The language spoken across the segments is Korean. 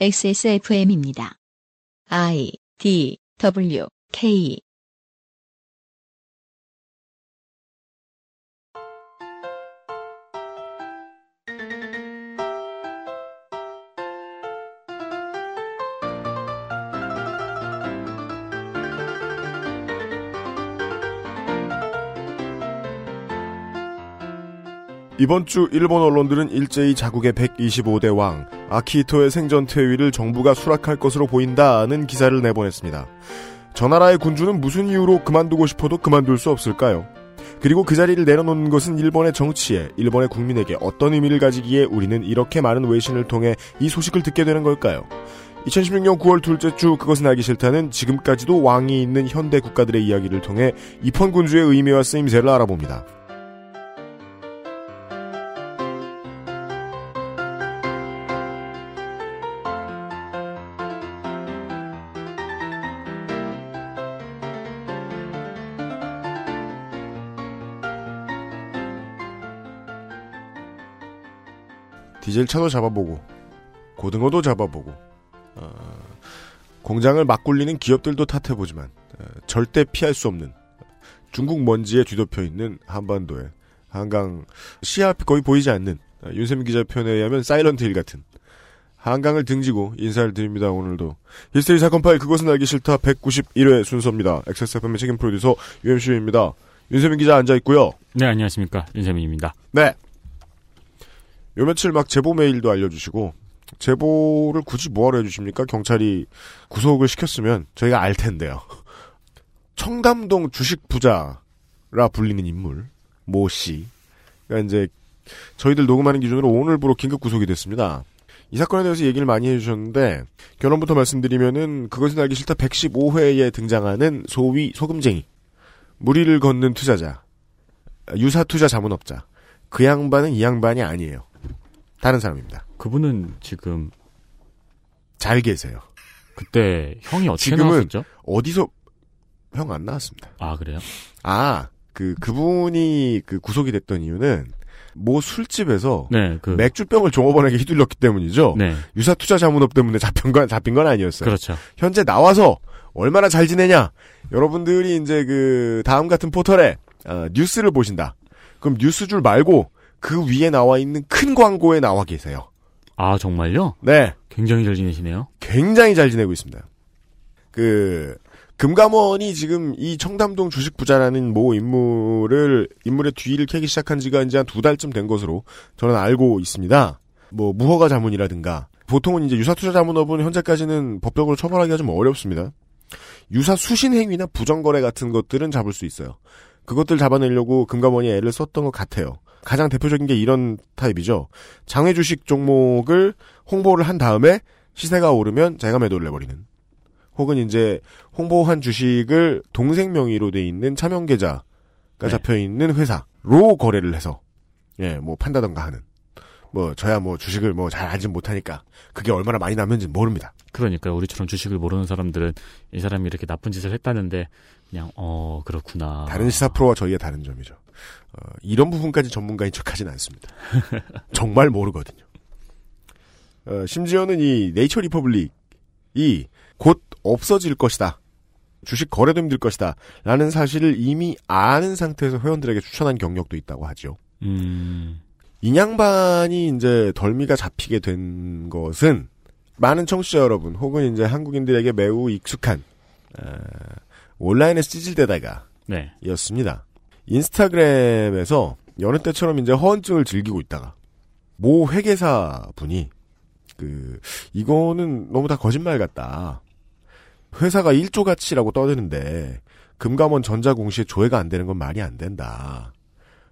XSFM입니다. I, D, W, K. 이번 주 일본 언론들은 일제히 자국의 125대 왕 아키히토의 생전 퇴위를 정부가 수락할 것으로 보인다는 기사를 내보냈습니다. 저 나라의 군주는 무슨 이유로 그만두고 싶어도 그만둘 수 없을까요? 그리고 그 자리를 내려놓는 것은 일본의 정치에, 일본의 국민에게 어떤 의미를 가지기에 우리는 이렇게 많은 외신을 통해 이 소식을 듣게 되는 걸까요? 2016년 9월 둘째 주 그것은 알기 싫다는 지금까지도 왕이 있는 현대 국가들의 이야기를 통해 입헌군주의 의미와 쓰임새를 알아봅니다. 디젤차도 잡아보고 고등어도 잡아보고 공장을 막 굴리는 기업들도 탓해보지만 절대 피할 수 없는 중국 먼지에 뒤덮여 있는 한반도의 한강 시야 거의 보이지 않는 윤세민 기자 표현에 의하면 사일런트 힐 같은 한강을 등지고 인사를 드립니다. 오늘도 히스테리 사건 파일 그것은 알기 싫다 191회 순서입니다. XSFM의 책임 프로듀서 UMCU입니다. 윤세민 기자 앉아있고요. 네, 안녕하십니까. 윤세민입니다. 네. 요 며칠 막 제보 메일도 알려주시고 제보를 굳이 뭐하러 해주십니까? 경찰이 구속을 시켰으면 저희가 알 텐데요. 청담동 주식 부자라 불리는 인물 모 씨가 이제 저희들 녹음하는 기준으로 오늘부로 긴급 구속이 됐습니다. 이 사건에 대해서 얘기를 많이 해주셨는데 결론부터 말씀드리면은 그것은 알기 싫다 115회에 등장하는 소위 소금쟁이 무리를 걷는 투자자 유사 투자 자문업자 그 양반은 이 양반이 아니에요. 다른 사람입니다. 그분은 지금 잘 계세요. 그때 형이 어떻게 나왔었죠? 어디서 형 안 나왔습니다. 아 그래요? 아 그분이 구속이 됐던 이유는 뭐 술집에서 네, 맥주병을 종업원에게 휘둘렀기 때문이죠. 네. 유사 투자 자문업 때문에 잡힌 건 아니었어요. 그렇죠. 현재 나와서 얼마나 잘 지내냐? 여러분들이 이제 그 다음 같은 포털에 뉴스를 보신다. 그럼 뉴스줄 말고 그 위에 나와 있는 큰 광고에 나와 계세요. 아, 정말요? 네. 굉장히 잘 지내시네요. 굉장히 잘 지내고 있습니다. 금감원이 지금 이 청담동 주식 부자라는 모 인물의 뒤를 캐기 시작한 지가 이제 한 2달쯤 된 것으로 저는 알고 있습니다. 뭐, 무허가 자문이라든가. 보통은 이제 유사투자 자문업은 현재까지는 법적으로 처벌하기가 좀 어렵습니다. 유사 수신행위나 부정거래 같은 것들은 잡을 수 있어요. 그것들 잡아내려고 금감원이 애를 썼던 것 같아요. 가장 대표적인 게 이런 타입이죠. 장외 주식 종목을 홍보를 한 다음에 시세가 오르면 자기가 매도를 해버리는. 혹은 이제 홍보한 주식을 동생 명의로 돼 있는 차명 계좌가 네. 잡혀 있는 회사로 거래를 해서 예, 뭐 판다던가 하는. 뭐 저야 뭐 주식을 뭐 잘 알진 못하니까 그게 얼마나 많이 남는지 모릅니다. 그러니까 우리처럼 주식을 모르는 사람들은 이 사람이 이렇게 나쁜 짓을 했다는데 그냥 그렇구나. 다른 시사 프로와 저희의 다른 점이죠. 이런 부분까지 전문가인 척하진 않습니다. 정말 모르거든요. 심지어는 이 네이처 리퍼블릭이 곧 없어질 것이다. 주식 거래도 힘들 것이다. 라는 사실을 이미 아는 상태에서 회원들에게 추천한 경력도 있다고 하죠. 인양반이 이제 덜미가 잡히게 된 것은 많은 청취자 여러분 혹은 이제 한국인들에게 매우 익숙한 온라인에서 찌질대다가 네. 이었습니다. 인스타그램에서 여느 때처럼 이제 허언증을 즐기고 있다가 모 회계사 분이 이거는 너무 다 거짓말 같다. 회사가 1조 가치라고 떠드는데 금감원 전자공시에 조회가 안 되는 건 말이 안 된다.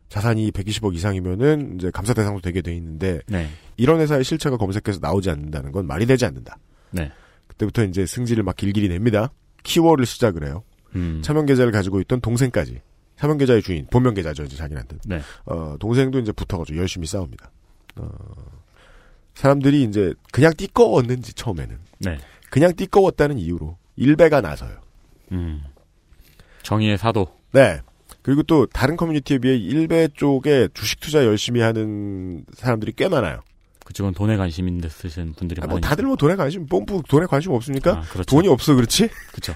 자산이 120억 이상이면은 이제 감사 대상도 되게 돼 있는데 네. 이런 회사의 실체가 검색해서 나오지 않는다는 건 말이 되지 않는다. 네. 그때부터 이제 승질을 막 길길이 냅니다. 키워를 시작을 해요. 차명 계좌를 가지고 있던 동생까지. 차명 계좌의 주인, 본명 계좌죠, 이제 자기한테. 네. 동생도 이제 붙어가지고 열심히 싸웁니다. 사람들이 이제 그냥 띠꺼웠는지 처음에는. 네. 그냥 띠꺼웠다는 이유로 일배가 나서요. 정의의 사도. 네. 그리고 또 다른 커뮤니티에 비해 일배 쪽에 주식 투자 열심히 하는 사람들이 꽤 많아요. 그쪽은 돈에 관심 있는 데 쓰시는 분들이 많아요. 다들 뭐 돈에 관심, 뽐뿌 돈에 관심 없습니까? 아, 그렇죠. 돈이 없어, 그렇지? 그렇죠.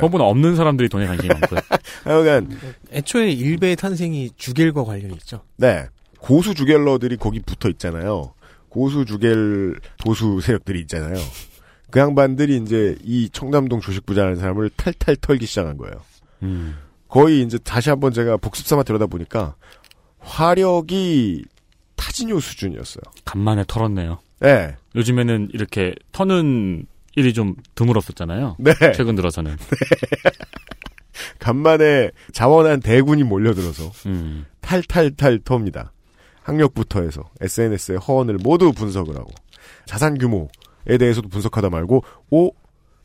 뽐뿌는 없는 사람들이 돈에 관심이 많고요. 하여간 애초에 일베의 탄생이 주겔과 관련이 있죠. 네, 고수 주겔러들이 거기 붙어 있잖아요. 고수 주겔 도수 세력들이 있잖아요. 그 양반들이 이제 이 청담동 조식부자라는 사람을 탈탈 털기 시작한 거예요. 거의 이제 다시 한번 제가 복습삼아 들여다보니까 화력이 타진요 수준이었어요. 간만에 털었네요. 네. 요즘에는 이렇게 터는 일이 좀 드물었었잖아요. 네. 최근 들어서는. 네. 간만에 자원한 대군이 몰려들어서 탈탈탈 텁니다. 학력부터 해서 SNS의 허언을 모두 분석을 하고 자산 규모에 대해서도 분석하다 말고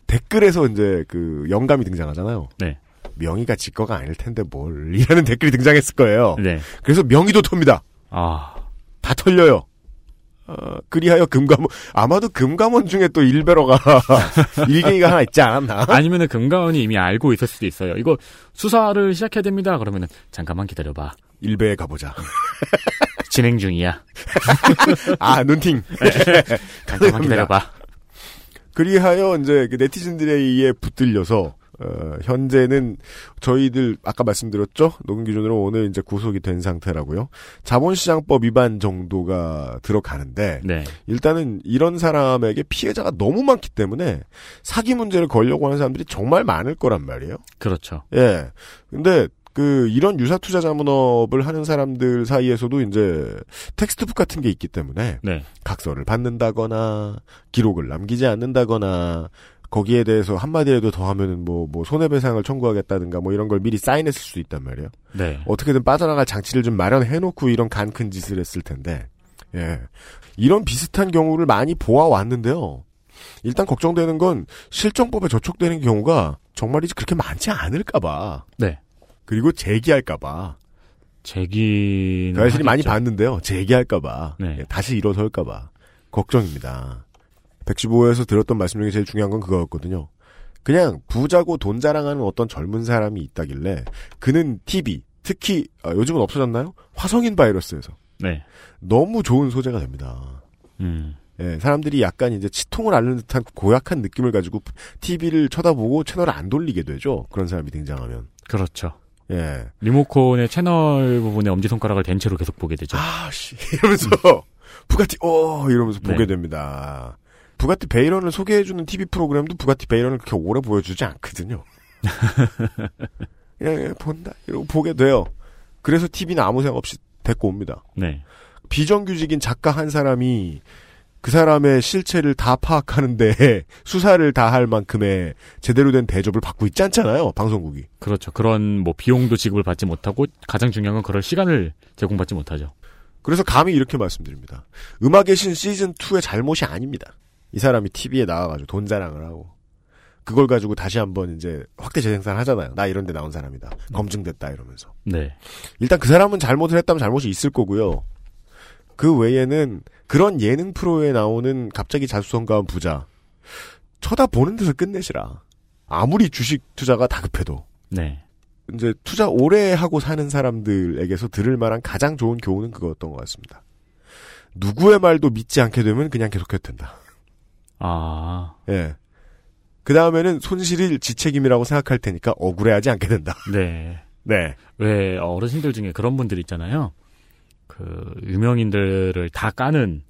댓글에서 이제 그 영감이 등장하잖아요. 네. 명의가 지 거가 아닐 텐데 뭘 이라는 댓글이 등장했을 거예요. 네. 그래서 명의도 텁니다. 아. 다 털려요. 그리하여 금감원, 아마도 금감원 중에 또 일베러가, 일갱이가 하나 있지 않았나? 아니면은 금감원이 이미 알고 있을 수도 있어요. 이거 수사를 시작해야 됩니다. 그러면은, 잠깐만 기다려봐. 일베에 가보자. 진행 중이야. 아, 눈팅. 잠깐만 기다려봐. 그리하여 이제 그 네티즌들에 의해 붙들려서, 현재는 저희들 아까 말씀드렸죠? 녹음 기준으로 오늘 이제 구속이 된 상태라고요. 자본시장법 위반 정도가 들어가는데 네. 일단은 이런 사람에게 피해자가 너무 많기 때문에 사기 문제를 걸려고 하는 사람들이 정말 많을 거란 말이에요. 그렇죠. 예. 근데 그 이런 유사 투자 자문업을 하는 사람들 사이에서도 이제 텍스트북 같은 게 있기 때문에 네. 각서를 받는다거나 기록을 남기지 않는다거나 거기에 대해서 한마디라도 더 하면은 뭐 손해배상을 청구하겠다든가 뭐 이런 걸 미리 사인했을 수도 있단 말이에요. 네. 어떻게든 빠져나갈 장치를 좀 마련해놓고 이런 간 큰 짓을 했을 텐데, 예. 이런 비슷한 경우를 많이 보아왔는데요. 일단 걱정되는 건 실정법에 저촉되는 경우가 정말이지 그렇게 많지 않을까봐. 네. 그리고 제기할까봐. 제기는. 사실이 많이 봤는데요. 제기할까봐. 네. 다시 일어설까봐. 걱정입니다. 115회에서 들었던 말씀 중에 제일 중요한 건 그거였거든요. 그냥 부자고 돈 자랑하는 어떤 젊은 사람이 있다길래 그는 TV, 특히 요즘은 없어졌나요? 화성인 바이러스에서 네. 너무 좋은 소재가 됩니다. 예, 사람들이 약간 이제 치통을 앓는 듯한 고약한 느낌을 가지고 TV를 쳐다보고 채널을 안 돌리게 되죠. 그런 사람이 등장하면. 그렇죠. 예, 리모컨의 채널 부분에 엄지손가락을 댄 채로 계속 보게 되죠. 아씨 이러면서 부가티 이러면서 네. 보게 됩니다. 부가티 베이런을 소개해주는 TV 프로그램도 부가티 베이런을 그렇게 오래 보여주지 않거든요. 그냥 본다 이러고 보게 돼요. 그래서 TV는 아무 생각 없이 데리고 옵니다. 네. 비정규직인 작가 한 사람이 그 사람의 실체를 다 파악하는데 수사를 다 할 만큼의 제대로 된 대접을 받고 있지 않잖아요. 방송국이. 그렇죠. 그런 뭐 비용도 지급을 받지 못하고 가장 중요한 건 그럴 시간을 제공받지 못하죠. 그래서 감히 이렇게 말씀드립니다. 음악의 신 시즌2의 잘못이 아닙니다. 이 사람이 TV에 나와가지고 돈 자랑을 하고 그걸 가지고 다시 한번 이제 확대 재생산을 하잖아요. 나 이런 데 나온 사람이다. 검증됐다 이러면서. 네. 일단 그 사람은 잘못을 했다면 잘못이 있을 거고요. 그 외에는 그런 예능 프로에 나오는 갑자기 자수성가한 부자 쳐다보는 데서 끝내시라. 아무리 주식 투자가 다급해도. 네. 이제 투자 오래 하고 사는 사람들에게서 들을 만한 가장 좋은 교훈은 그거였던 것 같습니다. 누구의 말도 믿지 않게 되면 그냥 계속해도 된다. 아. 예. 그 다음에는 손실을 지책임이라고 생각할 테니까 억울해하지 않게 된다. 네. 네. 왜 어르신들 중에 그런 분들 있잖아요. 그, 유명인들을 다 까는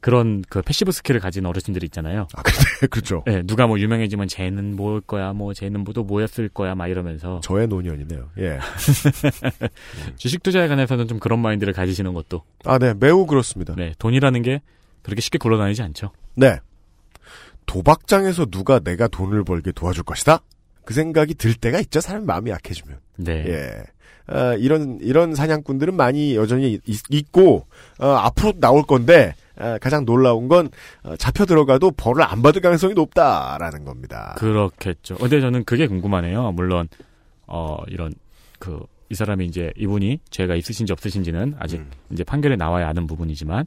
그런 그 패시브 스킬을 가진 어르신들이 있잖아요. 아, 그렇죠. 네, 누가 뭐 유명해지면 쟤는 뭐일 거야, 뭐 쟤는 뭐도 뭐였을 거야, 막 이러면서. 저의 노년이네요. 예. 주식 투자에 관해서는 좀 그런 마인드를 가지시는 것도. 아, 네, 매우 그렇습니다. 네, 돈이라는 게 그렇게 쉽게 굴러다니지 않죠. 네. 도박장에서 누가 내가 돈을 벌게 도와줄 것이다? 그 생각이 들 때가 있죠. 사람 마음이 약해지면. 네. 예. 이런 사냥꾼들은 많이 여전히 있고 앞으로 나올 건데 가장 놀라운 건 잡혀 들어가도 벌을 안 받을 가능성이 높다라는 겁니다. 그렇겠죠. 근데 저는 그게 궁금하네요. 물론 이런 그 이 사람이 이제 이분이 죄가 있으신지 없으신지는 아직 이제 판결에 나와야 아는 부분이지만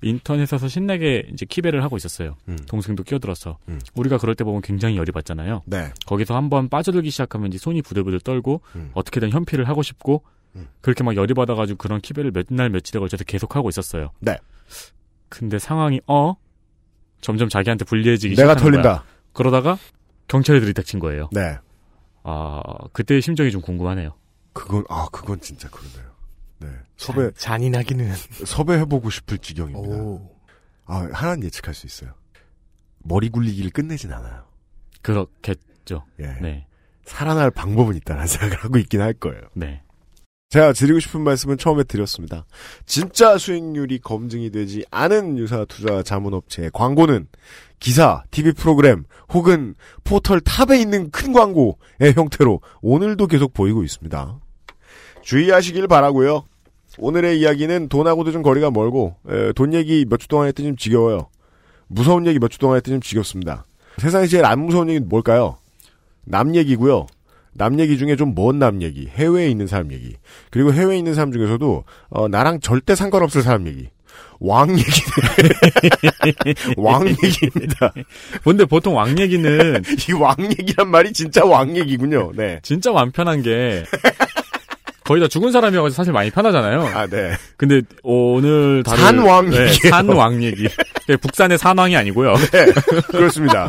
인터넷에서 신나게 이제 키배를 하고 있었어요. 동생도 끼어들어서 우리가 그럴 때 보면 굉장히 열이 받잖아요. 네. 거기서 한번 빠져들기 시작하면 이제 손이 부들부들 떨고 어떻게든 현피를 하고 싶고 그렇게 막 열이 받아가지고 그런 키배를 몇 날 며칠에 걸쳐서 계속 하고 있었어요. 네. 근데 상황이 점점 자기한테 불리해지기 시작한 거야. 내가 털린다. 그러다가 경찰에 들이닥친 거예요. 네. 아, 그때의 심정이 좀 궁금하네요. 그건 진짜 그러네요. 네. 섭외 잔인하기는 섭외해보고 싶을 지경입니다. 오. 아, 하나는 예측할 수 있어요. 머리 굴리기를 끝내진 않아요. 그렇겠죠. 예. 네. 살아날 방법은 있다라는 생각을 하고 있긴 할 거예요. 네. 제가 드리고 싶은 말씀은 처음에 드렸습니다. 진짜 수익률이 검증이 되지 않은 유사 투자 자문업체의 광고는 기사, TV 프로그램 혹은 포털 탑에 있는 큰 광고의 형태로 오늘도 계속 보이고 있습니다. 주의하시길 바라고요. 오늘의 이야기는 돈하고도 좀 거리가 멀고 돈 얘기 몇 주 동안 했더니 좀 지겨워요. 무서운 얘기 몇 주 동안 했더니 좀 지겹습니다. 세상에 제일 안 무서운 얘기는 뭘까요? 남 얘기고요. 남 얘기 중에 좀 먼 남 얘기, 해외에 있는 사람 얘기, 그리고 해외에 있는 사람 중에서도 나랑 절대 상관없을 사람 얘기, 왕 얘기, 왕 얘기입니다. 근데 보통 왕 얘기는 이 왕 얘기란 말이 진짜 왕 얘기군요. 네, 진짜 완 편한 게 거의 다 죽은 사람이어서 사실 많이 편하잖아요. 아, 네. 근데 오늘 다른 산왕 얘기, 네, 산왕 얘기. 북산의 산왕이 아니고요. 네, 그렇습니다.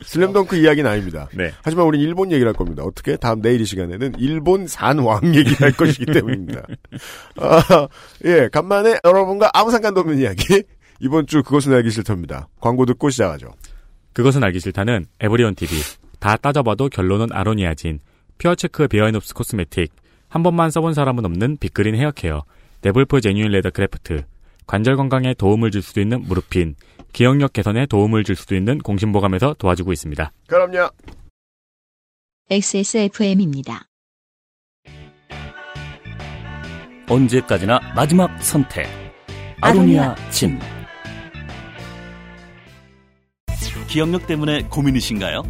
슬램덩크 이야기는 아닙니다. 네. 하지만 우린 일본 얘기를 할 겁니다. 어떻게? 다음 내일 이 시간에는 일본 산왕 얘기를 할 것이기 때문입니다. 예, 간만에 여러분과 아무 상관도 없는 이야기. 이번 주 그것은 알기 싫답니다. 광고 듣고 시작하죠. 그것은 알기 싫다는 에브리온 TV. 다 따져봐도 결론은 아로니아진. 퓨어체크 베어앤옵스 코스메틱. 한 번만 써본 사람은 없는 빅그린 헤어케어. 네볼포 제뉴인 레더 크래프트. 관절 건강에 도움을 줄 수도 있는 무르핀. 기억력 개선에 도움을 줄 수도 있는 공신보감에서 도와주고 있습니다. 그럼요. XSFM입니다. 언제까지나 마지막 선택. 아로니아 진. 기억력 때문에 고민이신가요?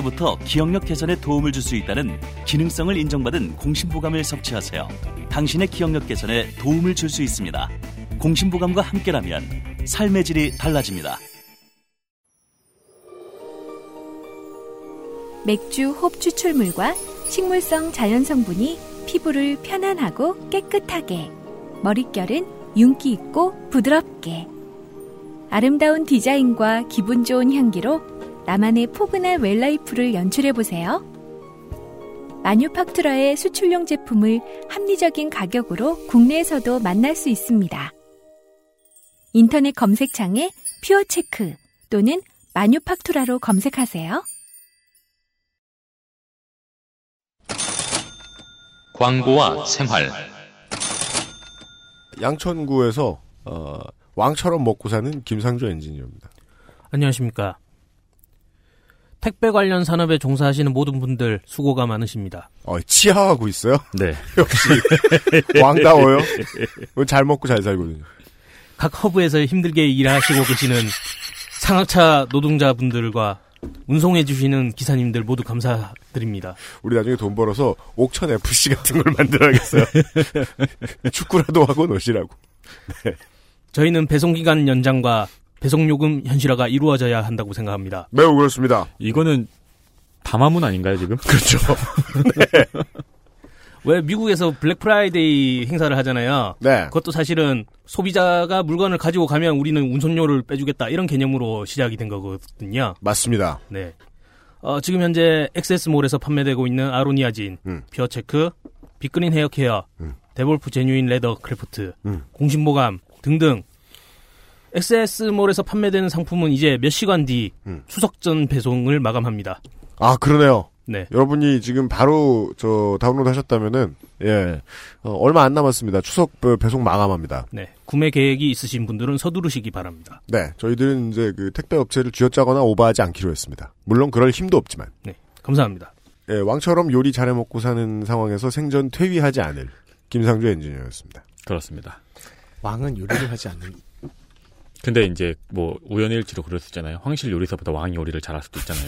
시각처로부터 기억력 개선에 도움을 줄 수 있다는 기능성을 인정받은 공신보감을 섭취하세요. 당신의 기억력 개선에 도움을 줄 수 있습니다. 공신보감과 함께라면 삶의 질이 달라집니다. 맥주 홉 추출물과 식물성 자연 성분이 피부를 편안하고 깨끗하게, 머릿결은 윤기 있고 부드럽게, 아름다운 디자인과 기분 좋은 향기로 나만의 포근한 웰라이프를 연출해보세요. 마뉴팍투라의 수출용 제품을 합리적인 가격으로 국내에서도 만날 수 있습니다. 인터넷 검색창에 퓨어체크 또는 마뉴팍투라로 검색하세요. 광고와 생활. 양천구에서 왕처럼 먹고 사는 김상조 엔지니어입니다. 안녕하십니까. 택배 관련 산업에 종사하시는 모든 분들 수고가 많으십니다. 치하하고 있어요? 네. 역시 왕다워요. 잘 먹고 잘 살거든요. 각 허브에서 힘들게 일하시고 계시는 상하차 노동자분들과 운송해주시는 기사님들 모두 감사드립니다. 우리 나중에 돈 벌어서 옥천 FC 같은 걸 만들어야겠어요. 축구라도 하고 노시라고. 네. 저희는 배송기간 연장과 배송요금 현실화가 이루어져야 한다고 생각합니다. 매우 그렇습니다. 이거는 담화문 아닌가요, 지금? 그렇죠. 네. 왜 미국에서 블랙 프라이데이 행사를 하잖아요. 네. 그것도 사실은 소비자가 물건을 가지고 가면 우리는 운송료를 빼주겠다 이런 개념으로 시작이 된 거거든요. 맞습니다. 네. 지금 현재 XS몰에서 판매되고 있는 아로니아진, 퓨어체크, 빅그린 헤어케어, 데볼프 제뉴인 레더 크래프트, 공신보감 등등 XS몰에서 판매되는 상품은 이제 몇 시간 뒤 추석 전 배송을 마감합니다. 아, 그러네요. 네. 여러분이 지금 바로 다운로드 하셨다면은 예. 얼마 안 남았습니다. 추석 배송 마감합니다. 네. 구매 계획이 있으신 분들은 서두르시기 바랍니다. 네. 저희들은 이제 그 택배 업체를 쥐어짜거나 오버하지 않기로 했습니다. 물론 그럴 힘도 없지만. 네. 감사합니다. 예, 왕처럼 요리 잘해 먹고 사는 상황에서 생전 퇴위하지 않을 김상조 엔지니어였습니다. 그렇습니다. 왕은 요리를 하지 않는. 근데 이제 뭐 우연의 일치로 그럴 수 있잖아요. 황실 요리사보다 왕이 요리를 잘할 수도 있잖아요.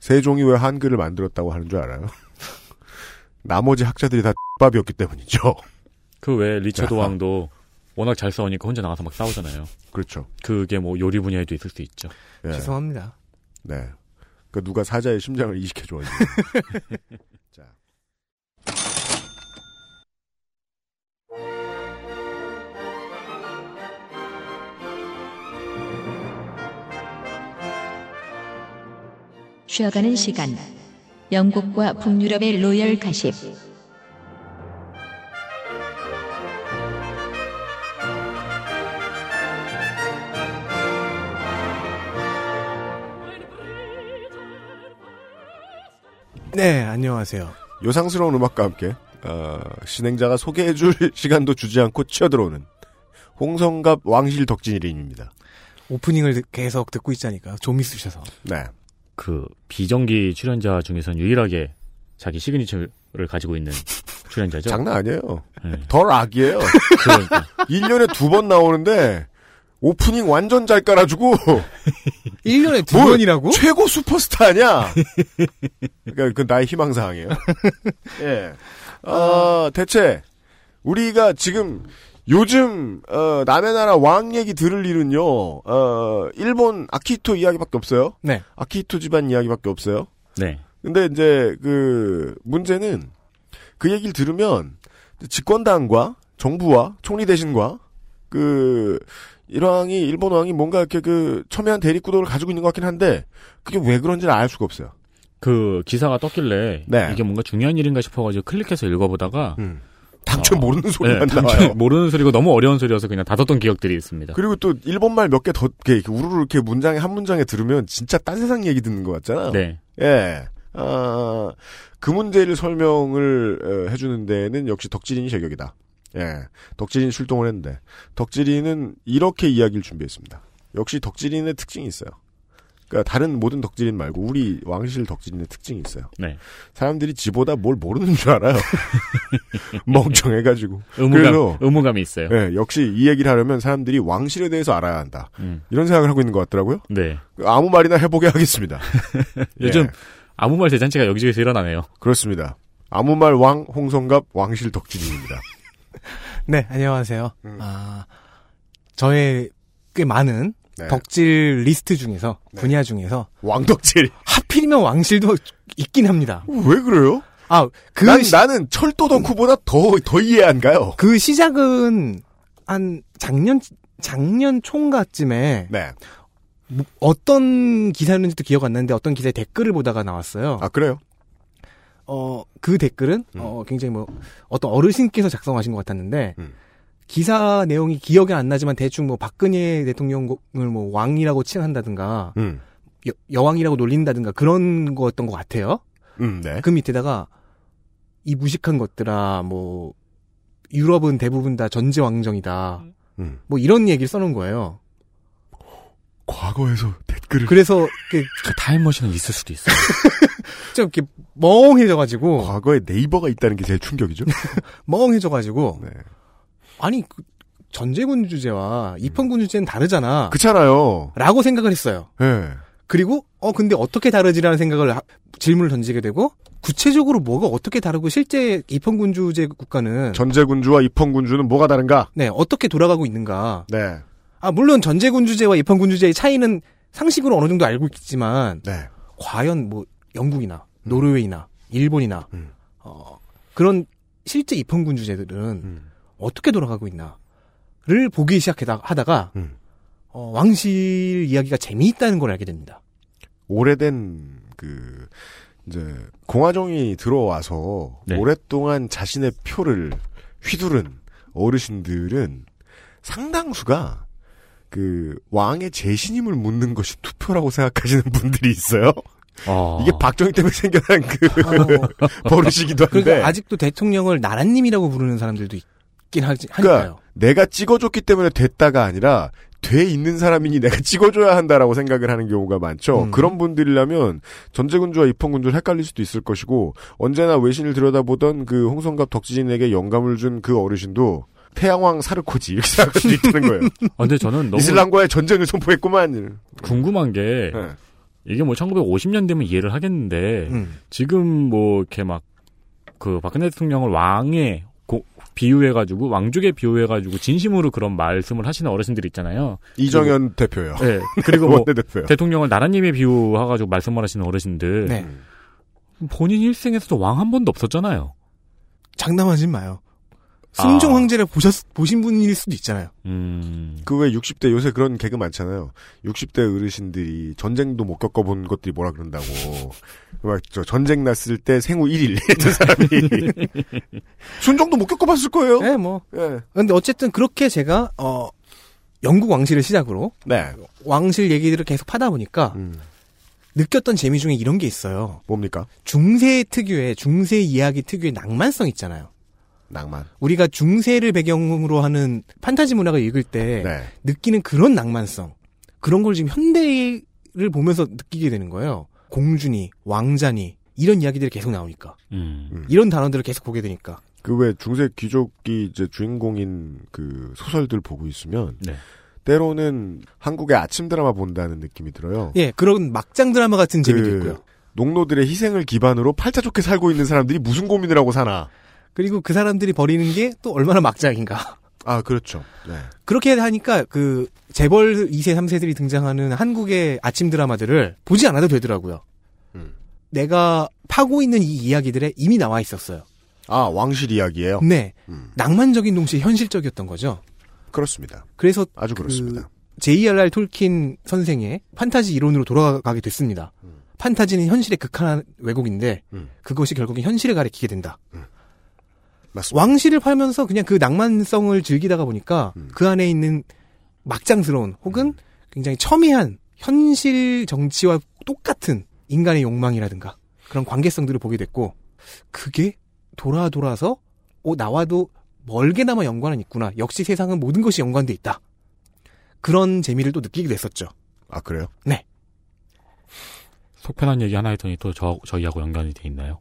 세종이 왜 한글을 만들었다고 하는 줄 알아요? 나머지 학자들이 다 X밥이었기 때문이죠. 그 외에 리처드 왕도 워낙 잘 싸우니까 혼자 나가서 막 싸우잖아요. 그렇죠. 그게 뭐 요리 분야에도 있을 수 있죠. 예. 죄송합니다. 네. 그러니까 누가 사자의 심장을 이식해줘야 돼요. 자. 쉬어가는 시간. 영국과 북유럽의 로열 가십. 네, 안녕하세요. 요상스러운 음악과 함께 진행자가 소개해줄 시간도 주지 않고 치어들어오는 홍성갑 왕실 덕진일인입니다. 오프닝을 계속 듣고 있자니까 좀 있으셔서. 네. 그 비정기 출연자 중에선 유일하게 자기 시그니처를 가지고 있는 출연자죠. 장난 아니에요. 네. 덜 악이에요. 그러니까. 1년에 두 번 나오는데 오프닝 완전 잘 깔아주고 1년에 두 번이라고? 최고 슈퍼스타 아니야. 그러니까 그건 나의 희망사항이에요. 예. 대체 우리가 지금 요즘 남의 나라 왕 얘기 들을 일은요. 일본 아키히토 이야기밖에 없어요. 네. 아키히토 집안 이야기밖에 없어요. 네. 근데 이제 그 문제는 그 얘기를 들으면 집권당과 정부와 총리 대신과 그 일왕이 일본 왕이 뭔가 이렇게 그 첨예한 대립구도를 가지고 있는 것 같긴 한데 그게 왜 그런지는 알 수가 없어요. 그 기사가 떴길래 네. 이게 뭔가 중요한 일인가 싶어가지고 클릭해서 읽어보다가 당초에 모르는 소리만 네, 나와요. 모르는 소리고 너무 어려운 소리여서 그냥 닫았던 기억들이 있습니다. 그리고 또 일본말 몇 개 더 이렇게 우르르 이렇게 문장에 한 문장에 들으면 진짜 딴 세상 얘기 듣는 것 같잖아요. 네. 예. 그 문제를 설명을 해주는 데는 역시 덕질인이 제격이다. 예. 덕질인 출동을 했는데 덕질인은 이렇게 이야기를 준비했습니다. 역시 덕질인의 특징이 있어요. 그러니까 다른 모든 덕질인 말고 우리 왕실 덕질인의 특징이 있어요. 네. 사람들이 지보다 뭘 모르는 줄 알아요. 멍청해가지고. 의무감이 있어요. 네, 역시 이 얘기를 하려면 사람들이 왕실에 대해서 알아야 한다. 이런 생각을 하고 있는 것 같더라고요. 네. 아무 말이나 해보게 하겠습니다. 요즘 예. 아무 말 대잔치가 여기저기서 일어나네요. 그렇습니다. 아무 말 왕 홍성갑 왕실 덕질인입니다. 네, 안녕하세요. 저의 꽤 많은 네. 덕질 리스트 중에서 네. 분야 중에서 왕덕질 하필이면 왕실도 있긴 합니다. 왜 그래요? 나는 철도 덕후보다 더 이해한가요? 그 시작은 한 작년 총가쯤에 네. 어떤 기사였는지도 기억 안 나는데 어떤 기사의 댓글을 보다가 나왔어요. 아 그래요? 그 댓글은 굉장히 어떤 어르신께서 작성하신 것 같았는데. 기사 내용이 기억이 안 나지만 대충 박근혜 대통령을 왕이라고 칭한다든가 여왕이라고 놀린다든가 그런 거였던 것 같아요. 네. 그 밑에다가 이 무식한 것들아 유럽은 대부분 다 전제왕정이다. 이런 얘기를 써놓은 거예요. 과거에서 댓글을 그래서 타임머신은 있을 수도 있어요. 좀 이렇게 멍해져가지고 과거에 네이버가 있다는 게 제일 충격이죠. 멍해져가지고. 네. 아니 전제군 주제와 입헌군 주제는 다르잖아. 그렇잖아요. 라고 생각을 했어요. 네. 그리고 근데 어떻게 다르지라는 생각을 질문을 던지게 되고 구체적으로 뭐가 어떻게 다르고 실제 입헌군 주제 국가는 전제군 주와 입헌군 주는 뭐가 다른가? 네. 어떻게 돌아가고 있는가? 네. 물론 전제군 주제와 입헌군 주제의 차이는 상식으로 어느 정도 알고 있지만 네. 과연 영국이나 노르웨이나 일본이나 그런 실제 입헌군 주제들은 어떻게 돌아가고 있나를 보기 시작하다가 왕실 이야기가 재미있다는 걸 알게 됩니다. 오래된 이제 공화정이 들어와서 네. 오랫동안 자신의 표를 휘두른 어르신들은 상당수가 왕의 재신임을 묻는 것이 투표라고 생각하시는 분들이 있어요. 이게 박정희 때문에 생겨난 버릇이기도 한데 그러니까 아직도 대통령을 나라님이라고 부르는 사람들도 있긴 하니까요. 그러니까 내가 찍어줬기 때문에 됐다가 아니라 돼 있는 사람이니 내가 찍어줘야 한다라고 생각을 하는 경우가 많죠. 그런 분들이라면 전제군주와 입헌군주를 헷갈릴 수도 있을 것이고 언제나 외신을 들여다보던 그 홍성갑 덕지진에게 영감을 준 그 어르신도 태양왕 사르코지 이렇게 생각할 수 있다는 거예요. 근데 저는 너무 이슬람과의 전쟁을 선포했구만. 궁금한 게 네. 이게 1950년대면 이해를 하겠는데 지금 이렇게 그 박근혜 대통령을 왕의 비유해가지고 왕족에 비유해가지고 진심으로 그런 말씀을 하시는 어르신들이 있잖아요. 이정현 대표요. 네. 그리고 원내대표요. 대통령을 나라님에 비유해가지고 말씀을 하시는 어르신들. 네. 본인 일생에서도 왕 한 번도 없었잖아요. 장담하지 마요. 승종 황제를 보신 분일 수도 있잖아요. 그 외 60대 요새 그런 개그 많잖아요. 60대 어르신들이 전쟁도 못 겪어본 것들이 뭐라 그런다고. 막 저 전쟁 났을 때 생후 1일 두 사람이 순종도 못 겪어봤을 거예요. 네, 뭐. 예. 근데 어쨌든 그렇게 제가 영국 왕실을 시작으로 네. 왕실 얘기들을 계속 파다 보니까. 느꼈던 재미 중에 이런 게 있어요. 뭡니까? 중세 이야기 특유의 낭만성 있잖아요. 낭만. 우리가 중세를 배경으로 하는 판타지 문학을 읽을 때 네. 느끼는 그런 낭만성. 그런 걸 지금 현대를 보면서 느끼게 되는 거예요. 공주니, 왕자니 이런 이야기들이 계속 나오니까. 이런 단어들을 계속 보게 되니까. 그 왜 중세 귀족이 이제 주인공인 그 소설들 보고 있으면 네. 때로는 한국의 아침 드라마 본다는 느낌이 들어요. 예, 그런 막장 드라마 같은 재미도 있고요. 농노들의 희생을 기반으로 팔자 좋게 살고 있는 사람들이 무슨 고민을 하고 사나. 그리고 그 사람들이 벌이는 게 또 얼마나 막장인가. 아, 그렇죠. 네. 그렇게 하니까 그 재벌 2세, 3세들이 등장하는 한국의 아침 드라마들을 보지 않아도 되더라고요. 내가 파고 있는 이 이야기들에 이미 나와 있었어요. 아, 왕실 이야기예요? 네. 낭만적인 동시에 현실적이었던 거죠. 그렇습니다. 그래서 아주 그렇습니다. J.R.R. 톨킨 선생의 판타지 이론으로 돌아가게 됐습니다. 판타지는 현실의 극한 왜곡인데 그것이 결국엔 현실을 가리키게 된다. 맞습니다. 왕실을 팔면서 그냥 그 낭만성을 즐기다가 보니까 그 안에 있는 막장스러운 혹은 굉장히 첨예한 현실 정치와 똑같은 인간의 욕망이라든가 그런 관계성들을 보게 됐고 그게 돌아서 나와도 멀게나마 연관은 있구나. 역시 세상은 모든 것이 연관돼 있다. 그런 재미를 또 느끼게 됐었죠. 아, 그래요? 네. 속편한 얘기 하나 했더니 또 저희하고 연관이 돼 있나요?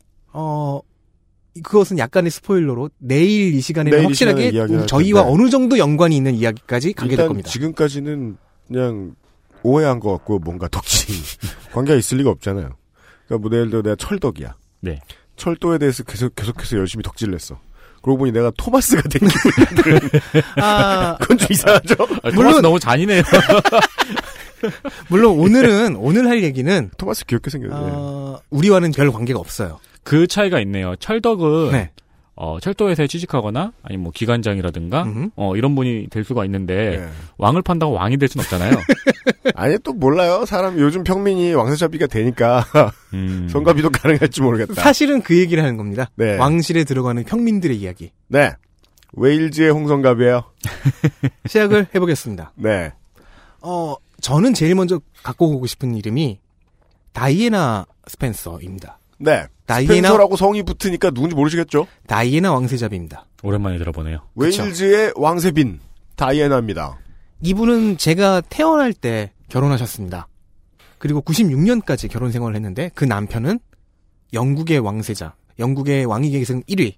그것은 약간의 스포일러로 내일 이 시간에는 내일 확실하게 이 시간에 저희와 어느 정도 연관이 있는 이야기까지 가게 될 겁니다. 지금까지는 그냥 오해한 것 같고 뭔가 덕질 관계가 있을 리가 없잖아요. 그러니까 뭐 예를 들어 내가 철덕이야. 네. 철도에 대해서 계속해서 열심히 덕질을 했어. 그러고 보니 내가 토마스가 된 기분이 그건 좀 이상하죠? 아, 물론 너무 잔인해요. 물론 오늘 할 얘기는 토마스 귀엽게 생겼네요. 우리와는 별 관계가 없어요. 그 차이가 있네요. 철덕은 네. 철도 회사에 취직하거나 아니면 뭐 기관장이라든가 이런 분이 될 수가 있는데 네. 왕을 판다고 왕이 될 순 없잖아요. 아니 또 몰라요. 사람 요즘 평민이 왕세자비가 되니까 성가비도 가능할지 모르겠다. 사실은 그 얘기를 하는 겁니다. 네. 왕실에 들어가는 평민들의 이야기. 네. 웨일즈의 홍성갑이에요. 시작을 해보겠습니다. 네. 저는 제일 먼저 갖고 오고 싶은 이름이 다이애나 스펜서입니다. 네. 스펜서라고 성이 붙으니까 누군지 모르시겠죠? 다이애나 왕세자비입니다. 오랜만에 들어보네요. 웨일즈의 왕세빈 다이애나입니다. 이분은 제가 태어날 때 결혼하셨습니다. 그리고 96년까지 결혼 생활을 했는데 그 남편은 영국의 왕세자, 영국의 왕위 계승 1위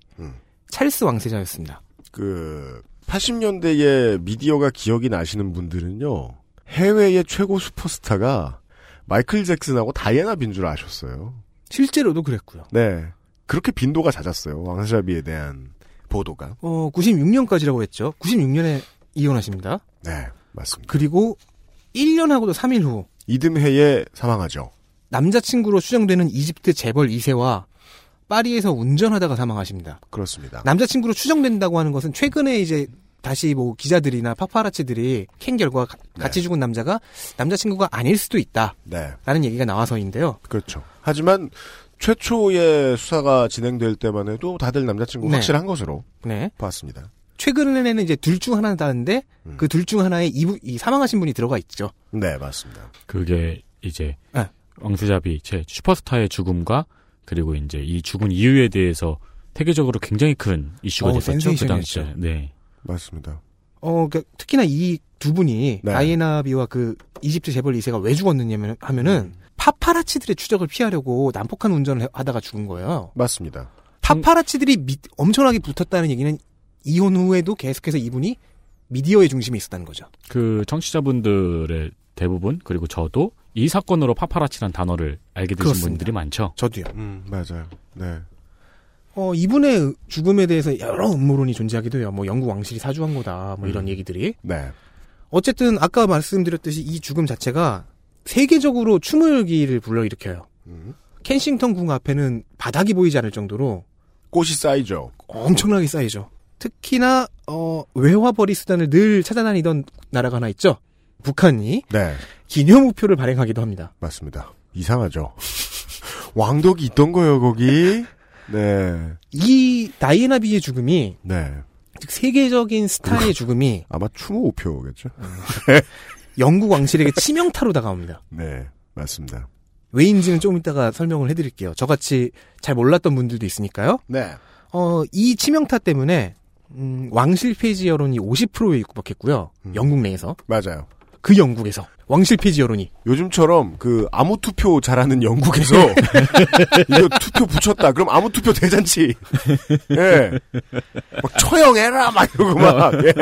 찰스 왕세자였습니다. 그 80년대에 미디어가 기억이 나시는 분들은요. 해외의 최고 슈퍼스타가 마이클 잭슨하고 다이애나 빈 줄 아셨어요. 실제로도 그랬고요. 네. 그렇게 빈도가 잦았어요. 왕세자비에 대한 보도가. 96년까지라고 했죠. 96년에 이혼하십니다. 네. 맞습니다. 그리고 1년하고도 3일 후 이듬해에 사망하죠. 남자친구로 추정되는 이집트 재벌 2세와 파리에서 운전하다가 사망하십니다. 그렇습니다. 남자친구로 추정된다고 하는 것은 최근에 이제 다시 뭐 기자들이나 파파라치들이 캔 결과 같이 죽은 남자가 남자친구가 아닐 수도 있다. 네. 라는 얘기가 나와서인데요. 그렇죠. 하지만 최초의 수사가 진행될 때만 해도 다들 남자친구가 네. 확실한 것으로 네. 봤습니다. 최근에는 이제 둘 중 하나는 다른데 그 둘 중 하나에 이 사망하신 분이 들어가 있죠. 네, 맞습니다. 그게 이제 왕세자비 슈퍼스타의 죽음과 그리고 이제 이 죽은 이유에 대해서 세계적으로 굉장히 큰 이슈가 됐었죠. 그 당시에. 네. 맞습니다. 그러니까 특히나 이 두 분이 네. 다이애나비와 그 이집트 재벌 2세가 왜 죽었느냐 하면은 파파라치들의 추적을 피하려고 난폭한 운전을 하다가 죽은 거예요. 맞습니다. 파파라치들이 엄청나게 붙었다는 얘기는 이혼 후에도 계속해서 이분이 미디어의 중심에 있었다는 거죠. 그 청취자분들의 대부분 그리고 저도 이 사건으로 파파라치라는 단어를 알게 되신 그렇습니다. 분들이 많죠. 저도요. 맞아요. 네. 이분의 죽음에 대해서 여러 음모론이 존재하기도 해요. 뭐 영국 왕실이 사주한 거다. 뭐 이런 얘기들이. 네. 어쨌든 아까 말씀드렸듯이 이 죽음 자체가 세계적으로 추물기를 불러일으켜요. 켄싱턴 궁 앞에는 바닥이 보이지 않을 정도로 꽃이 쌓이죠. 엄청나게 쌓이죠. 특히나 외화벌이 수단을 늘 찾아다니던 나라가 하나 있죠. 북한이 네. 기념 우표를 발행하기도 합니다. 맞습니다. 이상하죠. 왕독이 있던 거예요, 거기. 네. 이 다이애나 비의 죽음이 네. 즉 세계적인 스타의 죽음이 아마 추모 우표겠죠. 영국 왕실에게 치명타로 다가옵니다. 네, 맞습니다. 왜인지는 좀 이따가 설명을 해드릴게요. 저같이 잘 몰랐던 분들도 있으니까요. 네. 이 치명타 때문에 왕실 폐지 여론이 50%에 육박했고요. 영국 내에서. 맞아요. 그 영국에서 왕실 폐지 여론이 요즘처럼 그 아무 투표 잘하는 영국에서 이거 투표 붙였다 그럼 아무 투표 대잔치 예 막 처형해라 막 이러고 막 예.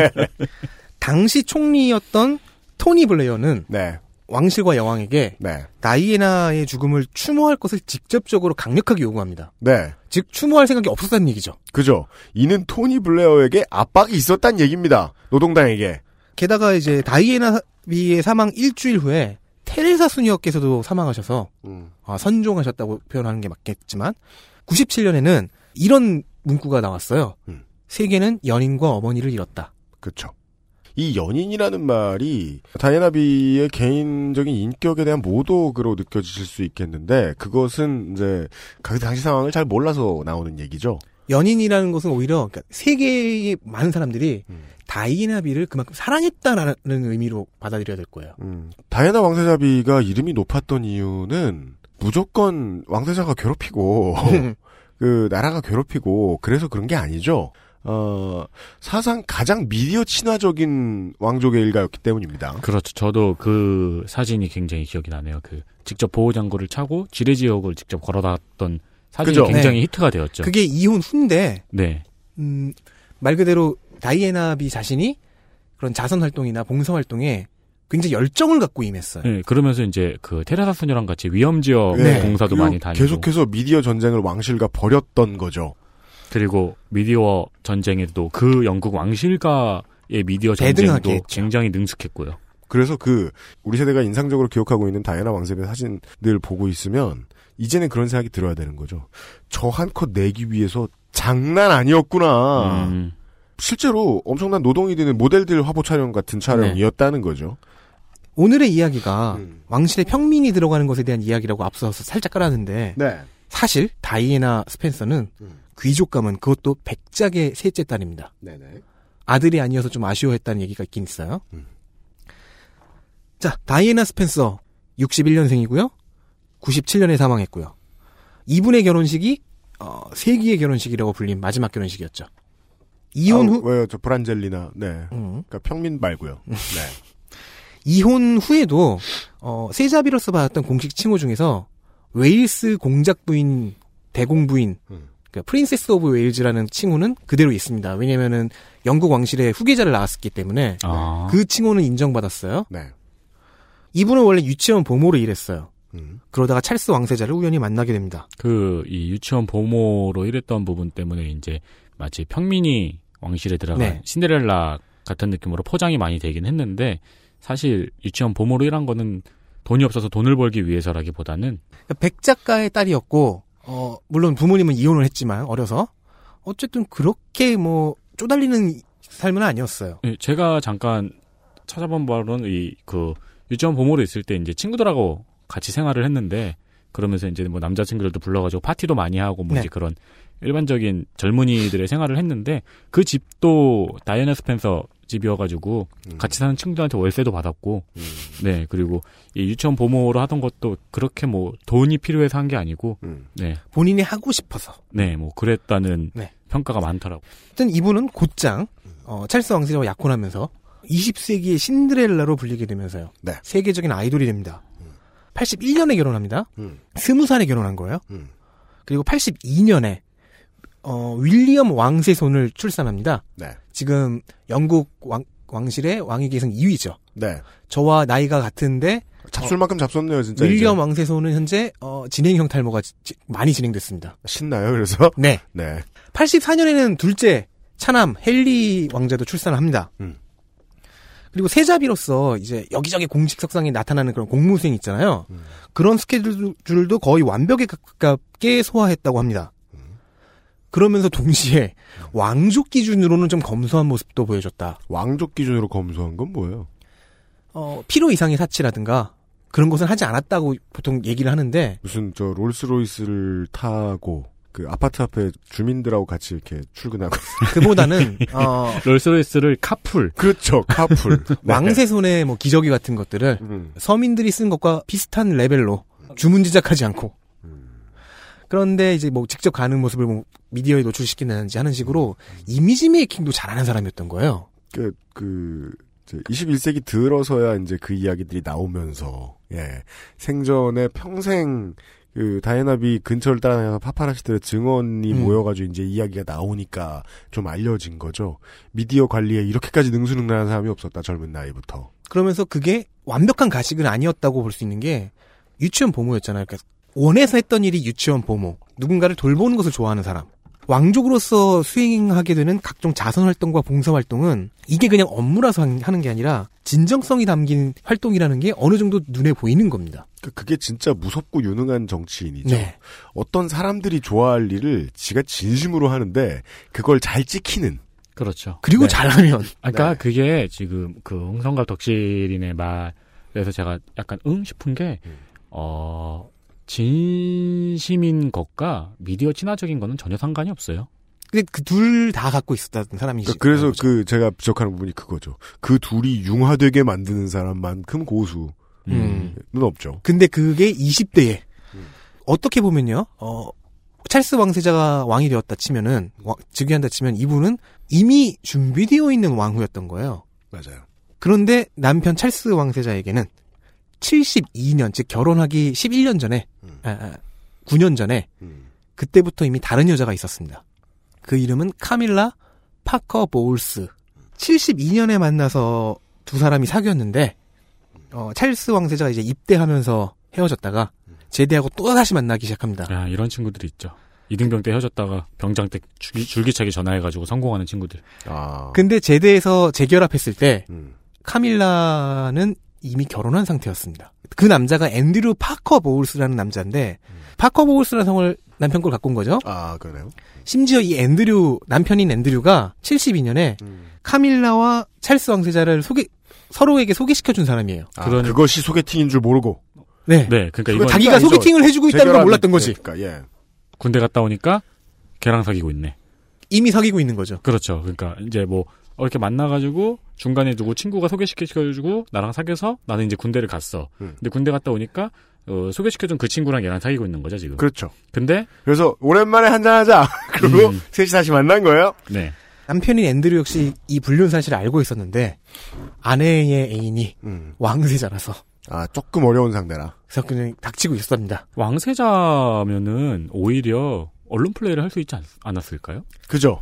당시 총리였던 토니 블레어는 네. 왕실과 여왕에게 네. 다이애나의 죽음을 추모할 것을 직접적으로 강력하게 요구합니다. 네. 즉 추모할 생각이 없었다는 얘기죠. 그죠. 이는 토니 블레어에게 압박이 있었다는 얘기입니다. 노동당에게. 게다가 이제 다이애나 비의 사망 일주일 후에 테레사 수녀께서도 사망하셔서 선종하셨다고 표현하는 게 맞겠지만 97년에는 이런 문구가 나왔어요. 세계는 연인과 어머니를 잃었다. 그렇죠. 이 연인이라는 말이 다이애나 비의 개인적인 인격에 대한 모독으로 느껴지실 수 있겠는데 그것은 이제 그 당시 상황을 잘 몰라서 나오는 얘기죠. 연인이라는 것은 오히려 그러니까 세계의 많은 사람들이 다이애나 비를 그만큼 사랑했다라는 의미로 받아들여야 될 거예요. 다이애나 왕세자비가 이름이 높았던 이유는 무조건 왕세자가 괴롭히고 그 나라가 괴롭히고 그래서 그런 게 아니죠. 사상 가장 미디어 친화적인 왕족의 일가였기 때문입니다. 그렇죠. 저도 그 사진이 굉장히 기억이 나네요. 그 직접 보호장구를 차고 지뢰지역을 직접 걸어놨던 사진이 그죠? 굉장히 네. 히트가 되었죠. 그게 이혼 후인데 네. 말 그대로 다이애나 비 자신이 그런 자선활동이나 봉사활동에 굉장히 열정을 갖고 임했어요. 네, 그러면서 이제 그 테레사 소녀랑 같이 위험지역 네. 봉사도 많이 다니고 계속해서 미디어 전쟁을 왕실과 벌였던 거죠. 그리고 미디어 전쟁에도 그 영국 왕실과의 미디어 전쟁도 굉장히 능숙했고요. 그래서 그 우리 세대가 인상적으로 기억하고 있는 다이애나 왕세자비 사진들 보고 있으면 이제는 그런 생각이 들어야 되는 거죠. 저 한 컷 내기 위해서 장난 아니었구나. 실제로 엄청난 노동이 드는 모델들 화보 촬영 같은 촬영이었다는 네. 거죠. 오늘의 이야기가 왕실의 평민이 들어가는 것에 대한 이야기라고 앞서서 살짝 깔았는데 네. 사실 다이애나 스펜서는 귀족감은 그것도 백작의 셋째 딸입니다. 네네. 아들이 아니어서 좀 아쉬워했다는 얘기가 있긴 있어요. 자, 다이애나 스펜서 61년생이고요. 97년에 사망했고요. 이분의 결혼식이 세기의 결혼식이라고 불린 마지막 결혼식이었죠. 이혼 후 왜요? 저 브란젤리나 네. 그러니까 평민 말고요. 네. 이혼 후에도 세자비로서 받았던 공식 칭호 중에서 웨일스 공작 부인 대공부인 그러니까 프린세스 오브 웨일즈라는 칭호는 그대로 있습니다. 왜냐면은 영국 왕실의 후계자를 낳았었기 때문에 아. 그 칭호는 인정받았어요. 네. 이분은 원래 유치원 보모로 일했어요. 그러다가 찰스 왕세자를 우연히 만나게 됩니다. 그 이 유치원 보모로 일했던 부분 때문에 이제 마치 평민이 왕실에 들어간 네. 신데렐라 같은 느낌으로 포장이 많이 되긴 했는데 사실 유치원 보모로 일한 거는 돈이 없어서 돈을 벌기 위해서라기보다는 백작가의 딸이었고 물론 부모님은 이혼을 했지만 어려서 어쨌든 그렇게 뭐 쪼달리는 삶은 아니었어요. 제가 잠깐 찾아본 바로는 이 그 유치원 보모로 있을 때 이제 친구들하고 같이 생활을 했는데 그러면서 이제 뭐 남자친구들도 불러가지고 파티도 많이 하고 뭐 네. 이제 그런 일반적인 젊은이들의 생활을 했는데 그 집도 다이애나 스펜서 집이어가지고 같이 사는 친구들한테 월세도 받았고 네 그리고 이 유치원 보모로 하던 것도 그렇게 뭐 돈이 필요해서 한 게 아니고 네 본인이 하고 싶어서 네 뭐 그랬다는 네. 평가가 많더라고. 일단 이분은 곧장 찰스 왕세자와 약혼하면서 20세기의 신데렐라로 불리게 되면서요. 네. 세계적인 아이돌이 됩니다. 81년에 결혼합니다. 20살에 결혼한 거예요. 그리고 82년에 윌리엄 왕세손을 출산합니다. 네. 지금 영국 왕실의 왕위 계승 2위죠. 네. 저와 나이가 같은데 잡술만큼 잡섰네요, 진짜. 윌리엄 이제. 왕세손은 현재 진행형 탈모가 많이 진행됐습니다. 신나요, 그래서? 네. 네. 84년에는 둘째 차남 헨리 왕자도 출산합니다. 그리고 세자비로서 이제 여기저기 공식 석상에 나타나는 그런 공무수행 있잖아요. 그런 스케줄도 거의 완벽에 가깝게 소화했다고 합니다. 그러면서 동시에 왕족 기준으로는 좀 검소한 모습도 보여줬다. 왕족 기준으로 검소한 건 뭐예요? 필요 이상의 사치라든가 그런 것은 하지 않았다고 보통 얘기를 하는데, 무슨 저 롤스로이스를 타고 그 아파트 앞에 주민들하고 같이 이렇게 출근하고 그보다는 롤스로이스를 카풀, 그렇죠, 카풀. 네. 왕세손의 뭐 기저귀 같은 것들을 서민들이 쓴 것과 비슷한 레벨로 주문 제작하지 않고, 그런데 이제 뭐 직접 가는 모습을 뭐 미디어에 노출시키는지 하는 식으로 이미지 메이킹도 잘하는 사람이었던 거예요. 그 21세기 들어서야 이제 그 이야기들이 나오면서, 예, 생전에 평생 그 다이애나비 근처를 따라다녀서 파파라치들의 증언이 모여가지고 이제 이야기가 나오니까 좀 알려진 거죠. 미디어 관리에 이렇게까지 능수능란한 사람이 없었다, 젊은 나이부터. 그러면서 그게 완벽한 가식은 아니었다고 볼 수 있는 게, 유치원 보모였잖아요. 그러니까 원해서 했던 일이 유치원 보모, 누군가를 돌보는 것을 좋아하는 사람, 왕족으로서 수행하게 되는 각종 자선활동과 봉사활동은 이게 그냥 업무라서 하는 게 아니라 진정성이 담긴 활동이라는 게 어느 정도 눈에 보이는 겁니다. 그게 진짜 무섭고 유능한 정치인이죠. 네. 어떤 사람들이 좋아할 일을 지가 진심으로 하는데 그걸 잘 찍히는. 그렇죠. 그리고 네. 잘하면. 아까 네. 그게 지금 그 홍성갑 덕실인의 말에서 제가 약간 싶은 게 진심인 것과 미디어 친화적인 거는 전혀 상관이 없어요. 근데 그 둘 다 갖고 있었다는 사람이시죠. 그래서 그 제가 지적하는 부분이 그거죠. 그 둘이 융화되게 만드는 사람만큼 고수는 없죠. 근데 그게 20대에 어떻게 보면요. 찰스 왕세자가 왕이 되었다 치면은, 즉위한다 치면 이분은 이미 준비되어 있는 왕후였던 거예요. 맞아요. 그런데 남편 찰스 왕세자에게는 72년, 즉 결혼하기 11년 전에 9년 전에 그때부터 이미 다른 여자가 있었습니다. 그 이름은 카밀라 파커 보울스. 72년에 만나서 두 사람이 사귀었는데 찰스 왕세자가 이제 입대하면서 헤어졌다가 제대하고 또 다시 만나기 시작합니다. 야, 이런 친구들이 있죠. 이등병 때 헤어졌다가 병장 때 줄기차게 전화해가지고 성공하는 친구들. 아. 근데 제대해서 재결합했을 때 카밀라는 이미 결혼한 상태였습니다. 그 남자가 앤드류 파커 보울스라는 남자인데, 파커 보울스라는 성을 남편 걸 갖고 온 거죠. 아, 그래요? 심지어 이 앤드류, 남편인 앤드류가 72년에 카밀라와 찰스 왕세자를 서로에게 소개시켜준 사람이에요. 아, 그러니... 그것이 소개팅인 줄 모르고. 네. 네, 그러니까 이건 자기가 아니죠. 소개팅을 해주고 있다는 걸 몰랐던 거지. 그러니까, 예. 군대 갔다 오니까 걔랑 사귀고 있네. 이미 사귀고 있는 거죠. 그렇죠. 그러니까 이제 뭐 이렇게 만나가지고 중간에 누구 친구가 소개시켜주고 나랑 사귀어서 나는 이제 군대를 갔어. 근데 군대 갔다 오니까 소개시켜준 그 친구랑 얘랑 사귀고 있는 거죠 지금. 그렇죠. 근데 그래서 오랜만에 한잔하자. 그리고 셋이 다시 만난 거예요. 네. 남편인 앤드류 역시 이 불륜 사실을 알고 있었는데 아내의 애인이 왕세자라서. 아, 조금 어려운 상대라. 그래서 그냥 닥치고 있었답니다. 왕세자면은 오히려 언론 플레이를 할 수 있지 않았을까요? 그죠.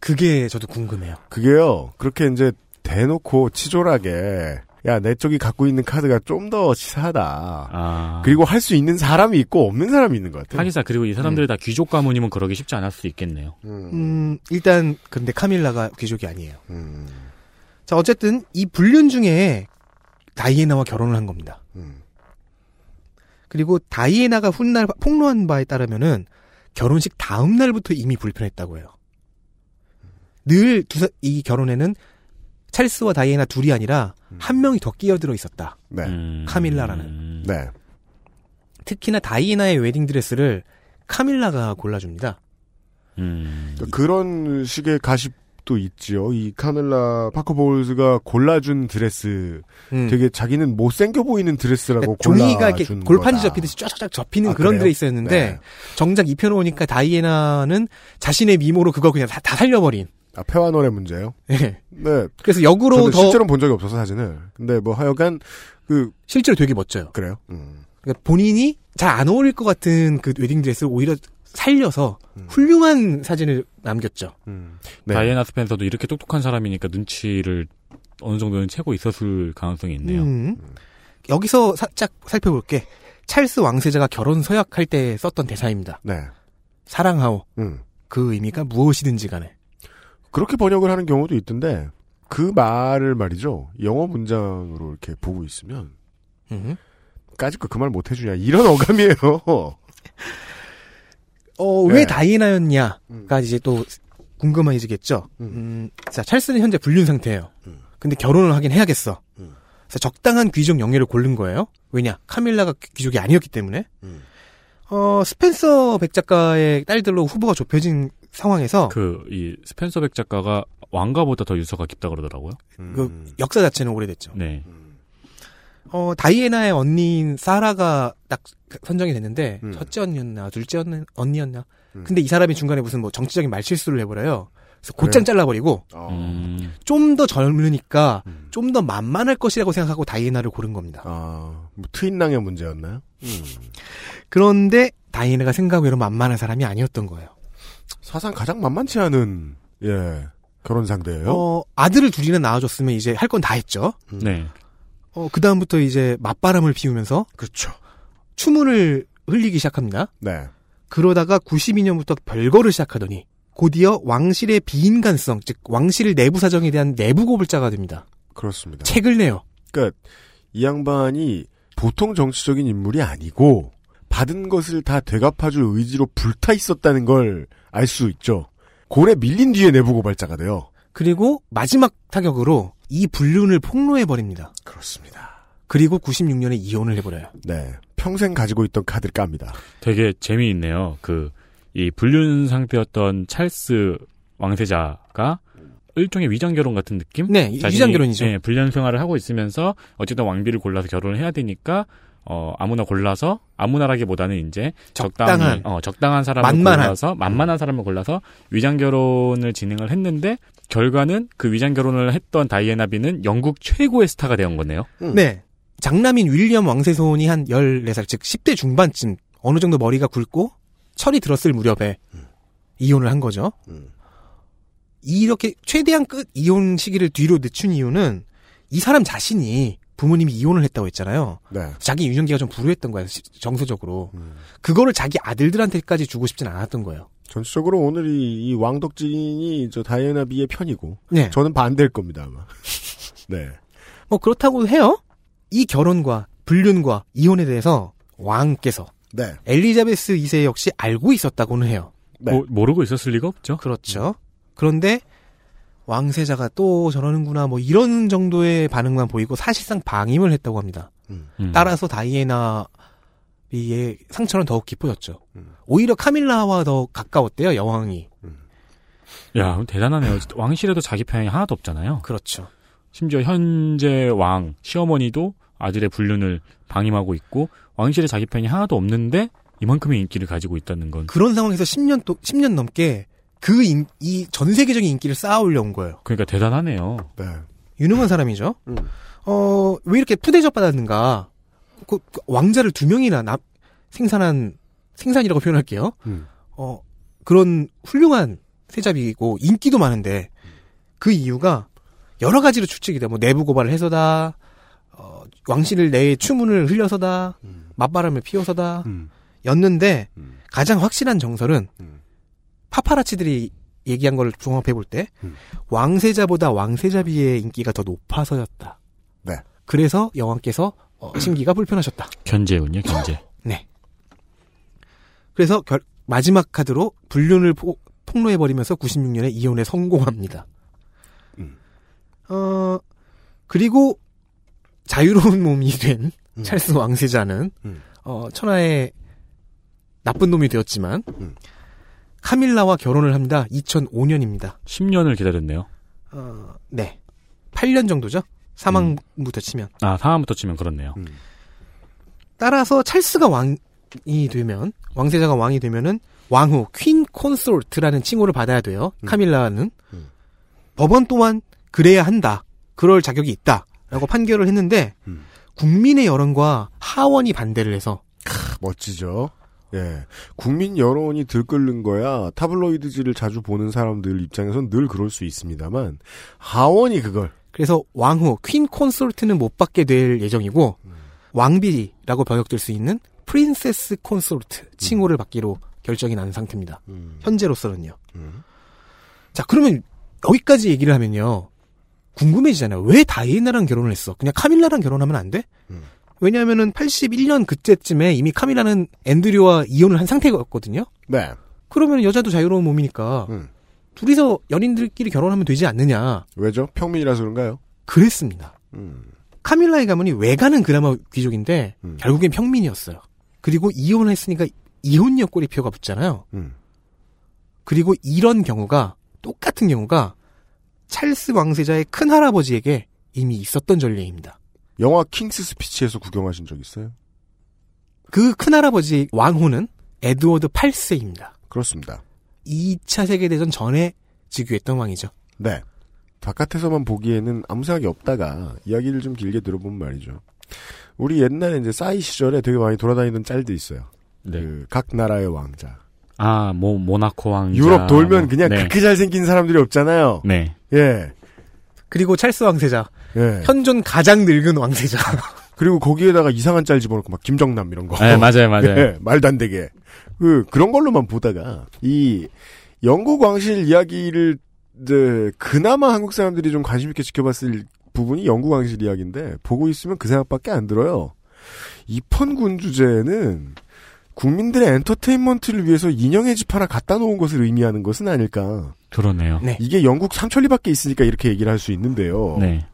그게 저도 궁금해요. 그게요. 그렇게 이제 대놓고 치졸하게, 야, 내 쪽이 갖고 있는 카드가 좀 더 치사하다. 아. 그리고 할 수 있는 사람이 있고 없는 사람이 있는 것 같아요. 하기사, 그리고 이 사람들이 다 귀족 가문이면 그러기 쉽지 않을 수도 있겠네요. 일단 근데 카밀라가 귀족이 아니에요. 자, 어쨌든 이 불륜 중에 다이애나와 결혼을 한 겁니다. 그리고 다이애나가 훗날 폭로한 바에 따르면은 결혼식 다음 날부터 이미 불편했다고 해요. 늘 이 결혼에는 찰스와 다이애나 둘이 아니라 한 명이 더 끼어들어 있었다. 네. 카밀라라는. 네. 특히나 다이애나의 웨딩드레스를 카밀라가 골라줍니다. 그런 식의 가십도 있지요. 이 카밀라 파커 보울스가 골라준 드레스, 되게 자기는 못생겨 보이는 드레스라고 골라준 거다. 종이가 이렇게 골판지 접히듯이 쫙쫙 접히는 그런 그래요? 드레스였는데 네. 정작 입혀놓으니까 다이애나는 자신의 미모로 그거 그냥 다 살려버린. 아, 폐와 노래 문제요? 네. 네. 그래서 역으로 더. 실제로는 본 적이 없어서 사진을. 근데 뭐 하여간 실제로 되게 멋져요. 그래요? 그러니까 본인이 잘 안 어울릴 것 같은 그 웨딩드레스를 오히려 살려서 훌륭한 사진을 남겼죠. 네. 다이애나 스펜서도 이렇게 똑똑한 사람이니까 눈치를 어느 정도는 채고 있었을 가능성이 있네요. 여기서 살짝 살펴볼 게 찰스 왕세자가 결혼 서약할 때 썼던 대사입니다. 네. 사랑하오. 그 의미가 무엇이든지 간에. 그렇게 번역을 하는 경우도 있던데, 그 말을 말이죠. 영어 문장으로 이렇게 보고 있으면, 까짓 거 그 말 못 해주냐. 이런 어감이에요. 왜 네. 다이애나였냐가 이제 또 궁금해지겠죠. 자, 찰스는 현재 불륜 상태예요. 근데 결혼을 하긴 해야겠어. 그래서 적당한 귀족 영예를 고른 거예요. 왜냐? 카밀라가 귀족이 아니었기 때문에. 스펜서 백 작가의 딸들로 후보가 좁혀진 상황에서 이 스펜서 백 작가가 왕가보다 더 유서가 깊다 그러더라고요. 그 역사 자체는 오래됐죠. 네. 다이애나의 언니인 사라가 딱 선정이 됐는데 첫째 언니였나 둘째 언니였나. 근데 이 사람이 중간에 무슨 뭐 정치적인 말실수를 해버려요. 그래서 곧장 잘라버리고 좀 더 젊으니까 좀 더 만만할 것이라고 생각하고 다이애나를 고른 겁니다. 아, 뭐 트인낭의 문제였나요? 그런데 다이애나가 생각외로 만만한 사람이 아니었던 거예요. 사상 가장 만만치 않은 결혼 상대예요. 아들을 둘이나 낳아줬으면 이제 할 건 다 했죠. 네. 그 다음부터 이제 맞바람을 피우면서 그렇죠. 추문을 흘리기 시작합니다. 네. 그러다가 92년부터 별거를 시작하더니 곧이어 왕실의 비인간성, 즉 왕실 내부 사정에 대한 내부 고불자가 됩니다. 그렇습니다. 책을 내요. 그러니까 이 양반이 보통 정치적인 인물이 아니고 받은 것을 다 되갚아줄 의지로 불타 있었다는 걸 알 수 있죠. 골에 밀린 뒤에 내부 고발자가 돼요. 그리고 마지막 타격으로 이 불륜을 폭로해버립니다. 그렇습니다. 그리고 96년에 이혼을 해버려요. 네. 평생 가지고 있던 카드를 깝니다. 되게 재미있네요. 이 불륜 상태였던 찰스 왕세자가 일종의 위장결혼 같은 느낌? 네. 위장결혼이죠. 네. 불륜 생활을 하고 있으면서 어쨌든 왕비를 골라서 결혼을 해야 되니까 아무나 골라서 아무나라기보다는 이제 적당한 사람을 골라서 만만한 사람을 골라서 위장 결혼을 진행을 했는데 결과는 그 위장 결혼을 했던 다이애나 비는 영국 최고의 스타가 된 거네요. 네. 장남인 윌리엄 왕세손이 한 14살 즉 10대 중반쯤 어느 정도 머리가 굵고 철이 들었을 무렵에 이혼을 한 거죠. 이렇게 최대한 끝 이혼 시기를 뒤로 늦춘 이유는 이 사람 자신이 부모님이 이혼을 했다고 했잖아요. 네. 자기 유년기가 좀 불우했던 거예요. 정서적으로. 그거를 자기 아들들한테까지 주고 싶진 않았던 거예요. 전체적으로 오늘 이 왕덕진이 저 다이애나 비의 편이고 네. 저는 반대일 겁니다. 아마. 네. 뭐 그렇다고 해요. 이 결혼과 불륜과 이혼에 대해서 왕께서 네. 엘리자베스 2세 역시 알고 있었다고는 해요. 네. 모르고 있었을 리가 없죠. 그렇죠. 그런데 왕세자가 또 저러는구나 뭐 이런 정도의 반응만 보이고 사실상 방임을 했다고 합니다. 따라서 다이애나의 상처는 더욱 깊어졌죠. 오히려 카밀라와 더 가까웠대요 여왕이. 야 대단하네요. 왕실에도 자기 편이 하나도 없잖아요. 그렇죠. 심지어 현재 왕 시어머니도 아들의 불륜을 방임하고 있고 왕실에 자기 편이 하나도 없는데 이만큼의 인기를 가지고 있다는 건 그런 상황에서 10년 넘게 이 전 세계적인 인기를 쌓아올려온 거예요. 그러니까 대단하네요. 네. 유능한 사람이죠. 왜 이렇게 푸대접받았는가? 왕자를 2명이나 생산이라고 표현할게요. 그런 훌륭한 세자비이고 인기도 많은데 그 이유가 여러 가지로 추측이 돼. 뭐 내부 고발을 해서다, 왕실을 내 추문을 흘려서다, 맞바람을 피워서다. 였는데 가장 확실한 정설은. 파파라치들이 얘기한 걸 종합해볼 때 왕세자보다 왕세자비의 인기가 더 높아서였다. 네. 그래서 여왕께서 심기가 불편하셨다. 견제군요. 견제. 네. 그래서 마지막 카드로 불륜을 폭로해버리면서 96년에 이혼에 성공합니다. 그리고 자유로운 몸이 된 찰스 왕세자는 천하의 나쁜 놈이 되었지만 카밀라와 결혼을 합니다. 2005년입니다. 10년을 기다렸네요. 네. 8년 정도죠. 사망부터 치면. 아, 사망부터 치면 그렇네요. 따라서 찰스가 왕세자가 왕이 되면은 왕후, 퀸 콘솔트라는 칭호를 받아야 돼요. 카밀라는. 법원 또한 그래야 한다. 그럴 자격이 있다. 라고 판결을 했는데 국민의 여론과 하원이 반대를 해서. 멋지죠. 예, 국민 여론이 들끓는 거야 타블로이드지를 자주 보는 사람들 입장에선 늘 그럴 수 있습니다만 하원이 그걸 그래서 왕후 퀸 콘솔트는 못 받게 될 예정이고 왕비라고 번역될 수 있는 프린세스 콘솔트 칭호를 받기로 결정이 난 상태입니다. 현재로서는요. 자 그러면 여기까지 얘기를 하면요 궁금해지잖아요. 왜 다이애나랑 결혼을 했어? 그냥 카밀라랑 결혼하면 안 돼? 왜냐하면은 81년 그때쯤에 이미 카밀라는 앤드류와 이혼을 한 상태였거든요. 네. 그러면 여자도 자유로운 몸이니까 둘이서 연인들끼리 결혼하면 되지 않느냐. 왜죠? 평민이라서 그런가요? 그랬습니다. 카밀라의 가문이 외가는 그나마 귀족인데 결국엔 평민이었어요. 그리고 이혼했으니까 이혼녀 꼬리표가 붙잖아요. 그리고 이런 경우가 똑같은 경우가 찰스 왕세자의 큰할아버지에게 이미 있었던 전례입니다. 영화 킹스 스피치에서 구경하신 적 있어요? 그 큰할아버지 왕호는 에드워드 8세입니다. 그렇습니다. 2차 세계대전 전에 즉위했던 왕이죠. 네. 바깥에서만 보기에는 아무 생각이 없다가 이야기를 좀 길게 들어보면 말이죠. 우리 옛날에 이제 싸이 시절에 되게 많이 돌아다니던 짤도 있어요. 네. 그 각 나라의 왕자. 아, 뭐 모나코 왕자. 유럽 돌면 뭐, 그냥 네. 그렇게 잘생긴 사람들이 없잖아요. 네. 예. 그리고 찰스 왕세자. 예. 현존 가장 늙은 왕세자. 그리고 거기에다가 이상한 짤 집어넣고 막 김정남 이런 거. 네, 맞아요, 맞아요. 예, 말도 안 되게. 그런 걸로만 보다가 이 영국 왕실 이야기를 이제 그나마 한국 사람들이 좀 관심 있게 지켜봤을 부분이 영국 왕실 이야기인데 보고 있으면 그 생각밖에 안 들어요. 입헌군 주제는 국민들의 엔터테인먼트를 위해서 인형의 집 하나 갖다 놓은 것을 의미하는 것은 아닐까. 그러네요. 네. 이게 영국 3천리밖에 있으니까 이렇게 얘기를 할 수 있는데요. 네.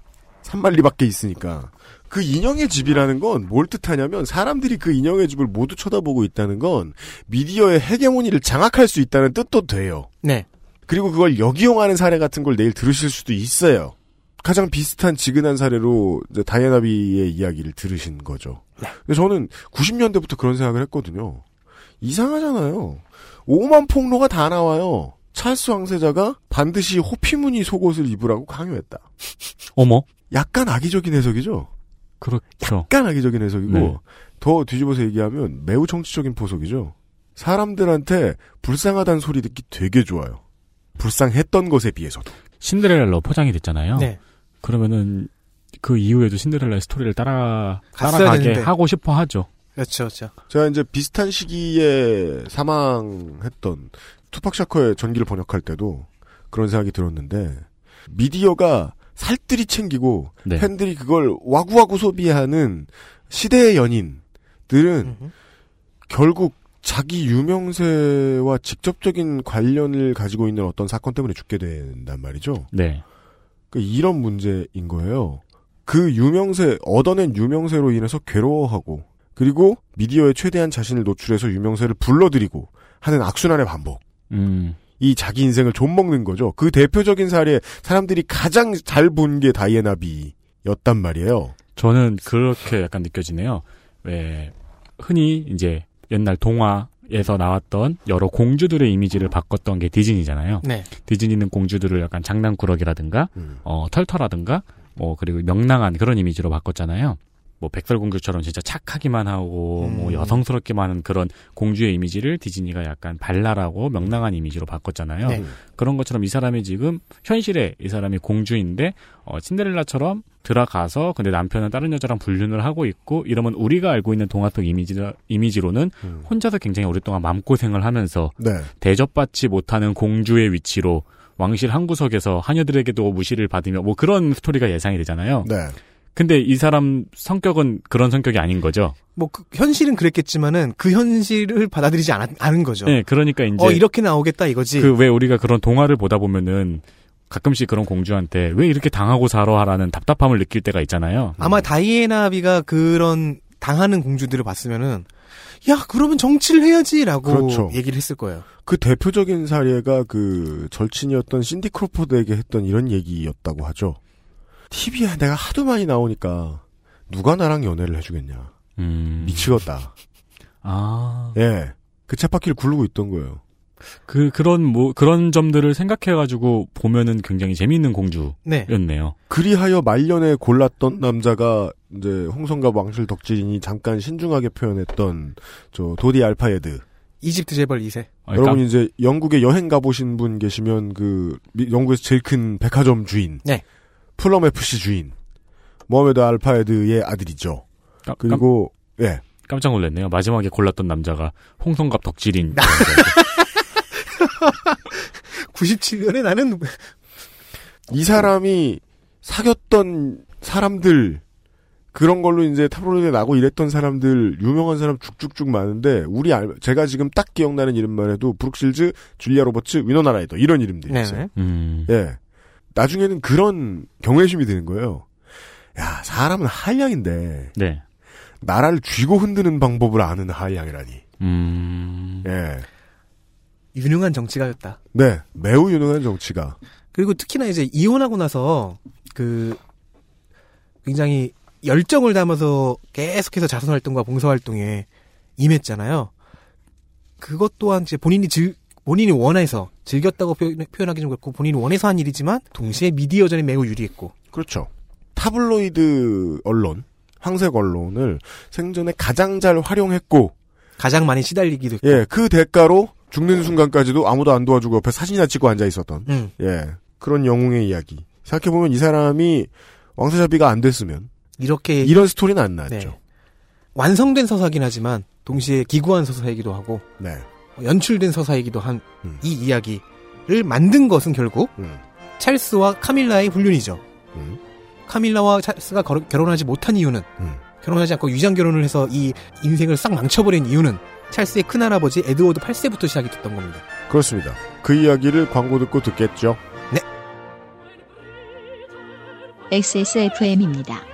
3만리밖에 있으니까. 그 인형의 집이라는 건 뭘 뜻하냐면 사람들이 그 인형의 집을 모두 쳐다보고 있다는 건 미디어의 헤게모니를 장악할 수 있다는 뜻도 돼요. 네. 그리고 그걸 역이용하는 사례 같은 걸 내일 들으실 수도 있어요. 가장 비슷한 지근한 사례로 다이애나비의 이야기를 들으신 거죠. 근데 저는 90년대부터 그런 생각을 했거든요. 이상하잖아요. 오만 폭로가 다 나와요. 찰스 왕세자가 반드시 호피무늬 속옷을 입으라고 강요했다. 어머. 약간 악의적인 해석이죠? 그렇죠. 약간 악의적인 해석이고 네. 더 뒤집어서 얘기하면 매우 정치적인 포석이죠. 사람들한테 불쌍하다는 소리 듣기 되게 좋아요. 불쌍했던 것에 비해서도. 신데렐라로 포장이 됐잖아요. 네. 그러면은 그 이후에도 신데렐라의 스토리를 따라가게 하고 싶어 하죠. 그렇죠, 그렇죠. 제가 이제 비슷한 시기에 사망했던 투팍 샤커의 전기를 번역할 때도 그런 생각이 들었는데 미디어가 살뜰히 챙기고 네. 팬들이 그걸 와구와구 소비하는 시대의 연인들은 결국 자기 유명세와 직접적인 관련을 가지고 있는 어떤 사건 때문에 죽게 된단 말이죠. 네. 그러니까 이런 문제인 거예요. 그 유명세, 얻어낸 유명세로 인해서 괴로워하고 그리고 미디어에 최대한 자신을 노출해서 유명세를 불러들이고 하는 악순환의 반복. 이 자기 인생을 좀먹는 거죠. 그 대표적인 사례 사람들이 가장 잘본게 다이애나비였단 말이에요. 저는 그렇게 약간 느껴지네요. 왜 흔히 이제 옛날 동화에서 나왔던 여러 공주들의 이미지를 바꿨던 게 디즈니잖아요. 네. 디즈니는 공주들을 약간 장난꾸러기라든가 털털하든가 뭐 그리고 명랑한 그런 이미지로 바꿨잖아요. 뭐 백설공주처럼 진짜 착하기만 하고 뭐 여성스럽기만 하는 그런 공주의 이미지를 디즈니가 약간 발랄하고 명랑한 이미지로 바꿨잖아요. 네. 그런 것처럼 이 사람이 지금 현실에 이 사람이 공주인데 신데렐라처럼 들어가서 근데 남편은 다른 여자랑 불륜을 하고 있고 이러면 우리가 알고 있는 동화 속 이미지로는 혼자서 굉장히 오랫동안 마음고생을 하면서 네. 대접받지 못하는 공주의 위치로 왕실 한 구석에서 하녀들에게도 무시를 받으며 뭐 그런 스토리가 예상이 되잖아요. 네. 근데 이 사람 성격은 그런 성격이 아닌 거죠. 뭐 현실은 그랬겠지만은 그 현실을 받아들이지 않은 거죠. 네, 그러니까 이제 이렇게 나오겠다 이거지. 그 왜 우리가 그런 동화를 보다 보면은 가끔씩 그런 공주한테 왜 이렇게 당하고 살아라는 답답함을 느낄 때가 있잖아요. 아마 다이애나비가 그런 당하는 공주들을 봤으면은 야 그러면 정치를 해야지라고 그렇죠. 얘기를 했을 거예요. 그 대표적인 사례가 그 절친이었던 신디 크로포드에게 했던 이런 얘기였다고 하죠. TV에 내가 하도 많이 나오니까 누가 나랑 연애를 해주겠냐. 미치겠다. 아. 예. 그 쳇바퀴를 굴르고 있던 거예요. 그런 점들을 생각해가지고 보면은 굉장히 재미있는 공주였네요. 네. 그리하여 말년에 골랐던 남자가 이제 홍성갑 왕실 덕질인이 잠깐 신중하게 표현했던 저 도디 알파예드. 이집트 재벌 2세. 여러분 이제 영국에 여행 가보신 분 계시면 그 영국에서 제일 큰 백화점 주인. 네. 플럼 FC 주인 모하메드 알파에드의 아들이죠. 그리고 예 깜짝 놀랐네요. 마지막에 골랐던 남자가 홍성갑 덕질인. 97년에 나는 이 사람이 사귀었던 사람들 그런 걸로 이제 타로에 나고 이랬던 사람들, 유명한 사람 쭉쭉쭉 많은데, 제가 지금 딱 기억나는 이름만 해도, 브룩실즈, 줄리아 로버츠, 위노나 라이더, 이런 이름들이 있어요. 예. 나중에는 그런 경외심이 드는 거예요. 야, 사람은 한량인데, 네. 나라를 쥐고 흔드는 방법을 아는 한량이라니. 예. 유능한 정치가였다. 네, 매우 유능한 정치가. 그리고 특히나 이제 이혼하고 나서, 굉장히, 열정을 담아서 계속해서 자선활동과 봉사활동에 임했잖아요. 그것 또한 이제 본인이 원해서 즐겼다고 표현하기 좀 그렇고 본인이 원해서 한 일이지만 동시에 미디어전에 매우 유리했고. 그렇죠. 타블로이드 언론, 황색 언론을 생전에 가장 잘 활용했고 가장 많이 시달리기도 했고. 예, 그 대가로 죽는 순간까지도 아무도 안 도와주고 옆에 사진이나 찍고 앉아있었던 예, 그런 영웅의 이야기. 생각해보면 이 사람이 왕세자비가 안 됐으면 이렇게 이런 스토리는 안 나왔죠. 네. 완성된 서사긴 하지만 동시에 기구한 서사이기도 하고 네. 연출된 서사이기도 한 이 이야기를 만든 것은 결국 찰스와 카밀라의 불륜이죠. 카밀라와 찰스가 결혼하지 못한 이유는 결혼하지 않고 위장 결혼을 해서 이 인생을 싹 망쳐버린 이유는 찰스의 큰할아버지 에드워드 8세부터 시작이 됐던 겁니다. 그렇습니다. 그 이야기를 광고 듣고 듣겠죠. 네. XSFM입니다.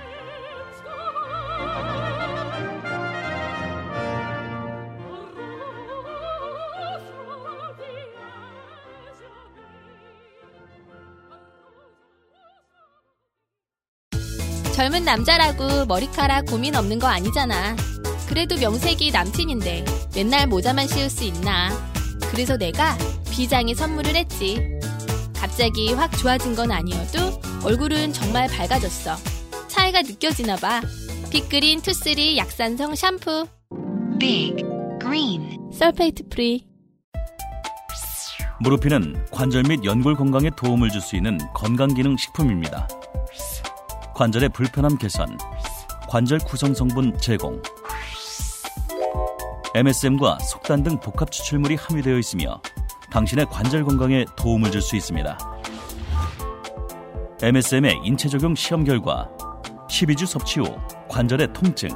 젊은 남자라고 머리카락 고민 없는 거 아니잖아. 그래도 명색이 남친인데 맨날 모자만 씌울 수 있나. 그래서 내가 비장의 선물을 했지. 갑자기 확 좋아진 건 아니어도 얼굴은 정말 밝아졌어. 차이가 느껴지나 봐. 빅그린 투쓰리 약산성 샴푸. 빅 그린 설페이트 프리. 무릎피는 관절 및 연골 건강에 도움을 줄 수 있는 건강기능 식품입니다. 관절의 불편함 개선, 관절 구성 성분 제공, MSM과 속단 등 복합 추출물이 함유되어 있으며 당신의 관절 건강에 도움을 줄 수 있습니다. MSM의 인체 적용 시험 결과 12주 섭취 후 관절의 통증,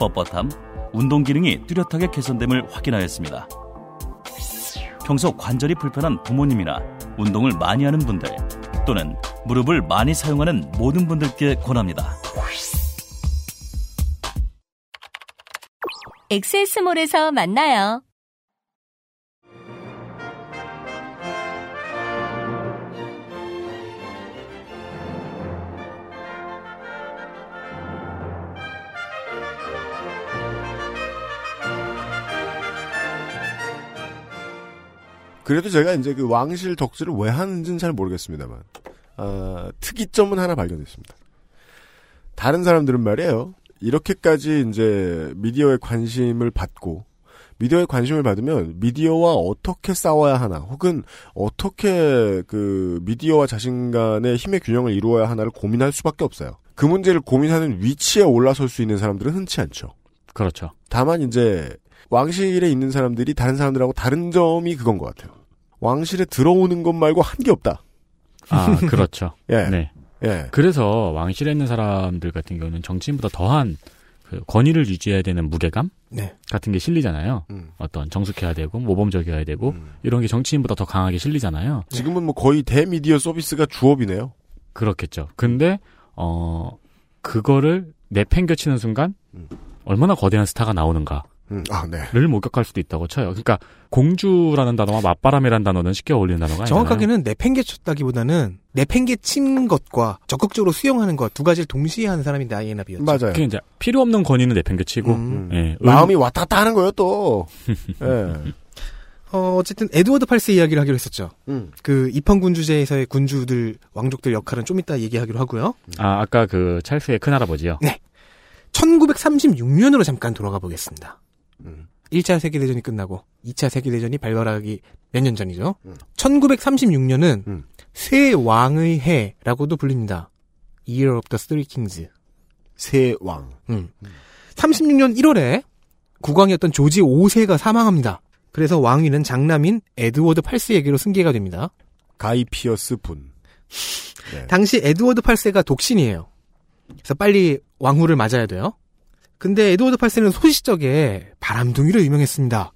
뻣뻣함, 운동 기능이 뚜렷하게 개선됨을 확인하였습니다. 평소 관절이 불편한 부모님이나 운동을 많이 하는 분들 또는 무릎을 많이 사용하는 모든 분들께 권합니다. XS몰에서 만나요. 그래도 제가 이제 그 왕실 덕질을 왜 하는지는 잘 모르겠습니다만 특이점은 하나 발견했습니다. 다른 사람들은 말이에요. 이렇게까지 이제 미디어에 관심을 받고 미디어에 관심을 받으면 미디어와 어떻게 싸워야 하나 혹은 어떻게 그 미디어와 자신 간의 힘의 균형을 이루어야 하나를 고민할 수밖에 없어요. 그 문제를 고민하는 위치에 올라설 수 있는 사람들은 흔치 않죠. 그렇죠. 다만 이제 왕실에 있는 사람들이 다른 사람들하고 다른 점이 그건 것 같아요. 왕실에 들어오는 것 말고 한 게 없다. 아, 그렇죠. 예. 네. 예. 그래서 왕실에 있는 사람들 같은 경우는 정치인보다 더한 그 권위를 유지해야 되는 무게감 네. 같은 게 실리잖아요. 어떤 정숙해야 되고 모범적이어야 되고 이런 게 정치인보다 더 강하게 실리잖아요. 지금은 뭐 거의 대미디어 서비스가 주업이네요. 그렇겠죠. 근데 그거를 내팽겨치는 순간 얼마나 거대한 스타가 나오는가. 아, 네. 를 목격할 수도 있다고 쳐요. 그러니까 공주라는 단어와 맞바람이라는 단어는 쉽게 어울리는 단어가 아니에요. 정확하게는 내팽개쳤다기보다는 내팽개친 것과 적극적으로 수용하는 것 두 가지를 동시에 하는 사람이 다이애나 비였죠. 맞아요. 그게 이제 필요 없는 권위는 내팽개치고 예, 마음이 왔다 갔다 하는 거예요 또. 예. 어쨌든 에드워드 8세 이야기를 하기로 했었죠. 그 입헌군주제에서의 군주들 왕족들 역할은 좀 이따 얘기하기로 하고요. 아 아까 그 찰스의 큰할아버지요. 네. 1936년으로 잠깐 돌아가 보겠습니다. 1차 세계대전이 끝나고 2차 세계대전이 발발하기 몇 년 전이죠. 1936년은 새 왕의 해라고도 불립니다. Year of the Three Kings. 새 왕. 36년 1월에 국왕이었던 조지 5세가 사망합니다. 그래서 왕위는 장남인 에드워드 8세에게로 승계가 됩니다. 가이 피어스 분. 네. 당시 에드워드 8세가 독신이에요. 그래서 빨리 왕후를 맞아야 돼요. 근데 에드워드 8세는 소시적에 바람둥이로 유명했습니다.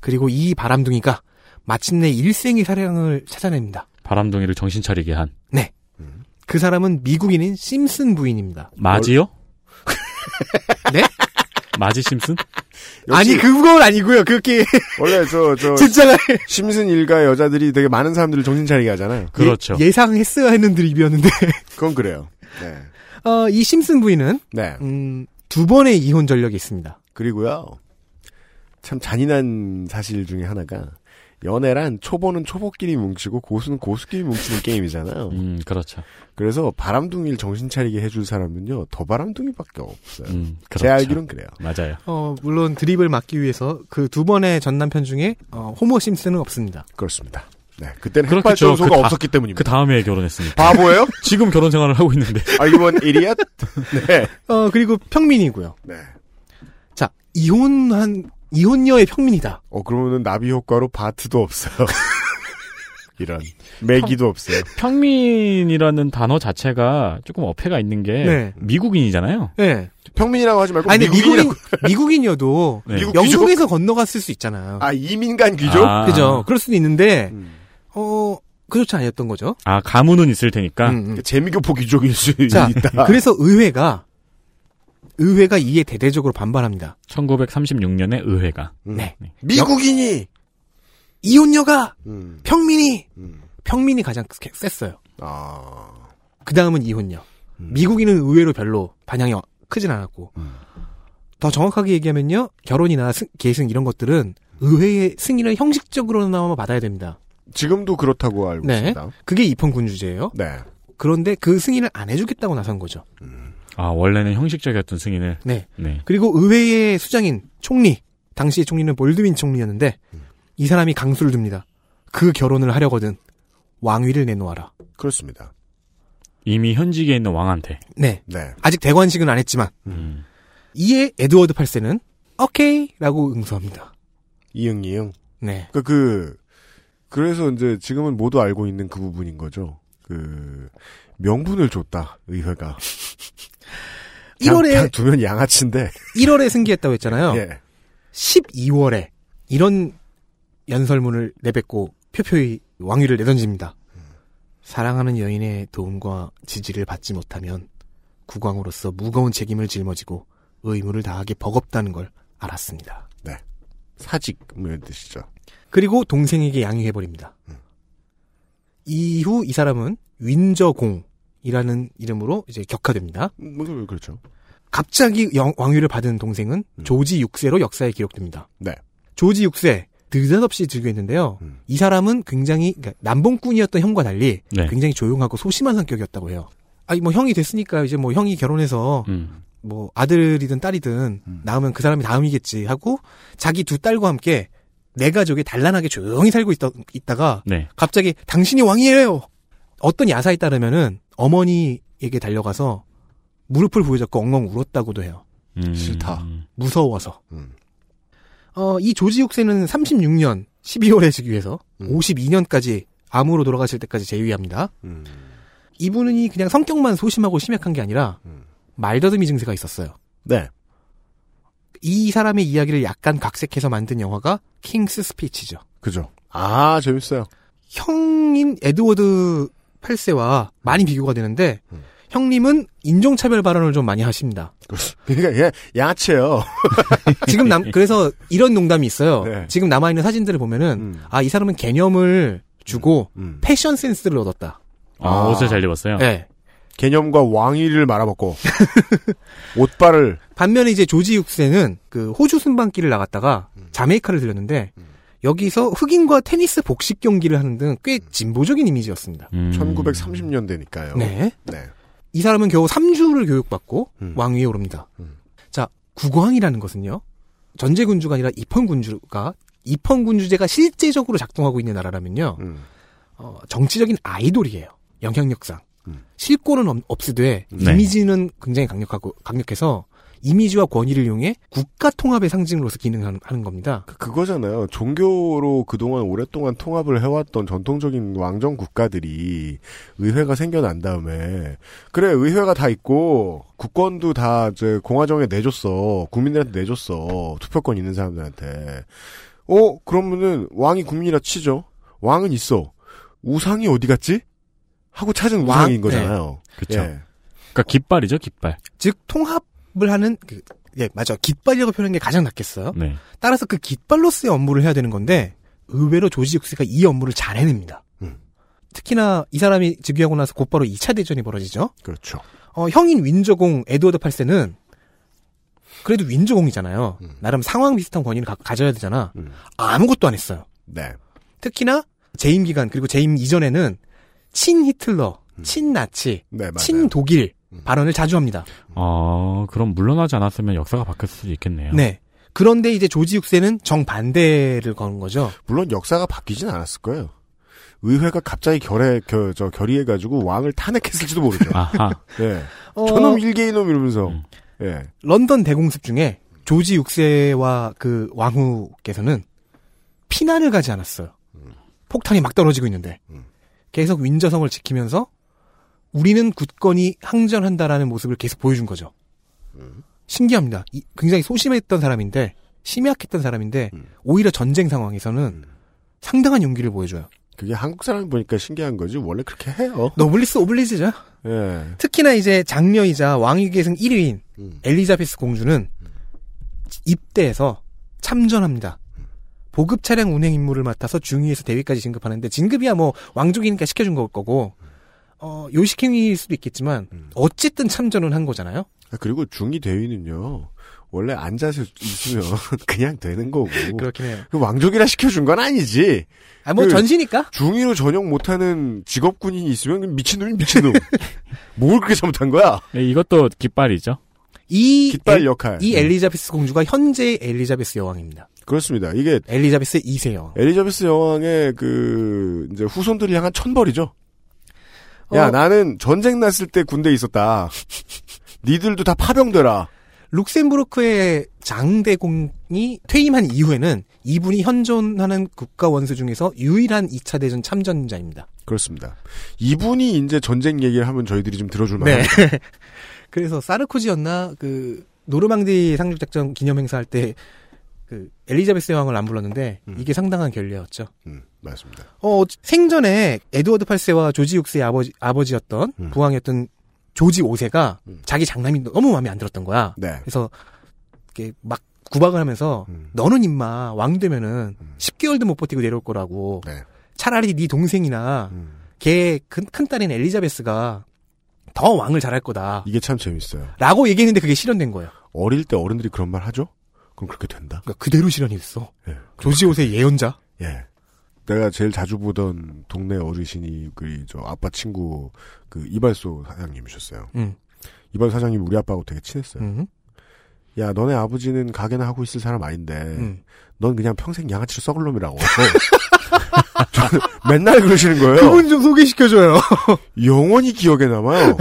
그리고 이 바람둥이가 마침내 일생의 사랑을 찾아냅니다. 바람둥이를 정신 차리게 한. 네. 그 사람은 미국인인 심슨 부인입니다. 마지요? 네? 마지 심슨? 아니 그건 아니고요. 그게 원래 저 진짜 심슨 일가의 여자들이 되게 많은 사람들을 정신 차리게 하잖아요. 그렇죠. 예상했어야 했는 드립이었는데. 그건 그래요. 네. 이 심슨 부인은 네. 두 번의 이혼 전력이 있습니다. 그리고요. 참 잔인한 사실 중에 하나가 연애란 초보는 초보끼리 뭉치고 고수는 고수끼리 뭉치는 게임이잖아요. 그렇죠. 그래서 바람둥이를 정신 차리게 해줄 사람은요, 더 바람둥이밖에 없어요. 그렇죠. 제 알기론 그래요. 맞아요. 물론 드립을 막기 위해서 그 두 번의 전 남편 중에 호모 심슨은 없습니다. 그렇습니다. 네, 그때는 핵발 전소가 없었기 때문입니다. 그 다음에 결혼했습니다. 바보예요? 지금 결혼 생활을 하고 있는데. Are you an idiot? 네. 그리고 평민이고요. 네. 자, 이혼녀의 평민이다. 그러면은 나비 효과로 바트도 없어요. 이런. 매기도 없어요. 평민이라는 단어 자체가 조금 어폐가 있는 게 네. 미국인이잖아요. 네. 평민이라고 하지 말고 아니, 미국인이어도 네. 영국에서 건너갔을 수 있잖아요. 아, 이민간 귀족? 아. 그죠. 그럴 수는 있는데 그조차 아니었던 거죠. 아, 가문은 있을 테니까. 재미교포 귀족일 수 자, 있다. 그래서 의회가 이에 대대적으로 반발합니다. 1936년에 의회가. 네. 미국인이! 이혼녀가! 평민이! 평민이 가장 셌어요. 아. 그 다음은 이혼녀. 미국인은 의외로 별로 반향이 크진 않았고. 더 정확하게 얘기하면요. 결혼이나 계승 이런 것들은 의회의 승인을 형식적으로나마 받아야 됩니다. 지금도 그렇다고 알고 네. 있습니다. 그게 입헌군주제예요. 네. 그런데 그 승인을 안 해주겠다고 나선 거죠. 아, 원래는 형식적이었던 승인을. 네. 네. 그리고 의회의 수장인 총리, 당시의 총리는 볼드윈 총리였는데, 이 사람이 강수를 듭니다. 그 결혼을 하려거든, 왕위를 내놓아라. 그렇습니다. 이미 현직에 있는 왕한테. 네. 네. 아직 대관식은 안 했지만, 이에 에드워드 8세는, 오케이! 라고 응수합니다. 이응이응? 네. 그래서 이제 지금은 모두 알고 있는 그 부분인 거죠. 명분을 줬다, 의회가. 1월에 두면 양아치인데 1월에 승기했다고 했잖아요. 예. 12월에 이런 연설문을 내뱉고 표표히 왕위를 내던집니다. 사랑하는 여인의 도움과 지지를 받지 못하면 국왕으로서 무거운 책임을 짊어지고 의무를 다하기 버겁다는 걸 알았습니다. 네, 사직 뭐 뜻이죠. 그리고 동생에게 양위해버립니다. 이후 이 사람은 윈저공이라는 이름으로 이제 격하됩니다. 그렇죠. 갑자기 왕위를 받은 동생은 조지 6세로 역사에 기록됩니다. 네. 조지 6세 느닷없이 즉위했는데요. 이 사람은 굉장히 남봉꾼이었던 형과 달리 네. 굉장히 조용하고 소심한 성격이었다고 해요. 아니 뭐 형이 됐으니까 이제 뭐 형이 결혼해서 뭐 아들이든 딸이든 낳으면 그 사람이 다음이겠지 하고 자기 두 딸과 함께 내 가족이 단란하게 조용히 살고 있다가 네. 갑자기 당신이 왕이에요. 어떤 야사에 따르면은 어머니에게 달려가서 무릎을 부여잡고 엉엉 울었다고도 해요. 싫다. 무서워서. 이 조지 6세는 36년 12월에 즉위해서 52년까지 암으로 돌아가실 때까지 재위합니다. 이분이 그냥 성격만 소심하고 심약한 게 아니라 말더듬이 증세가 있었어요. 네. 이 사람의 이야기를 약간 각색해서 만든 영화가 킹스 스피치죠. 그죠. 아, 재밌어요. 형인 에드워드 8세와 많이 비교가 되는데 형님은 인종차별 발언을 좀 많이 하십니다. 그러니까 양아치예요. 지금 그래서 이런 농담이 있어요. 네. 지금 남아있는 사진들을 보면은 아, 이 사람은 개념을 주고 패션 센스를 얻었다. 아, 옷을 잘 입었어요? 네. 개념과 왕위를 말아먹고 옷발을. 반면에 이제 조지 6세는 그 호주 순방길을 나갔다가 자메이카를 들렸는데 여기서 흑인과 테니스 복식 경기를 하는 등 꽤 진보적인 이미지였습니다. 1930년대니까요. 네. 네. 이 사람은 겨우 3주를 교육받고 왕위에 오릅니다. 자, 국왕이라는 것은요. 전제군주가 아니라 입헌군주제가 실제적으로 작동하고 있는 나라라면요. 정치적인 아이돌이에요. 영향력상. 실권은 없으되 이미지는 굉장히 강력해서 이미지와 권위를 이용해 국가 통합의 상징으로서 기능하는 겁니다. 그거잖아요. 종교로 그동안 오랫동안 통합을 해왔던 전통적인 왕정 국가들이 의회가 생겨난 다음에 그래 의회가 다 있고 국권도 다 이제 공화정에 내줬어. 국민들한테 내줬어. 투표권 있는 사람들한테. 그러면은 왕이 국민이라 치죠. 왕은 있어. 우상이 어디 갔지? 하고 찾은 우상인 거잖아요. 네. 그렇죠. 예. 그러니까 깃발이죠, 깃발. 즉 통합을 하는 맞아. 깃발이라고 표현하는 게 가장 낫겠어요. 네. 따라서 그 깃발로서의 업무를 해야 되는 건데 의외로 조지 6세가 이 업무를 잘 해냅니다. 특히나 이 사람이 즉위하고 나서 곧바로 2차 대전이 벌어지죠. 그렇죠. 형인 윈저공 에드워드 8세는 그래도 윈저공이잖아요. 나름 상황 비슷한 권위를 가져야 되잖아. 아무것도 안 했어요. 네. 특히나 재임 기간 그리고 재임 이전에는 친 히틀러, 친 나치, 네, 친 독일 발언을 자주 합니다. 그럼 물러나지 않았으면 역사가 바뀌었을 수도 있겠네요. 네. 그런데 이제 조지 6세는 정반대를 거는 거죠. 물론 역사가 바뀌진 않았을 거예요. 의회가 갑자기 결의해가지고 왕을 탄핵했을지도 모르죠. 아하. 네. 저놈 일개이놈 이러면서. 예. 런던 대공습 중에 조지 6세와 그 왕후께서는 피난을 가지 않았어요. 폭탄이 막 떨어지고 있는데. 계속 윈저성을 지키면서 우리는 굳건히 항전한다라는 모습을 계속 보여준 거죠. 신기합니다. 굉장히 소심했던 사람인데 심약했던 사람인데 오히려 전쟁 상황에서는 상당한 용기를 보여줘요. 그게 한국 사람이 보니까 신기한 거지 원래 그렇게 해요. 노블리스 오블리즈죠. 예. 특히나 이제 장녀이자 왕위 계승 1위인 엘리자베스 공주는 입대해서 참전합니다. 보급 차량 운행 임무를 맡아서 중위에서 대위까지 진급하는데 진급이야 뭐 왕족이니까 시켜준 걸 거고 요식행위일 수도 있겠지만 어쨌든 참전은 한 거잖아요. 그리고 중위 대위는요 원래 앉아서 있으면 그냥 되는 거고. 그렇긴 해요. 왕족이라 시켜준 건 아니지. 전시니까. 중위로 전역 못하는 직업 군인이 있으면 미친놈. 뭘 그렇게 잘못한 거야? 네, 이것도 깃발이죠. 깃발 역할. 이 엘리자베스 공주가 현재의 엘리자베스 여왕입니다. 그렇습니다. 이게 엘리자베스 2세 여왕. 엘리자베스 여왕의 이제 후손들이 향한 천벌이죠. 야, 나는 전쟁 났을 때 군대에 있었다. 니들도 다 파병되라. 룩셈부르크의 장대공이 퇴임한 이후에는 이분이 현존하는 국가 원수 중에서 유일한 2차 대전 참전자입니다. 그렇습니다. 이분이 이제 전쟁 얘기를 하면 저희들이 좀 들어줄 만한. 네. 그래서 사르코지였나 노르망디 상륙작전 기념행사 할 때 엘리자베스 여왕을 안 불렀는데 이게 상당한 결례였죠. 맞습니다. 생전에 에드워드 8세와 조지 6세의 아버지였던 부왕이었던 조지 5세가 자기 장남이 너무 마음에 안 들었던 거야. 네. 그래서 이렇게 막 구박을 하면서 너는 임마 왕 되면은 10개월도 못 버티고 내려올 거라고. 네. 차라리 네 동생이나 걔 큰딸인 엘리자베스가 더 왕을 잘할 거다. 이게 참 재밌어요. 라고 얘기했는데 그게 실현된 거예요. 어릴 때 어른들이 그런 말 하죠? 그럼 그렇게 된다. 그러니까 그대로 실현이 됐어. 예. 조지 5세 예언자. 예. 내가 제일 자주 보던 동네 어르신이 저 아빠 친구 이발소 사장님이셨어요. 이발소 사장님 우리 아빠하고 되게 친했어요. 야, 너네 아버지는 가게나 하고 있을 사람 아닌데 넌 그냥 평생 양아치로 썩을 놈이라고. 맨날 그러시는 거예요. 그분 좀 소개시켜줘요. 영원히 기억에 남아요.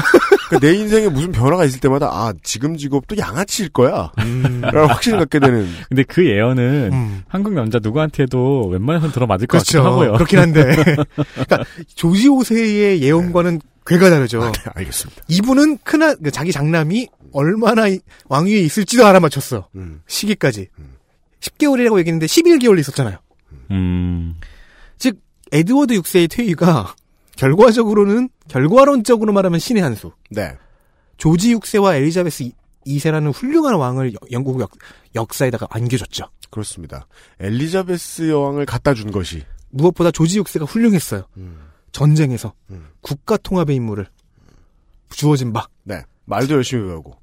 그러니까 내 인생에 무슨 변화가 있을 때마다 지금 직업도 양아치일 거야. 라는 확신을 갖게 되는. 근데 그 예언은 한국 남자 누구한테도 웬만해서는 들어맞을 것 같기도 하고요. 그렇긴 한데. 그러니까 조지 5세의 예언과는 괴가 다르죠. 네, 알겠습니다. 이분은 자기 장남이 얼마나 왕위에 있을지도 알아맞혔어. 시기까지. 10개월이라고 얘기했는데 11개월이 있었잖아요. 즉 에드워드 6세의 퇴위가 결과론적으로 말하면 신의 한 수. 네. 조지 6세와 엘리자베스 2세라는 훌륭한 왕을 영국 역사에다가 안겨줬죠. 그렇습니다. 엘리자베스 여왕을 갖다 준 것이 무엇보다 조지 6세가 훌륭했어요. 전쟁에서 국가 통합의 임무를 주어진 바. 네. 말도 열심히 외우고.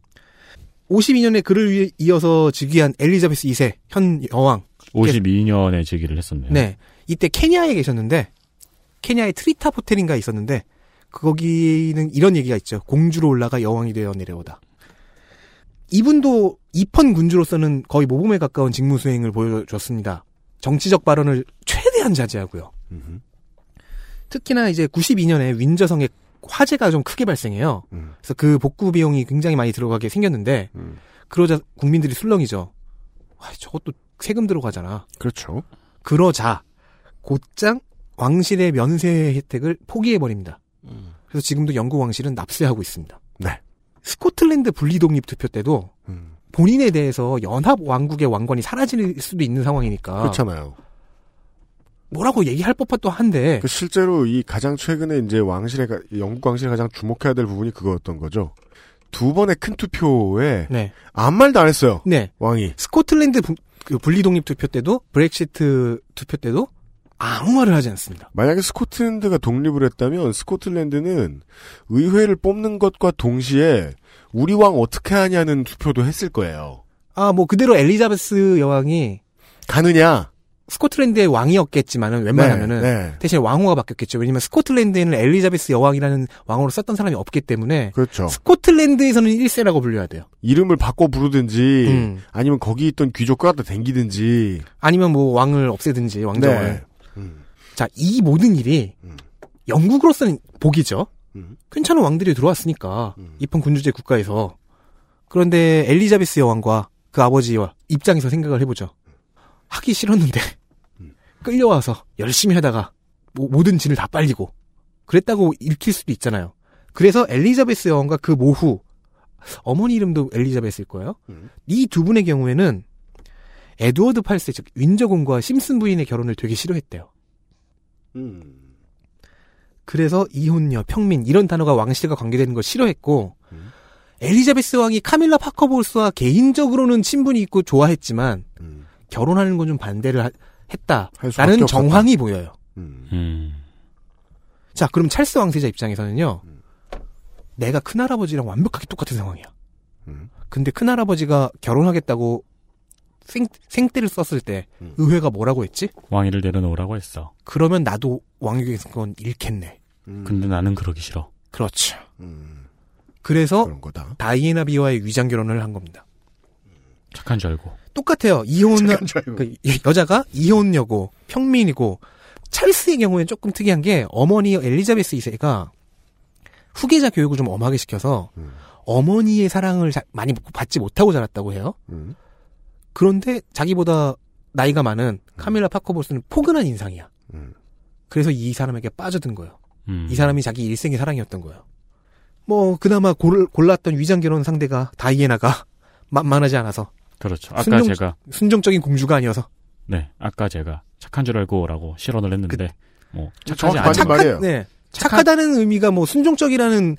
52년에 그를 이어서 즉위한 엘리자베스 2세 현 여왕. 52년에 즉위를 했었네요. 네. 이때 케냐에 계셨는데 케냐의 트리타 호텔인가 있었는데 거기는 이런 얘기가 있죠. 공주로 올라가 여왕이 되어 내려오다. 이분도 2편 군주로서는 거의 모범에 가까운 직무 수행을 보여줬습니다. 정치적 발언을 최대한 자제하고요. 특히나 이제 92년에 윈저성에 화재가 좀 크게 발생해요. 그래서 그 복구 비용이 굉장히 많이 들어가게 생겼는데 그러자 국민들이 술렁이죠. 와, 저것도 세금 들어가잖아. 그렇죠. 그러자 곧장 왕실의 면세 혜택을 포기해버립니다. 그래서 지금도 영국 왕실은 납세하고 있습니다. 네. 스코틀랜드 분리독립 투표 때도 본인에 대해서 연합 왕국의 왕관이 사라질 수도 있는 상황이니까 그렇잖아요. 뭐라고 얘기할 법도 한데 그 실제로 이 가장 최근에 이제 왕실의 영국 왕실이 가장 주목해야 될 부분이 그거였던 거죠. 두 번의 큰 투표에 네. 아무 말도 안 했어요. 네. 왕이 스코틀랜드 분리독립 투표 때도 브렉시트 투표 때도 아무 말을 하지 않습니다. 만약에 스코틀랜드가 독립을 했다면 스코틀랜드는 의회를 뽑는 것과 동시에 우리 왕 어떻게 하냐는 투표도 했을 거예요. 아, 뭐 그대로 엘리자베스 여왕이 가느냐? 스코틀랜드의 왕이었겠지만은 웬만하면은 네. 대신 왕후가 바뀌었겠죠. 왜냐면 스코틀랜드에는 엘리자베스 여왕이라는 왕으로 썼던 사람이 없기 때문에 그렇죠. 스코틀랜드에서는 1세라고 불려야 돼요. 이름을 바꿔 부르든지 아니면 거기 있던 귀족과 갖다 댕기든지 아니면 뭐 왕을 없애든지 왕정을. 네. 자, 이 모든 일이 영국으로서는 복이죠. 괜찮은 왕들이 들어왔으니까 입헌 군주제 국가에서. 그런데 엘리자베스 여왕과 그 아버지와 입장에서 생각을 해보죠. 하기 싫었는데 끌려와서 열심히 하다가 모든 진을 다 빨리고 그랬다고 읽힐 수도 있잖아요. 그래서 엘리자베스 여왕과 그 모후 어머니 이름도 엘리자베스일 거예요. 이 두 분의 경우에는 에드워드 8세 즉 윈저공과 심슨 부인의 결혼을 되게 싫어했대요. 그래서 이혼녀, 평민 이런 단어가 왕실과 관계되는 걸 싫어했고 엘리자베스 왕이 카밀라 파커 볼스와 개인적으로는 친분이 있고 좋아했지만 결혼하는 건 좀 반대를 했다라는 정황이 보여요. 자, 그럼 찰스 왕세자 입장에서는요. 내가 큰할아버지랑 완벽하게 똑같은 상황이야. 근데 큰할아버지가 결혼하겠다고 생떼를 썼을 때 의회가 뭐라고 했지? 왕위를 내려놓으라고 했어. 그러면 나도 왕위계승권 잃겠네. 근데 나는 그러기 싫어. 그렇죠. 그래서 다이애나 비와의 위장결혼을 한 겁니다. 착한 줄 알고. 똑같아요. 그 여자가 이혼녀고 평민이고 찰스의 경우에는 조금 특이한 게 어머니 엘리자베스 2세가 후계자 교육을 좀 엄하게 시켜서 어머니의 사랑을 많이 받지 못하고 자랐다고 해요. 그런데 자기보다 나이가 많은 카밀라 파커볼스는 포근한 인상이야. 그래서 이 사람에게 빠져든 거예요. 이 사람이 자기 일생의 사랑이었던 거예요. 뭐 그나마 골랐던 위장결혼 상대가 다이애나가 만만하지 않아서. 그렇죠. 아까 제가 순종적인 공주가 아니어서. 네. 아까 제가 착한 줄 알고라고 실언을 했는데 뭐 착하지 않은 말이에요. 네. 착하다는 의미가 뭐 순종적이라는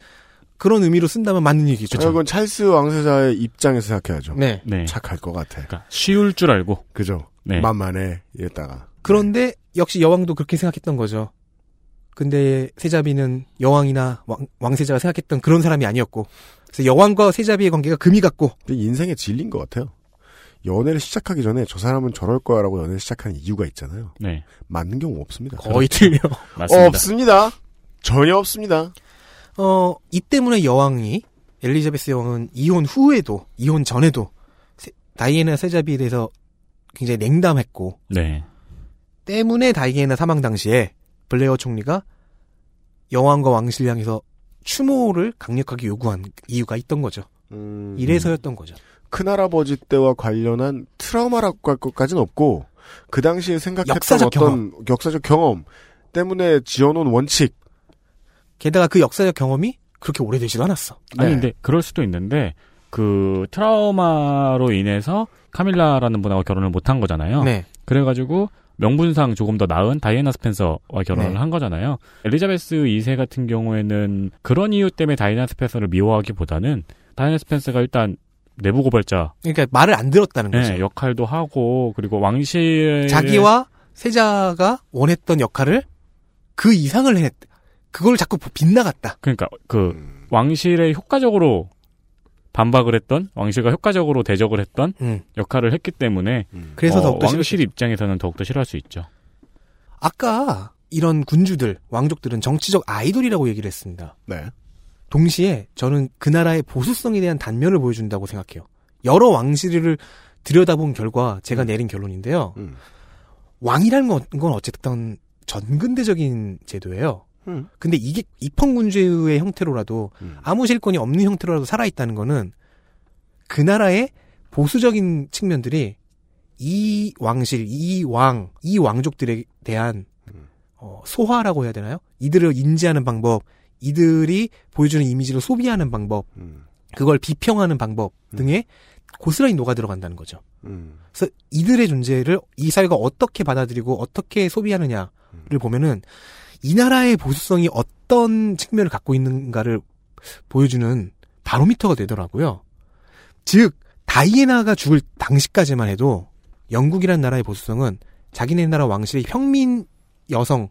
그런 의미로 쓴다면 맞는 얘기죠. 그건 그렇죠. 찰스 왕세자의 입장에서 생각해야죠. 네. 네. 착할 것 같아. 그러니까 쉬울 줄 알고. 그죠. 네. 만만해. 이랬다가. 그런데 네. 역시 여왕도 그렇게 생각했던 거죠. 근데 세자비는 여왕이나 왕세자가 생각했던 그런 사람이 아니었고. 그래서 여왕과 세자비의 관계가 금이 갔고. 인생의 진리인 것 같아요. 연애를 시작하기 전에 저 사람은 저럴 거야 라고 연애를 시작하는 이유가 있잖아요. 네. 맞는 경우 없습니다. 거의 틀려. 맞습니다. 없습니다. 전혀 없습니다. 이 때문에 여왕이 엘리자베스 여왕은 이혼 후에도 이혼 전에도 다이애나 세자비에 대해서 굉장히 냉담했고 네. 때문에 다이애나 사망 당시에 블레어 총리가 여왕과 왕실 향해서 추모를 강력하게 요구한 이유가 있던 거죠. 이래서였던 거죠. 큰할아버지 때와 관련한 트라우마라고 할 것까지는 없고 그 당시에 생각했던 역사적 경험 때문에 지어놓은 원칙. 게다가 그 역사적 경험이 그렇게 오래되지도 않았어. 네. 아니 근데 그럴 수도 있는데 그 트라우마로 인해서 카밀라라는 분하고 결혼을 못한 거잖아요. 네. 그래가지고 명분상 조금 더 나은 다이애나 스펜서와 결혼을 네. 한 거잖아요. 엘리자베스 2세 같은 경우에는 그런 이유 때문에 다이애나 스펜서를 미워하기보다는 다이애나 스펜서가 일단 내부 고발자. 그러니까 말을 안 들었다는 거죠. 네, 역할도 하고 그리고 왕실 자기와 세자가 원했던 역할을 그 이상을 했다. 그걸 자꾸 빗나갔다. 그러니까 그 왕실에 효과적으로 반박을 했던 왕실과 효과적으로 대적을 했던 역할을 했기 때문에 그래서 더욱더 왕실 입장에서는 더욱더 싫어할 수 있죠. 아까 이런 군주들, 왕족들은 정치적 아이돌이라고 얘기를 했습니다. 네. 동시에 저는 그 나라의 보수성에 대한 단면을 보여준다고 생각해요. 여러 왕실을 들여다본 결과 제가 내린 결론인데요. 왕이라는 건 어쨌든 전근대적인 제도예요. 근데 이게 입헌군주의 형태로라도 아무 실권이 없는 형태로라도 살아있다는 거는 그 나라의 보수적인 측면들이 이 왕실, 이 왕족들에 대한 소화라고 해야 되나요? 이들을 인지하는 방법, 이들이 보여주는 이미지를 소비하는 방법, 그걸 비평하는 방법 등에 고스란히 녹아들어간다는 거죠. 그래서 이들의 존재를 이 사회가 어떻게 받아들이고 어떻게 소비하느냐를 보면은 이 나라의 보수성이 어떤 측면을 갖고 있는가를 보여주는 바로미터가 되더라고요. 즉 다이애나가 죽을 당시까지만 해도 영국이라는 나라의 보수성은 자기네 나라 왕실의 평민 여성,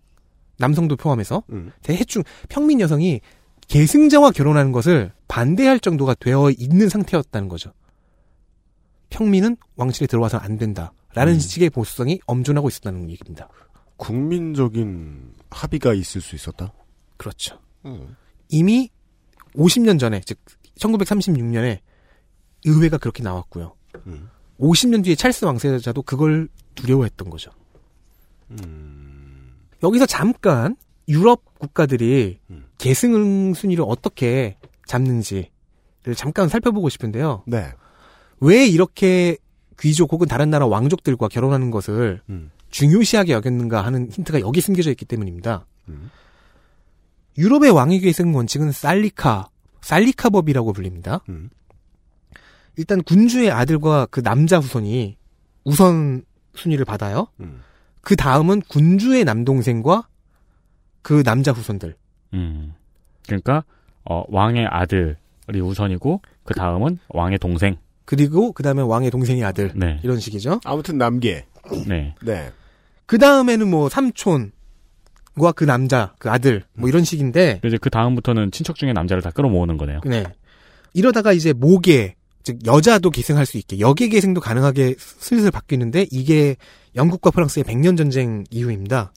남성도 포함해서 대충 평민 여성이 계승자와 결혼하는 것을 반대할 정도가 되어 있는 상태였다는 거죠. 평민은 왕실에 들어와서는 안 된다라는 식의 보수성이 엄존하고 있었다는 얘기입니다. 국민적인 합의가 있을 수 있었다? 그렇죠. 이미 50년 전에, 즉 1936년에 의회가 그렇게 나왔고요. 50년 뒤에 찰스 왕세자도 그걸 두려워했던 거죠. 여기서 잠깐 유럽 국가들이 계승 순위를 어떻게 잡는지를 잠깐 살펴보고 싶은데요. 네. 왜 이렇게 귀족 혹은 다른 나라 왕족들과 결혼하는 것을 중요시하게 여겼는가 하는 힌트가 여기 숨겨져 있기 때문입니다. 유럽의 왕위 계승 원칙은 살리카 법이라고 불립니다. 일단 군주의 아들과 그 남자 후손이 우선 순위를 받아요. 그 다음은 군주의 남동생과 그 남자 후손들. 그러니까 왕의 아들이 우선이고 그 다음은 왕의 동생. 그리고 그 다음에 왕의 동생의 아들. 네. 이런 식이죠. 아무튼 남계. 네. 네. 그 다음에는 뭐 삼촌과 그 남자, 그 아들 뭐 이런 식인데. 이제 그 다음부터는 친척 중에 남자를 다 끌어모으는 거네요. 네. 이러다가 이제 모계, 즉 여자도 계승할 수 있게 여계 계승도 가능하게 슬슬 바뀌는데 이게 영국과 프랑스의 100년 전쟁 이후입니다.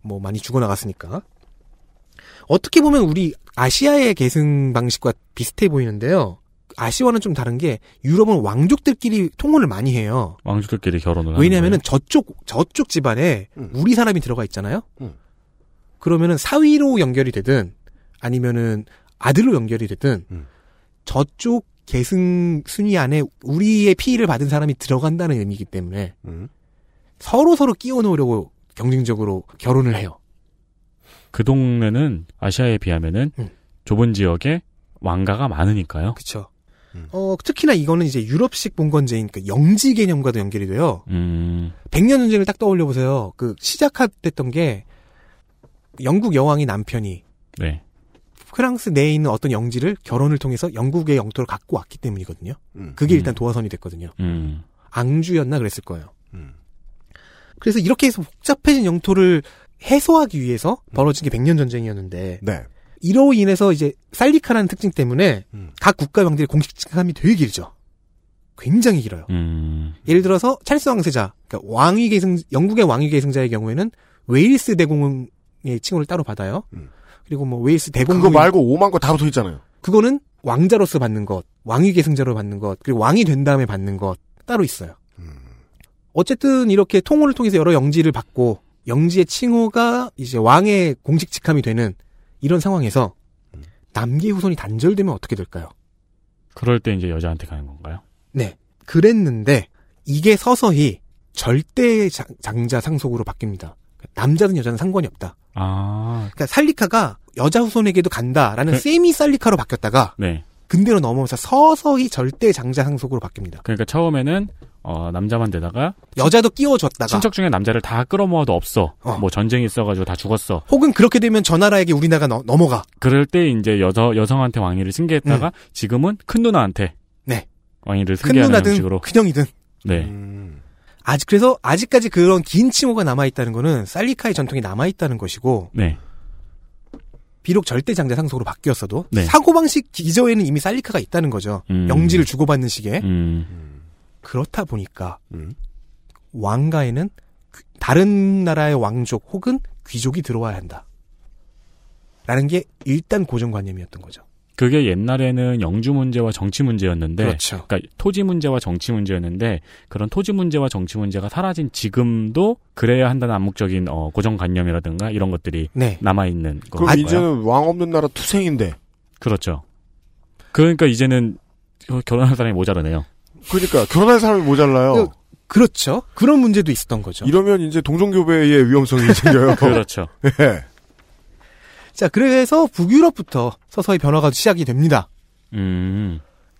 뭐 많이 죽어나갔으니까. 어떻게 보면 우리 아시아의 계승 방식과 비슷해 보이는데요. 아시아와는 좀 다른 게 유럽은 왕족들끼리 통혼을 많이 해요. 왕족들끼리 결혼을. 왜냐하면은 저쪽 집안에 우리 사람이 들어가 있잖아요. 그러면은 사위로 연결이 되든 아니면은 아들로 연결이 되든 저쪽 계승 순위 안에 우리의 피의를 받은 사람이 들어간다는 의미이기 때문에 서로 끼워 넣으려고 경쟁적으로 결혼을 해요. 그 동네는 아시아에 비하면은 좁은 지역에 왕가가 많으니까요. 그렇죠. 특히나 이거는 이제 유럽식 봉건제인 그 영지 개념과도 연결이 돼요. 100년 전쟁을 딱 떠올려 보세요. 그 시작됐던 게 영국 여왕의 남편이 네. 프랑스 내에 있는 어떤 영지를 결혼을 통해서 영국의 영토를 갖고 왔기 때문이거든요. 그게 일단 도화선이 됐거든요. 앙주였나 그랬을 거예요. 그래서 이렇게 해서 복잡해진 영토를 해소하기 위해서 벌어진 게 100년 전쟁이었는데 네. 이로 인해서 이제 살리카라는 특징 때문에 각 국가의 왕들의 공식 직함이 되게 길죠. 굉장히 길어요. 예를 들어서 찰스 왕세자, 그러니까 영국의 왕위 계승자의 경우에는 웨일스 대공의 칭호를 따로 받아요. 그리고 뭐 웨일스 대공 그거 말고 5만 거 다 붙어 있잖아요. 그거는 왕자로서 받는 것, 왕위 계승자로 받는 것, 그리고 왕이 된 다음에 받는 것 따로 있어요. 어쨌든 이렇게 통호를 통해서 여러 영지를 받고 영지의 칭호가 이제 왕의 공식 직함이 되는 이런 상황에서 남계 후손이 단절되면 어떻게 될까요? 그럴 때 이제 여자한테 가는 건가요? 네. 그랬는데 이게 서서히 절대 장자 상속으로 바뀝니다. 남자든 여자는 상관이 없다. 그러니까 살리카가 여자 후손에게도 간다라는 세미 살리카로 바뀌었다가 네. 근대로 넘어오면서 서서히 절대 장자 상속으로 바뀝니다. 그러니까 처음에는 남자만 되다가 여자도 끼워줬다가 친척 중에 남자를 다 끌어모아도 없어. 뭐 전쟁이 있어가지고 다 죽었어. 혹은 그렇게 되면 저 나라에게 우리나라가 넘어가. 그럴 때 이제 여성한테 왕위를 승계했다가 지금은 큰 누나한테 네. 왕위를 승계하는 형식으로. 큰 누나든 큰형이든. 네. 그래서 아직까지 그런 긴 칭호가 남아있다는 거는 살리카의 전통이 남아있다는 것이고 네. 비록 절대 장자 상속으로 바뀌었어도 네. 사고방식 기저에는 이미 살리카가 있다는 거죠. 영지를 주고받는 식의. 그렇다 보니까 왕가에는 다른 나라의 왕족 혹은 귀족이 들어와야 한다. 라는 게 일단 고정관념이었던 거죠. 그게 옛날에는 영주 문제와 정치 문제였는데 그렇죠. 그러니까 토지 문제와 정치 문제였는데 그런 토지 문제와 정치 문제가 사라진 지금도 그래야 한다는 암묵적인 고정관념이라든가 이런 것들이 네. 남아있는 거예요. 그럼 이제는 왕 없는 나라 투생인데. 그렇죠. 그러니까 이제는 결혼할 사람이 모자라네요. 그러니까 결혼할 사람이 모자라요. 그렇죠. 그런 문제도 있었던 거죠. 이러면 이제 동종교배의 위험성이 생겨요. 그렇죠. 네. 자, 그래서 북유럽부터 서서히 변화가 시작이 됩니다.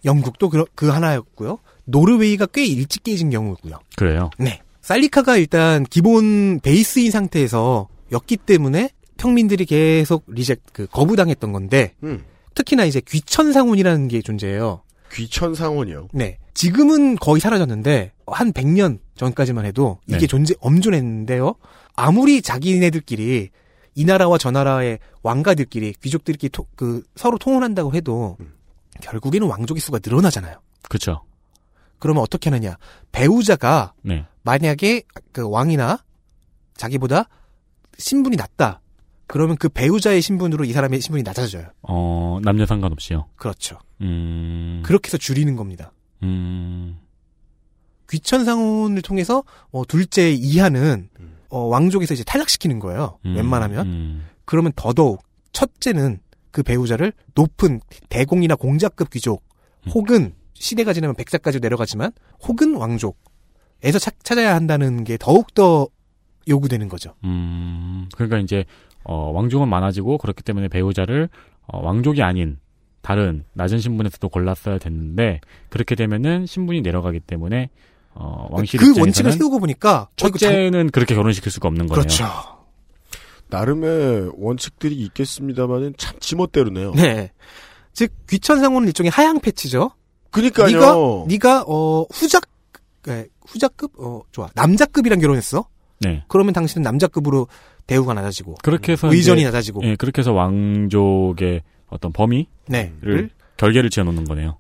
영국도 그 하나였고요. 노르웨이가 꽤 일찍 깨진 경우고요. 그래요? 네. 살리카가 일단 기본 베이스인 상태에서 였기 때문에 평민들이 계속 거부당했던 건데 특히나 이제 귀천상훈이라는 게 존재해요. 귀천상훈이요? 네. 지금은 거의 사라졌는데 한 100년 전까지만 해도 이게 네. 엄존했는데요. 아무리 자기네들끼리 이 나라와 저 나라의 왕가들끼리 귀족들끼리 서로 통혼한다고 해도 결국에는 왕족의 수가 늘어나잖아요. 그렇죠. 그러면 어떻게 하느냐? 배우자가 네. 만약에 그 왕이나 자기보다 신분이 낮다. 그러면 그 배우자의 신분으로 이 사람의 신분이 낮아져요. 남녀 상관없이요. 그렇죠. 그렇게 해서 줄이는 겁니다. 귀천상훈을 통해서 둘째 이하는 왕족에서 이제 탈락시키는 거예요. 웬만하면. 그러면 더더욱 첫째는 그 배우자를 높은 대공이나 공작급 귀족 혹은 시대가 지나면 백사까지 내려가지만 혹은 왕족에서 찾아야 한다는 게 더욱더 요구되는 거죠. 그러니까 이제 왕족은 많아지고 그렇기 때문에 배우자를 왕족이 아닌 다른 낮은 신분에서도 골랐어야 됐는데 그렇게 되면은 신분이 내려가기 때문에 왕실 그 원칙을 세우고 보니까 첫째는 그렇게 결혼시킬 수가 없는 거예요. 그렇죠. 나름의 원칙들이 있겠습니다만은 참 지멋대로네요. 네. 즉 귀천상호는 일종의 하향 패치죠. 그러니까요. 네가 후자급 좋아 남자급이랑 결혼했어. 네. 그러면 당신은 남자급으로 대우가 낮아지고 그렇게 해서 의전이 낮아지고 네, 그렇게 해서 왕족의 어떤 범위를 네. 결계를 지어놓는 거네요.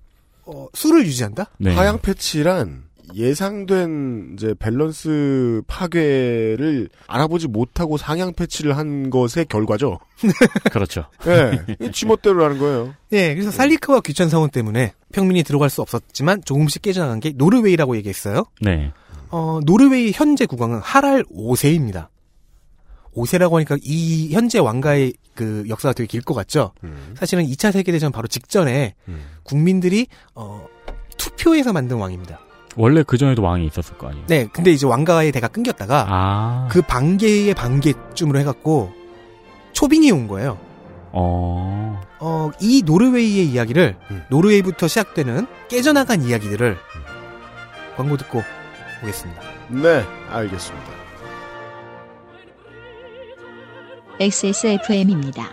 수를 유지한다? 네. 하향 패치란 예상된 이제 밸런스 파괴를 알아보지 못하고 상향 패치를 한 것의 결과죠. 그렇죠. 네, 지멋대로 하는 거예요. 네, 그래서 살리카와 귀천상훈 때문에 평민이 들어갈 수 없었지만 조금씩 깨져나간 게 노르웨이라고 얘기했어요. 네. 노르웨이 현재 국왕은 하랄 5세입니다. 5세라고 하니까 이 현재 왕가의 그 역사가 되게 길 것 같죠? 사실은 2차 세계대전 바로 직전에 국민들이 투표해서 만든 왕입니다. 원래 그전에도 왕이 있었을 거 아니에요? 네, 근데 이제 왕가의 대가 끊겼다가 그 반개의 반개쯤으로 해갖고 초빙이 온 거예요. 이 노르웨이의 이야기를 노르웨이부터 시작되는 깨져나간 이야기들을 광고 듣고 보겠습니다. 네, 알겠습니다. XSFM입니다.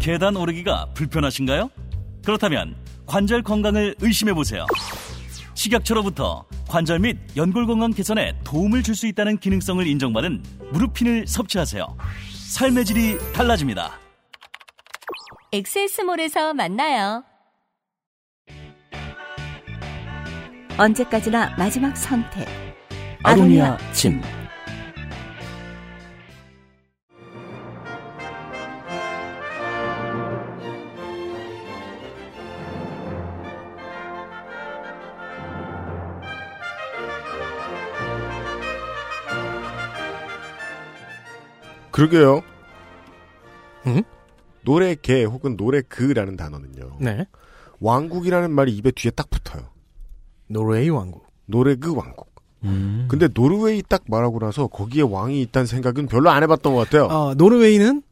계단 오르기가 불편하신가요? 그렇다면 관절 건강을 의심해보세요. 식약처로부터 관절 및 연골 건강 개선에 도움을 줄 수 있다는 기능성을 인정받은 무릎핀을 섭취하세요. 삶의 질이 달라집니다. XS몰에서 만나요. 언제까지나 마지막 선택. 아로니아 침. 그러게요. 응? 노래 개 혹은 노래 그라는 단어는요. 네. 왕국이라는 말이 입에 뒤에 딱 붙어요. 노르웨이 왕국. 노래 그 왕국. 근데 노르웨이 딱 말하고 나서 거기에 왕이 있다는 생각은 별로 안 해봤던 것 같아요. 노르웨이는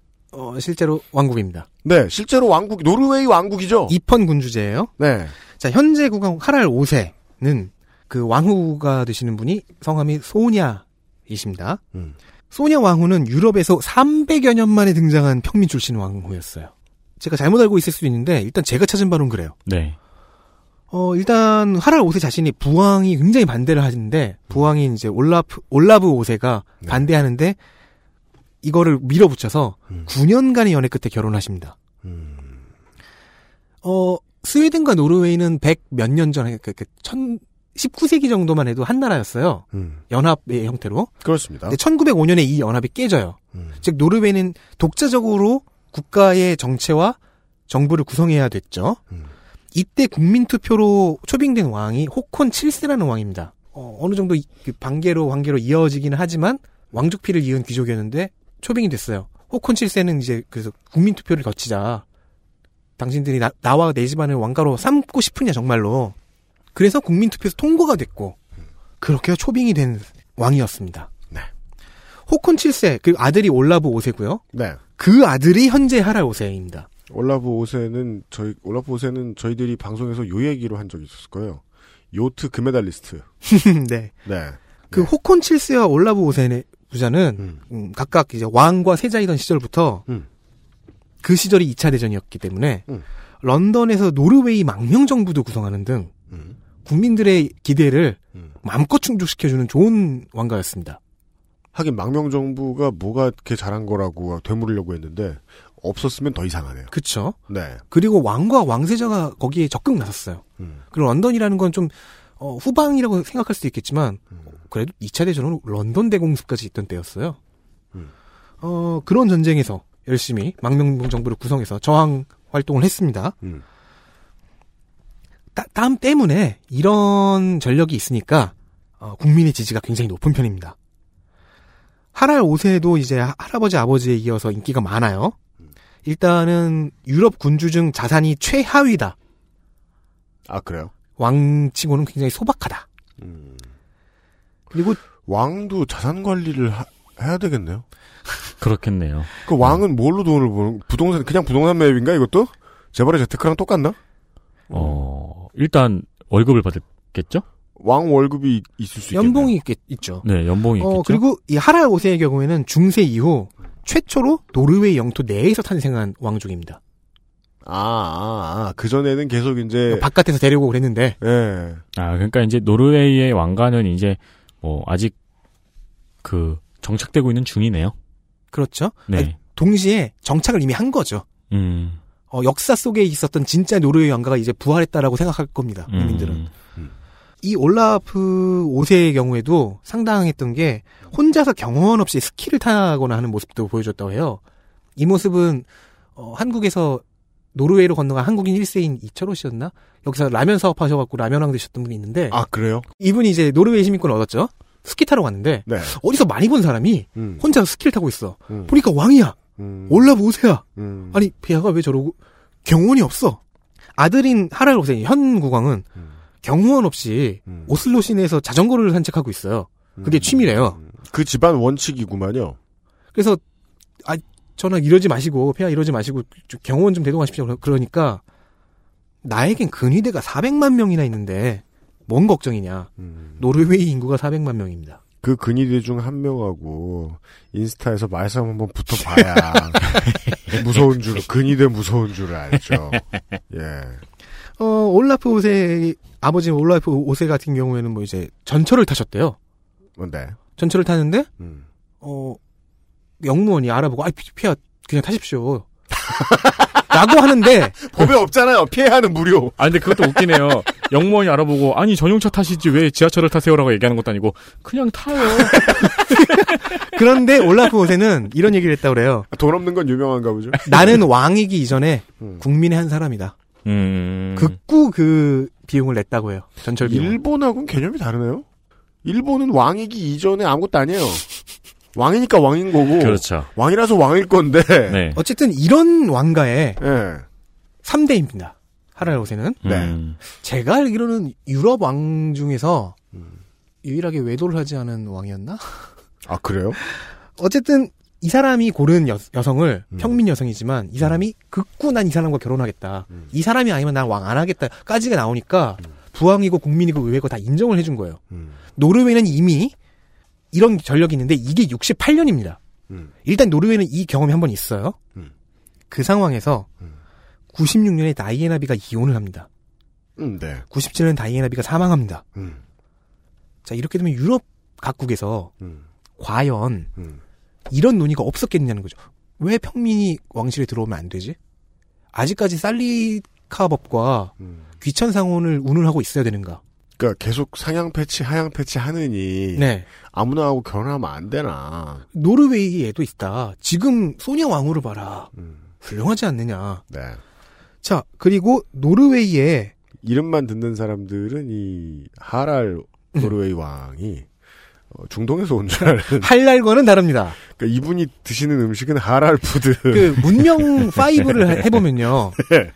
실제로 왕국입니다. 네. 실제로 왕국. 노르웨이 왕국이죠. 2편 군주제예요. 네. 자 현재 국왕 하랄 5세는 그 왕후가 되시는 분이 성함이 소냐이십니다. 소냐 왕후는 유럽에서 300여 년 만에 등장한 평민 출신 왕후였어요. 제가 잘못 알고 있을 수도 있는데 일단 제가 찾은 바로는 그래요. 네. 일단 하랄 5세 자신이 부왕이 굉장히 반대를 하는데 부왕이 이제 올라브 5세가 네. 반대하는데 이거를 밀어붙여서 9년간의 연애 끝에 결혼하십니다. 스웨덴과 노르웨이는 100 몇 년 전에 19세기 정도만 해도 한 나라였어요. 연합의 형태로. 그렇습니다. 근데 1905년에 이 연합이 깨져요. 즉 노르웨이는 독자적으로 국가의 정체와 정부를 구성해야 됐죠. 이때 국민투표로 초빙된 왕이 호콘 7세라는 왕입니다. 어느 정도 관계로 이어지긴 하지만 왕족피를 이은 귀족이었는데 초빙이 됐어요. 호콘 7세는 이제 그래서 국민투표를 거치자. 당신들이 나와 내 집안을 왕가로 삼고 싶으냐 정말로. 그래서 국민투표에서 통과가 됐고 그렇게 초빙이 된 왕이었습니다. 네. 호콘 7세 그리고 아들이 올라브 5세고요. 네. 그 아들이 현재 하랄 5세입니다. 올라브 5세는 저희들이 방송에서 요 얘기로 한 적이 있었을 거예요. 요트 금메달리스트. 네. 네. 그 네. 호콘 7세와 올라브 5세의 부자는 각각 이제 왕과 세자이던 시절부터 그 시절이 2차 대전이었기 때문에 런던에서 노르웨이 망명 정부도 구성하는 등 국민들의 기대를 마음껏 충족시켜주는 좋은 왕가였습니다. 하긴 망명 정부가 뭐가 이렇게 잘한 거라고 되물으려고 했는데 없었으면 더 이상하네요. 그렇죠. 네. 그리고 왕과 왕세자가 거기에 적극 나섰어요. 그리고 런던이라는 건 좀 후방이라고 생각할 수도 있겠지만 그래도 2차 대전은 런던 대공습까지 있던 때였어요. 그런 전쟁에서 열심히 망명 정부를 구성해서 저항 활동을 했습니다. 땀 때문에 이런 전력이 있으니까 국민의 지지가 굉장히 높은 편입니다. 하랄 5세도 이제 할아버지 아버지에 이어서 인기가 많아요. 일단은 유럽 군주 중 자산이 최하위다. 아 그래요? 왕치고는 굉장히 소박하다. 그리고 왕도 자산 관리를 해야 되겠네요. 그렇겠네요. 그 왕은 뭘로 돈을 버는? 부동산 그냥 부동산 매입인가 이것도? 재벌의 재테크랑 똑같나? 일단 월급을 받겠죠? 왕 월급이 있을 수 있겠네요. 연봉이 있죠. 네, 연봉이 있겠죠. 그리고 이 하랄 5세의 경우에는 중세 이후 최초로 노르웨이 영토 내에서 탄생한 왕족입니다. 그전에는 계속 이제 바깥에서 데리고 그랬는데. 예. 그러니까 이제 노르웨이의 왕가는 이제 뭐 아직 그 정착되고 있는 중이네요. 그렇죠. 네. 아니, 동시에 정착을 이미 한 거죠. 역사 속에 있었던 진짜 노르웨이 왕가가 이제 부활했다라고 생각할 겁니다. 국민들은. 이 올라프 5세의 경우에도 상당했던 게 혼자서 경호원 없이 스키를 타거나 하는 모습도 보여줬다고 해요. 이 모습은 한국에서 노르웨이로 건너간 한국인 1세인 이철호 씨였나? 여기서 라면 사업하셔갖고 라면왕 되셨던 분이 있는데 아 그래요? 이분이 이제 노르웨이 시민권을 얻었죠. 스키 타러 갔는데 네. 어디서 많이 본 사람이 혼자 스키를 타고 있어. 보니까 왕이야. 올라브 5세야. 아니 배아가 왜 저러고 경호원이 없어. 아들인 하랄 5세 현 국왕은 경호원 없이 오슬로 시내에서 자전거를 산책하고 있어요. 그게 취미래요. 그 집안 원칙이구만요. 그래서 저는 이러지 마시고 폐하 이러지 마시고 좀 경호원 좀 대동하십시오. 그러니까 나에겐 근위대가 400만 명이나 있는데 뭔 걱정이냐. 노르웨이 인구가 400만 명입니다. 그 근위대 중 한 명하고 인스타에서 말싸움 한번 붙어봐야 무서운 줄 근위대 무서운 줄 알죠. 예. 올라프 5세 아버지 올라프 5세 같은 경우에는 뭐 이제 전철을 타셨대요. 네. 전철을 타는데 영무원이 알아보고 피해야 그냥 타십시오. 라고 하는데 법에 없잖아요. 피해야 하는 무료. 아 근데 그것도 웃기네요. 영무원이 알아보고 아니 전용차 타시지 왜 지하철을 타세요라고 얘기하는 것도 아니고 그냥 타요. 그런데 올라프 5세는 이런 얘기를 했다고 그래요. 돈 없는 건 유명한가 보죠. 나는 왕이기 이전에 국민의 한 사람이다. 극구 그 비용을 냈다고 해요. 전철 비용. 일본하고는 개념이 다르네요. 일본은 왕이기 이전에 아무것도 아니에요. 왕이니까 왕인 거고. 그렇죠. 왕이라서 왕일 건데. 네. 어쨌든 이런 왕가에 네. 3대입니다. 하랄 5세는. 네. 제가 알기로는 유럽 왕 중에서 유일하게 외도를 하지 않은 왕이었나? 아 그래요? 어쨌든 이 사람이 고른 여성을 평민 여성이지만 이 사람이 극구 난 이 사람과 결혼하겠다. 이 사람이 아니면 난 왕 안 하겠다까지가 나오니까 부왕이고 국민이고 의회고 다 인정을 해준 거예요. 노르웨이는 이미 이런 전력이 있는데 이게 68년입니다. 일단 노르웨이는 이 경험이 한 번 있어요. 그 상황에서 96년에 다이애나비가 이혼을 합니다. 네. 97년 다이애나비가 사망합니다. 자 이렇게 되면 유럽 각국에서 과연 이런 논의가 없었겠냐는 거죠. 왜 평민이 왕실에 들어오면 안 되지? 아직까지 살리카법과 귀천상혼을 운운하고 있어야 되는가? 그러니까 계속 상향 패치, 하향 패치 하느니 네. 아무나 하고 결혼하면 안 되나? 노르웨이에도 있다. 지금 소냐 왕후를 봐라. 훌륭하지 않느냐? 네. 자, 그리고 노르웨이에 이름만 듣는 사람들은 이 하랄 노르웨이 왕이 중동에서 온 줄 알아요. 할랄과는 다릅니다. 그러니까 이분이 드시는 음식은 하랄푸드. 그 문명 5를 해보면요. 네.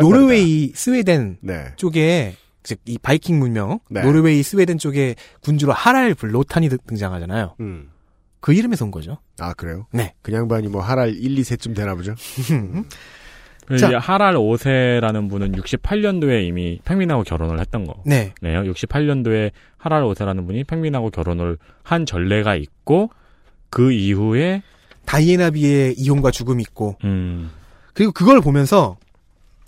노르웨이, 다르다. 스웨덴 네. 쪽에 즉 이 바이킹 문명, 네. 노르웨이, 스웨덴 쪽에 군주로 하랄 블로탄이 등장하잖아요. 그 이름에서 온 거죠. 아, 그래요? 네. 그냥 반이 뭐 하랄 1, 2세쯤 되나 보죠. 자, 하랄5세라는 분은 68년도에 이미 팽민하고 결혼을 했던 거네요. 네. 68년도에 하랄5세라는 분이 팽민하고 결혼을 한 전례가 있고 그 이후에 다이애나 비의 이혼과 죽음이 있고 그리고 그걸 보면서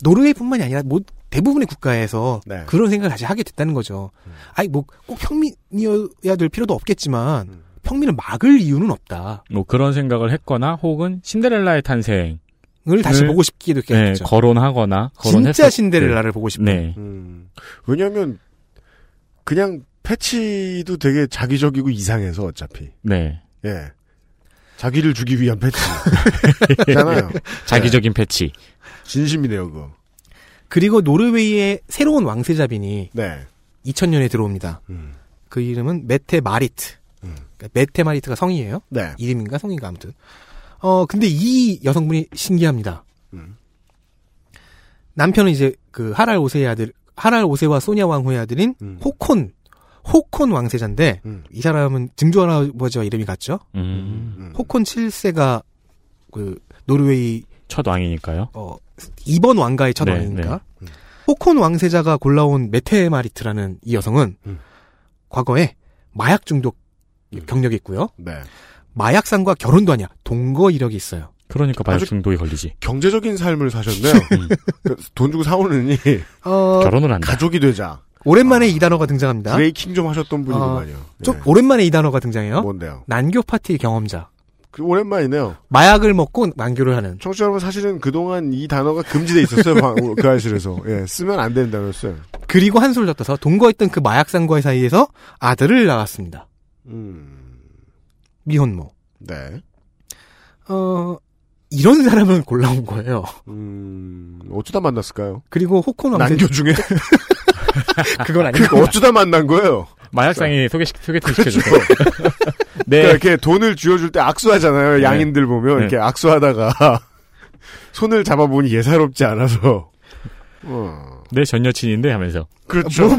노르웨이뿐만이 아니라 뭐 대부분의 국가에서 네. 그런 생각을 다시 하게 됐다는 거죠. 아니 뭐 꼭 평민이어야 될 필요도 없겠지만 평민을 막을 이유는 없다. 뭐 그런 생각을 했거나 혹은 신데렐라의 탄생 을 다시 보고 싶기도 했겠죠. 네, 거론하거나 진짜 신데렐라를 보고 싶은. 네. 왜냐하면 그냥 패치도 되게 자기적이고 이상해서 어차피. 네. 예. 자기를 주기 위한 패치잖아요. 자기적인 네. 패치. 진심이네요, 그거. 그리고 노르웨이의 새로운 왕세자빈이 네. 2000년에 들어옵니다. 그 이름은 메테-마리트. 그러니까 메테-마리트가 성이에요. 네. 이름인가 성인가 아무튼. 근데 이 여성분이 신기합니다. 남편은 이제 그 하랄5세의 아들, 하랄5세와 소냐 왕후의 아들인 호콘 왕세자인데, 이 사람은 증조 할아버지와 이름이 같죠? 호콘 7세가 그 노르웨이 첫 왕이니까요. 2번 왕가의 첫 왕이니까. 네. 호콘 왕세자가 골라온 메테-마리트라는 이 여성은 과거에 마약 중독 경력이 있고요. 네. 마약상과 결혼도 아니야. 동거 이력이 있어요. 그러니까 마약 중독에 걸리지. 경제적인 삶을 사셨네요. 돈 주고 사오느니 결혼을 한다. 가족이 되자. 오랜만에 이 단어가 등장합니다. 브레이킹 좀 하셨던 분이구만요. 좀 네. 오랜만에 이 단어가 등장해요. 뭔데요? 난교 파티 경험자. 그 오랜만이네요. 마약을 먹고 난교를 하는. 청취자 여러분 사실은 그동안 이 단어가 금지돼 있었어요. 그 아실에서. 예, 쓰면 안 되는 단어였어요. 그리고 한술 더 떠서 동거했던 그 마약상과의 사이에서 아들을 낳았습니다. 미혼모. 네. 이런 사람은 골라온 거예요. 어쩌다 만났을까요? 그리고 호콘 왕세. 난교 중에? 그건 아니고. 그러니까 어쩌다 만난 거예요? 마약상이 소개팅 시켜줘서. 네. 그러니까 이렇게 돈을 쥐어줄 때 악수하잖아요. 양인들 보면. 네. 이렇게 악수하다가. 손을 잡아보니 예사롭지 않아서. 내 전 여친인데 하면서. 그렇죠.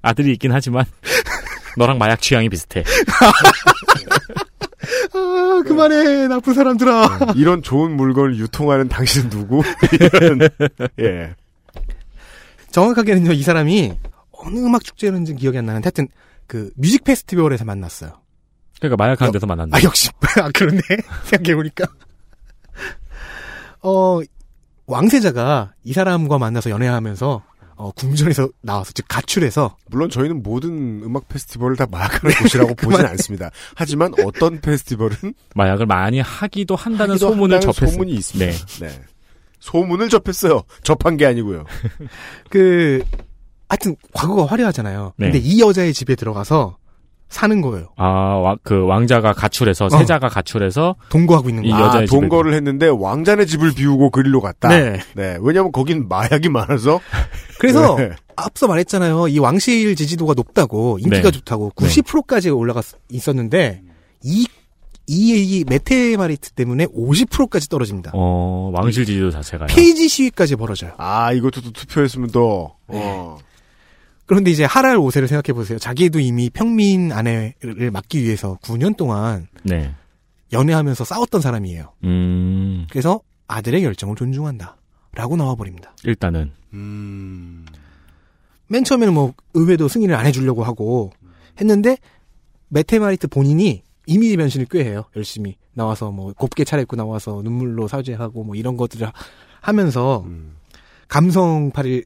아들이 있긴 하지만. 너랑 마약 취향이 비슷해. 아, 그만해. 나쁜 사람들아. 이런 좋은 물건을 유통하는 당신은 누구? 이런. 예. 정확하게는요, 이 사람이 어느 음악 축제였는지 기억이 안 나는데, 하여튼, 그, 뮤직 페스티벌에서 만났어요. 그러니까 마약하는 데서 만났네. 아, 역시. 아, 그러네. 생각해보니까. 왕세자가 이 사람과 만나서 연애하면서, 궁전에서 나와서, 즉, 가출해서. 물론 저희는 모든 음악 페스티벌을 다 마약하는 곳이라고 보진 않습니다. 하지만 어떤 페스티벌은? 마약을 많이 하기도 한다는 소문을 접했어요. 소문이 있습니다. 네. 네. 소문을 접했어요. 접한 게 아니고요. 하여튼, 과거가 화려하잖아요. 네. 근데 이 여자의 집에 들어가서 사는 거예요. 아, 그 왕자가 가출해서, 세자가 가출해서. 동거하고 있는 거예요. 아, 동거를 했는데 왕자네 집을 비우고 그리로 갔다? 네. 네. 왜냐면 거긴 마약이 많아서. 그래서 네. 앞서 말했잖아요. 이 왕실 지지도가 높다고, 인기가 네. 좋다고, 90%까지 올라갔었는데, 이 메테-마리트 때문에 50%까지 떨어집니다. 왕실 지지도 자체가요. 폐지 시위까지 벌어져요. 아, 이것도 또 투표했으면 또. 네. 그런데 이제 하랄 5세를 생각해보세요. 자기도 이미 평민 아내를 막기 위해서 9년 동안 네. 연애하면서 싸웠던 사람이에요. 그래서 아들의 결정을 존중한다. 라고 나와버립니다. 일단은. 맨 처음에는 뭐 의외도 승인을 안 해주려고 하고 했는데 메테-마리트 본인이 이미지 변신을 꽤 해요. 열심히. 나와서 뭐 곱게 차려입고 나와서 눈물로 사죄하고 뭐 이런 것들을 하면서 감성팔이?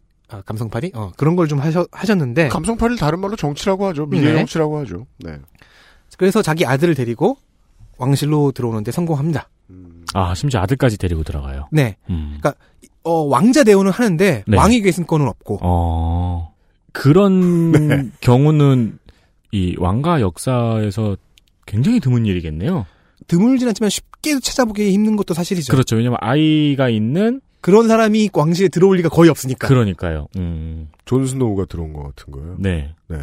그런 걸 좀 하셨는데. 감성팔이를 다른 말로 정치라고 하죠. 미래 네. 정치라고 하죠. 네. 그래서 자기 아들을 데리고 왕실로 들어오는데 성공합니다. 아, 심지어 아들까지 데리고 들어가요? 네. 그러니까, 왕자 대우는 하는데, 네. 왕위 계승권은 없고. 그런 네. 경우는 이 왕가 역사에서 굉장히 드문 일이겠네요? 드물진 않지만 쉽게 찾아보기 힘든 것도 사실이죠. 그렇죠. 왜냐면 아이가 있는 그런 사람이 왕실에 들어올 리가 거의 없으니까. 그러니까요. 존 스노우가 들어온 것 같은 거예요. 네. 네.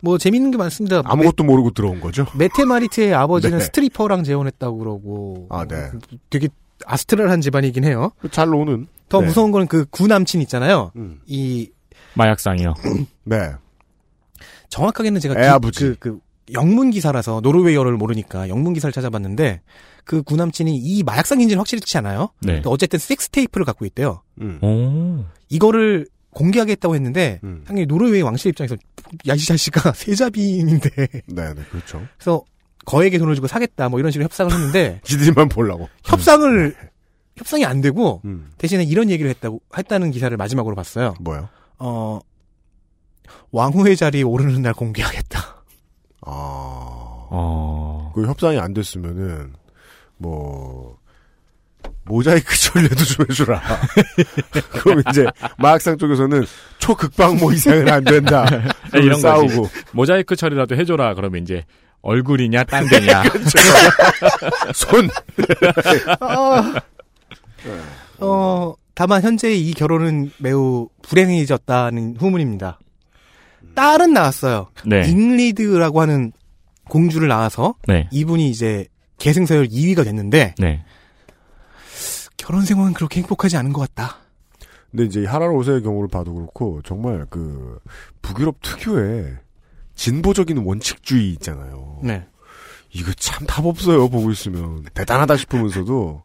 뭐 재밌는 게 많습니다. 아무것도 모르고 들어온 거죠. 메테-마리트의 아버지는 네. 스트리퍼랑 재혼했다고 그러고. 아, 네. 되게 아스트랄한 집안이긴 해요. 잘 노는. 더 네. 무서운 거는 그 구남친 있잖아요. 이 마약상이요. 네. 정확하게는 제가 영문 기사라서 노르웨이어를 모르니까 영문 기사를 찾아봤는데 그 구남친이 이 마약상인지는 확실치 않아요. 네. 어쨌든 섹스 테이프를 갖고 있대요. 이거를 공개하겠다고 했는데 당연히 노르웨이 왕실 입장에서 야, 이 자식아 세자빈인데. 네, 그렇죠. 그래서 거액의 돈을 주고 사겠다 뭐 이런 식으로 협상을 했는데 지들만 보려고 협상이 안 되고 대신에 이런 얘기를 했다는 기사를 마지막으로 봤어요. 뭐요? 왕후의 자리에 오르는 날 공개하겠다. 그 협상이 안 됐으면은 뭐 모자이크 처리라도 좀 해주라. 그럼 이제 마약상 쪽에서는 초극방 뭐 이상은 안 된다. 이런 싸우고 거지. 모자이크 처리라도 해줘라. 그러면 이제 얼굴이냐 딴 데냐. 손. 다만 현재 이 결혼은 매우 불행해졌다는 후문입니다. 딸은 낳았어요. 네. 잉리드라고 하는 공주를 낳아서 네. 이분이 이제 계승서열 2위가 됐는데 네. 결혼 생활은 그렇게 행복하지 않은 것 같다. 근데 이제 하랄5세의 경우를 봐도 그렇고 정말 그 북유럽 특유의 진보적인 원칙주의 있잖아요. 네. 이거 참 답 없어요. 보고 있으면 대단하다 싶으면서도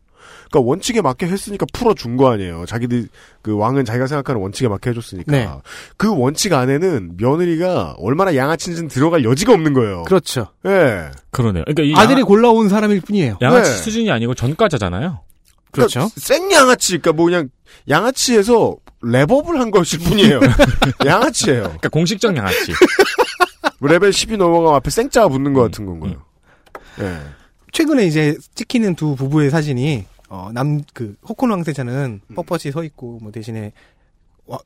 그러니까 원칙에 맞게 했으니까 풀어준 거 아니에요. 자기들 그 왕은 자기가 생각하는 원칙에 맞게 해줬으니까 네. 그 원칙 안에는 며느리가 얼마나 양아치인지는 들어갈 여지가 없는 거예요. 그렇죠. 예, 네. 그러네요. 그러니까 이 아들이 골라온 사람일 뿐이에요. 양아치 네. 수준이 아니고 전과자잖아요. 그렇죠. 그러니까 생 양아치, 그러니까 뭐 그냥 양아치에서 랩업을 한 것일 뿐이에요. 양아치예요. 그러니까 공식적 양아치. 레벨 10이 넘어가면 앞에 생짜가 붙는 것 같은 건가요? 네. 최근에 이제 찍히는 두 부부의 사진이 호콘 왕세자는 뻣뻣이 서 있고 뭐 대신에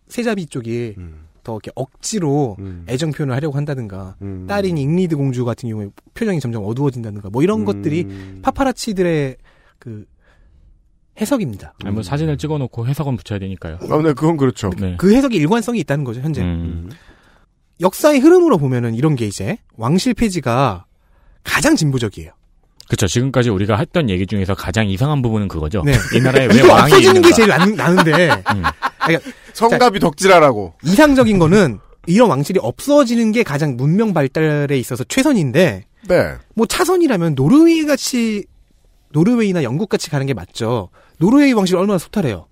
세자비 쪽이 더 이렇게 억지로 애정 표현을 하려고 한다든가 딸인 잉리드 공주 같은 경우에 표정이 점점 어두워진다든가 뭐 이런 것들이 파파라치들의 그 해석입니다. 아니, 뭐 사진을 찍어놓고 해석은 붙여야 되니까요. 네, 그건 그렇죠. 네. 그 해석이 일관성이 있다는 거죠 현재. 역사의 흐름으로 보면은 이런 게 이제 왕실 폐지가 가장 진보적이에요. 그렇죠. 지금까지 우리가 했던 얘기 중에서 가장 이상한 부분은 그거죠. 네. 이 나라에 왜 왕이 없어지는 게 제일 나는데 그러니까, 성갑이 덕질하라고. 이상적인 거는 이런 왕실이 없어지는 게 가장 문명 발달에 있어서 최선인데 네. 뭐 차선이라면 노르웨이나 영국같이 가는 게 맞죠. 노르웨이 왕실 얼마나 소탈해요.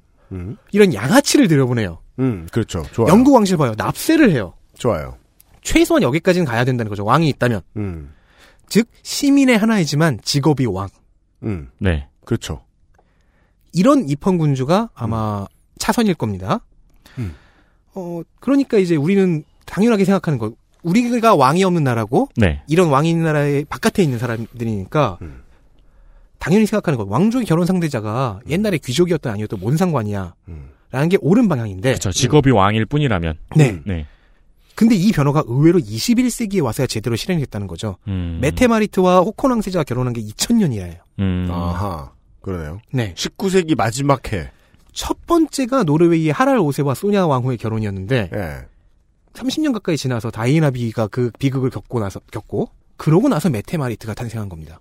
이런 양아치를 들여보내요. 그렇죠. 좋아요. 영국 왕실 봐요. 납세를 해요. 좋아요. 최소한 여기까지는 가야 된다는 거죠. 왕이 있다면. 즉 시민의 하나이지만 직업이 왕. 네, 그렇죠. 이런 입헌군주가 아마 차선일 겁니다. 그러니까 이제 우리는 당연하게 생각하는 거. 우리가 왕이 없는 나라고 네. 이런 왕이 있는 나라의 바깥에 있는 사람들이니까 당연히 생각하는 거. 왕족의 결혼 상대자가 옛날에 귀족이었던 아니었던 뭔 상관이야. 라는 게 옳은 방향인데. 그렇죠. 직업이 왕일 뿐이라면. 네. 네. 근데 이 변화가 의외로 21세기에 와서야 제대로 실행됐다는 거죠. 메테마리트와 호콘 왕세자가 결혼한 게 2000년이에요. 아하, 그러네요. 네. 19세기 마지막 해. 첫 번째가 노르웨이의 하랄 5세와 소냐 왕후의 결혼이었는데 네. 30년 가까이 지나서 다이애나 비가 그 비극을 겪고 그러고 나서 메테마리트가 탄생한 겁니다.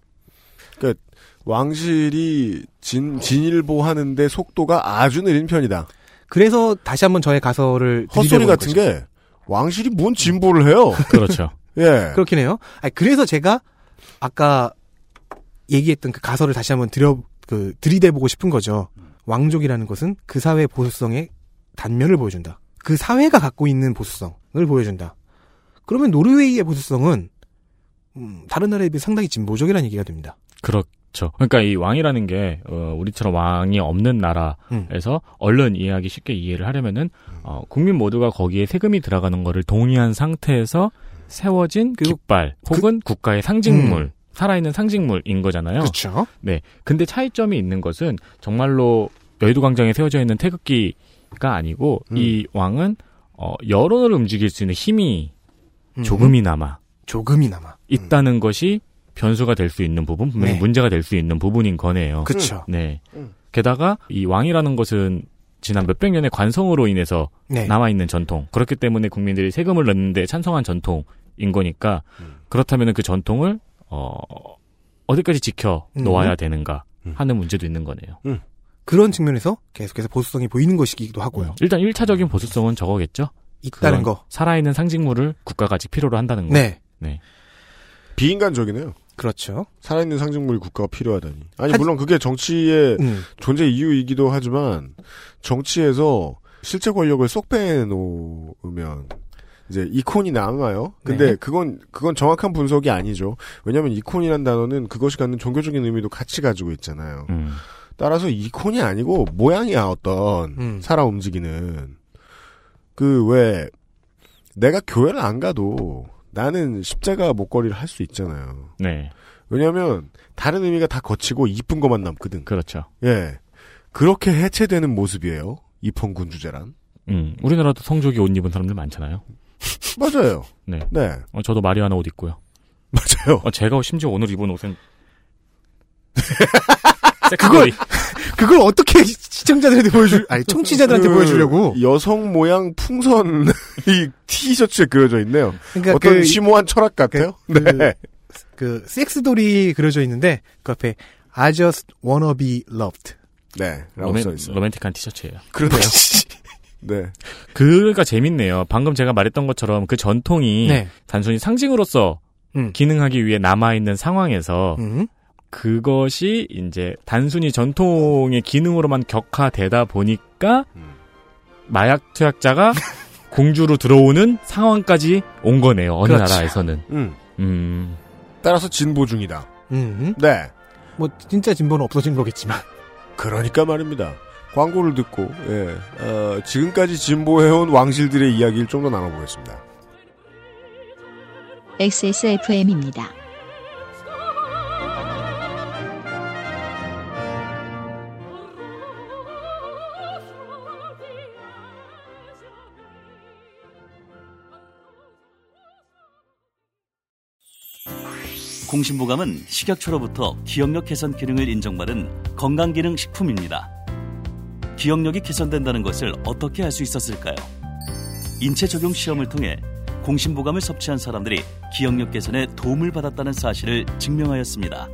그러니까 왕실이 진일보하는데 속도가 아주 느린 편이다. 그래서 다시 한번 저의 가설을 헛소리 같은 거죠. 게 왕실이 뭔 진보를 해요? 그렇죠. 예. 그렇긴 해요. 아니, 그래서 제가 아까 얘기했던 그 가설을 다시 한번 들이대보고 싶은 거죠. 왕족이라는 것은 그 사회의 보수성의 단면을 보여준다. 그 사회가 갖고 있는 보수성을 보여준다. 그러면 노르웨이의 보수성은 다른 나라에 비해 상당히 진보적이라는 얘기가 됩니다. 그렇죠. 그러니까 이 왕이라는 게 우리처럼 왕이 없는 나라에서 얼른 이해하기 쉽게 이해를 하려면은 국민 모두가 거기에 세금이 들어가는 거를 동의한 상태에서 세워진 깃발 혹은 국가의 상징물 살아있는 상징물인 거잖아요. 그렇죠. 네. 근데 차이점이 있는 것은 정말로 여의도 광장에 세워져 있는 태극기가 아니고 이 왕은 여론을 움직일 수 있는 힘이 조금이나마 있다는 것이 변수가 될 수 있는 부분, 분명히 네. 문제가 될 수 있는 부분인 거네요. 그렇죠. 네. 게다가 이 왕이라는 것은 지난 몇백 년의 관성으로 인해서 네. 남아있는 전통, 그렇기 때문에 국민들이 세금을 넣는데 찬성한 전통인 거니까 그렇다면 그 전통을 어디까지 지켜 놓아야 되는가 하는 문제도 있는 거네요. 그런 측면에서 계속해서 보수성이 보이는 것이기도 하고요. 일단 1차적인 보수성은 저거겠죠? 있다는 거. 살아있는 상징물을 국가가 아직 필요로 한다는 거. 네. 네. 비인간적이네요. 그렇죠. 살아있는 상징물이 국가가 필요하다니. 아니 물론 그게 정치의 존재 이유이기도 하지만 정치에서 실제 권력을 쏙 빼놓으면 이제 이콘이 남아요. 근데 네. 그건 정확한 분석이 아니죠. 왜냐하면 이콘이란 단어는 그것이 갖는 종교적인 의미도 같이 가지고 있잖아요. 따라서 이콘이 아니고 모양이야 어떤 살아 움직이는. 그 왜 내가 교회를 안 가도 나는 십자가 목걸이를 할 수 있잖아요. 네. 왜냐하면 다른 의미가 다 거치고 이쁜 것만 남거든. 그렇죠. 예. 그렇게 해체되는 모습이에요. 입헌군 주제란. 우리나라도 성조기 옷 입은 사람들 많잖아요. 맞아요. 네. 네. 저도 마리아나 옷 입고요. 맞아요. 제가 심지어 오늘 입은 옷은 그걸 어떻게 시청자들한테 아니 청취자들한테 보여주려고 여성 모양 풍선 이 티셔츠에 그려져 있네요. 그러니까 어떤 심오한 철학 같아요. 네. 그 섹스돌이 그려져 있는데 그 앞에 I just wanna be loved. 네. 로맨틱한 티셔츠예요. 그러네요. 네. 그러니까 재밌네요. 방금 제가 말했던 것처럼 그 전통이 네. 단순히 상징으로서 기능하기 위해 남아있는 상황에서 그것이 이제 단순히 전통의 기능으로만 격화되다 보니까 마약 투약자가 공주로 들어오는 상황까지 온 거네요. 어느 그렇지. 나라에서는. 따라서 진보 중이다. 네. 뭐 진짜 진보는 없어진 거겠지만. 그러니까 말입니다. 광고를 듣고 예. 지금까지 진보해온 왕실들의 이야기를 좀 더 나눠보겠습니다. XSFM입니다. 공신보감은 식약처로부터 기억력 개선 기능을 인정받은 건강기능식품입니다. 기억력이 개선된다는 것을 어떻게 알 수 있었을까요? 인체 적용 시험을 통해 공신보감을 섭취한 사람들이 기억력 개선에 도움을 받았다는 사실을 증명하였습니다.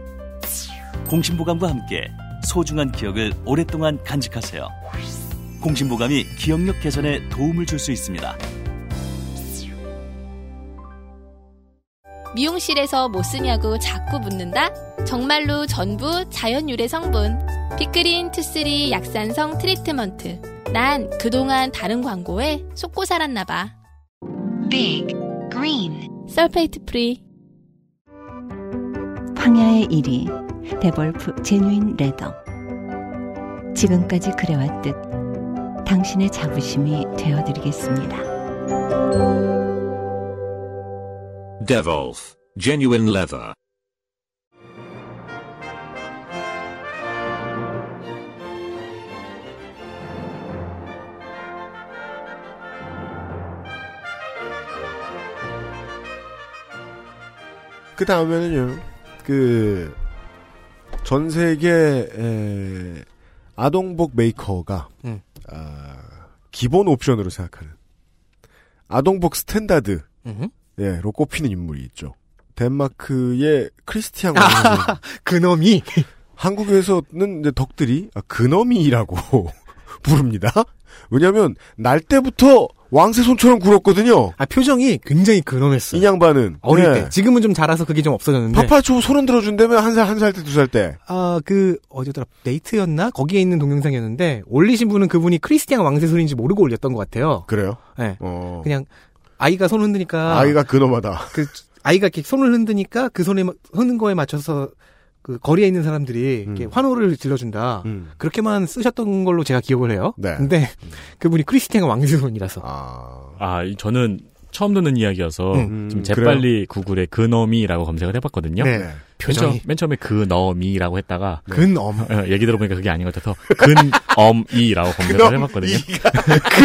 공신보감과 함께 소중한 기억을 오랫동안 간직하세요. 공신보감이 기억력 개선에 도움을 줄 수 있습니다. 미용실에서 뭐 쓰냐고 자꾸 묻는다? 정말로 전부 자연 유래 성분. 피크린 투쓰리 약산성 트리트먼트. 난 그동안 다른 광고에 속고 살았나 봐. 빅 그린 설페이트 프리. 황야의 1위 데볼프 제뉴인 레더. 지금까지 그래왔듯 당신의 자부심이 되어드리겠습니다. Devolf, genuine leather. 그 다음에는요, 전 세계 아동복 메이커가 기본 옵션으로 생각하는 아동복 스탠다드. 예, 로 꼽히는 인물이 있죠. 덴마크의 크리스티안 왕. 그놈이. 한국에서는 이제 덕들이 그놈이라고 부릅니다. 왜냐하면 날 때부터 왕세손처럼 굴었거든요. 표정이 굉장히 그놈했어요. 인양반은 어릴 때. 지금은 좀 자라서 그게 좀 없어졌는데. 파파초 소름 들어준다며 한 살 때, 두 살 때. 어디더라 네이트였나 거기에 있는 동영상이었는데 올리신 분은 그분이 크리스티안 왕세손인지 모르고 올렸던 것 같아요. 그래요? 네. 그냥. 아이가 손 흔드니까. 아이가 그놈하다. 아이가 이렇게 손을 흔드니까 그 손에, 흔든 거에 맞춰서 그 거리에 있는 사람들이 이렇게 환호를 질러준다. 그렇게만 쓰셨던 걸로 제가 기억을 해요. 네. 근데 그분이 크리스티안 왕세손이라서. 저는 처음 듣는 이야기여서 좀 재빨리 그래요? 구글에 그놈이라고 검색을 해봤거든요. 네. 맨 처음에 그놈이라고 했다가. 그놈. 얘기 들어보니까 그게 아닌 것 같아서 근엄이라고 검색을 해봤거든요.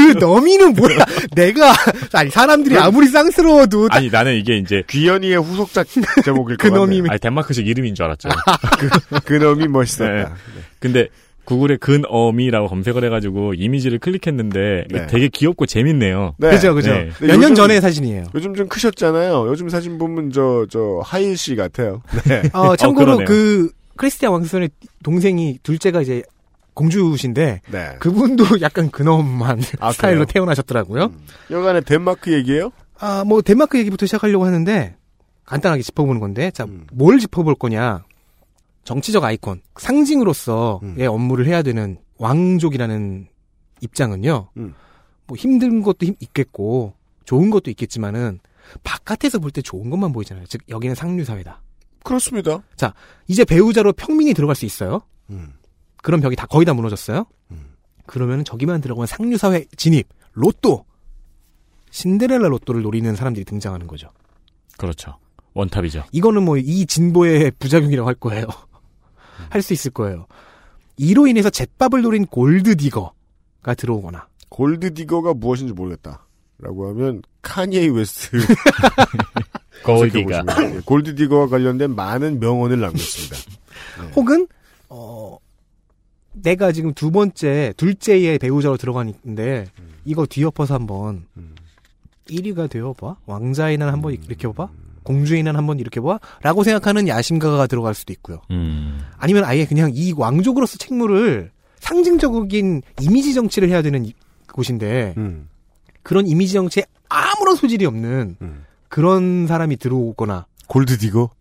그놈이는 뭐야? 아니, 사람들이 아무리 쌍스러워도. 아니, 나는 이게 이제. 귀연이의 후속작 제목일 것 같아요. 그놈이. 덴마크식 이름인 줄 알았죠. 그놈이 멋있었다. 네. 근데 구글에 근어미라고 검색을 해가지고 이미지를 클릭했는데 네. 되게 귀엽고 재밌네요. 네. 그죠, 그죠. 네. 몇 년 전의 사진이에요. 요즘 좀 크셨잖아요. 요즘 사진 보면 저 하일 씨 같아요. 네. 참고로 그 크리스티안 왕세자의 동생이 둘째가 이제 공주신데 네. 그분도 약간 근엄한 스타일로 태어나셨더라고요. 여간의 덴마크 얘기예요? 뭐 덴마크 얘기부터 시작하려고 하는데 간단하게 짚어보는 건데 자, 뭘 짚어볼 거냐? 정치적 아이콘, 상징으로서의 업무를 해야 되는 왕족이라는 입장은요. 뭐 힘든 것도 있겠고 좋은 것도 있겠지만은 바깥에서 볼 때 좋은 것만 보이잖아요. 즉 여기는 상류 사회다. 그렇습니다. 자, 이제 배우자로 평민이 들어갈 수 있어요. 그런 벽이 다 거의 다 무너졌어요. 그러면은 저기만 들어가면 상류 사회 진입, 로또, 신데렐라 로또를 노리는 사람들이 등장하는 거죠. 그렇죠. 원탑이죠. 이거는 뭐 이 진보의 부작용이라고 할 거예요. 할 수 있을 거예요. 이로 인해서 잿밥을 노린 골드디거가 들어오거나. 골드디거가 무엇인지 모르겠다. 라고 하면 카니에 웨스트. 거울디가. 골드디거와 관련된 많은 명언을 남겼습니다. 네. 혹은 내가 지금 둘째의 배우자로 들어가는데 이거 뒤엎어서 한번 1위가 되어봐. 왕자의 난 한번 일으켜봐. 공주의 난 한번 일으켜봐. 라고 생각하는 야심가가 들어갈 수도 있고요. 아니면 아예 그냥 이 왕족으로서 책무를 상징적인 이미지 정치를 해야 되는 곳인데 그런 이미지 정치에 아무런 소질이 없는 그런 사람이 들어오거나. 골드디거?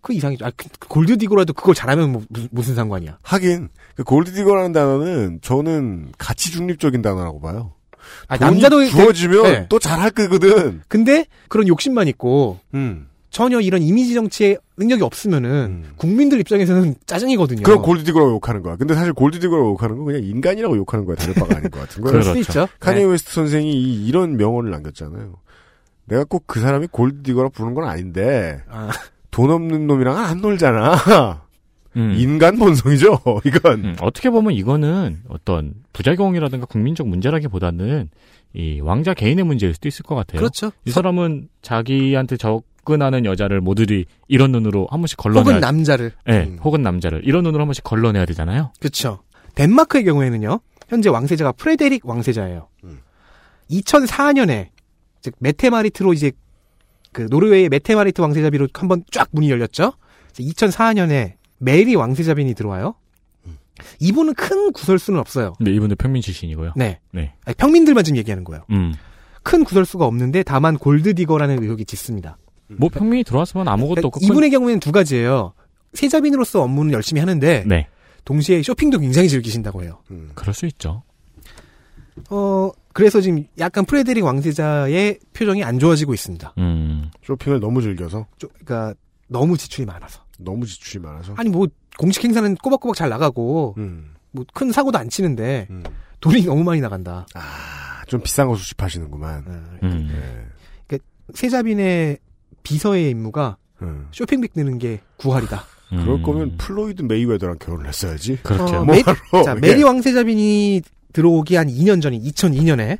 그 이상이죠. 골드디거라도 그걸 잘하면 뭐, 무슨 상관이야. 하긴 골드디거라는 단어는 저는 가치 중립적인 단어라고 봐요. 남자도 주어지면 네. 또 잘할 거거든. 근데 그런 욕심만 있고 전혀 이런 이미지 정치에 능력이 없으면은 국민들 입장에서는 짜증이거든요. 그럼 골드디거라고 욕하는 거야. 근데 사실 골드디거라고 욕하는 건 그냥 인간이라고 욕하는 거야. 다를 바가 아닌 것 같은 거예요. 그럴 수 있죠. 카니에 웨스트 선생이 이런 명언을 남겼잖아요. 내가 꼭 그 사람이 골드디거라 부르는 건 아닌데 돈 없는 놈이랑은 안 놀잖아. 인간 본성이죠, 이건. 어떻게 보면 이거는 어떤 부작용이라든가 국민적 문제라기보다는 이 왕자 개인의 문제일 수도 있을 것 같아요. 그렇죠. 이 사람은 자기한테 접근하는 여자를 모두리 이런 눈으로 한 번씩 걸러내야. 혹은 남자를. 네, 혹은 남자를 이런 눈으로 한 번씩 걸러내야 되잖아요. 그렇죠. 덴마크의 경우에는요. 현재 왕세자가 프레데릭 왕세자예요. 2004년에 즉 메테-마리트로 이제 그 노르웨이의 메테-마리트 왕세자비로 한번 쫙 문이 열렸죠. 2004년에 메리 왕세자빈이 들어와요. 이분은 큰 구설수는 없어요. 근데 이분도 평민 출신이고요. 네. 네. 아니, 평민들만 지금 얘기하는 거예요. 큰 구설수가 없는데 다만 골드디거라는 의혹이 짙습니다. 뭐 평민이 들어왔으면 아무것도 없고. 이분의 경우에는 두 가지예요. 세자빈으로서 업무는 열심히 하는데 네. 동시에 쇼핑도 굉장히 즐기신다고 해요. 그럴 수 있죠. 그래서 지금 약간 프레데릭 왕세자의 표정이 안 좋아지고 있습니다. 쇼핑을 너무 즐겨서? 그러니까 너무 지출이 많아서. 아니 뭐 공식 행사는 꼬박꼬박 잘 나가고 뭐 큰 사고도 안 치는데 돈이 너무 많이 나간다. 좀 비싼 거 수집하시는구만. 네. 그러니까 세자빈의 비서의 임무가 쇼핑백 내는 게 구할이다. 그럴 거면 플로이드 메이웨더랑 결혼을 했어야지. 그렇죠. 메리 왕세자빈이 들어오기 한 2년 전인 2002년에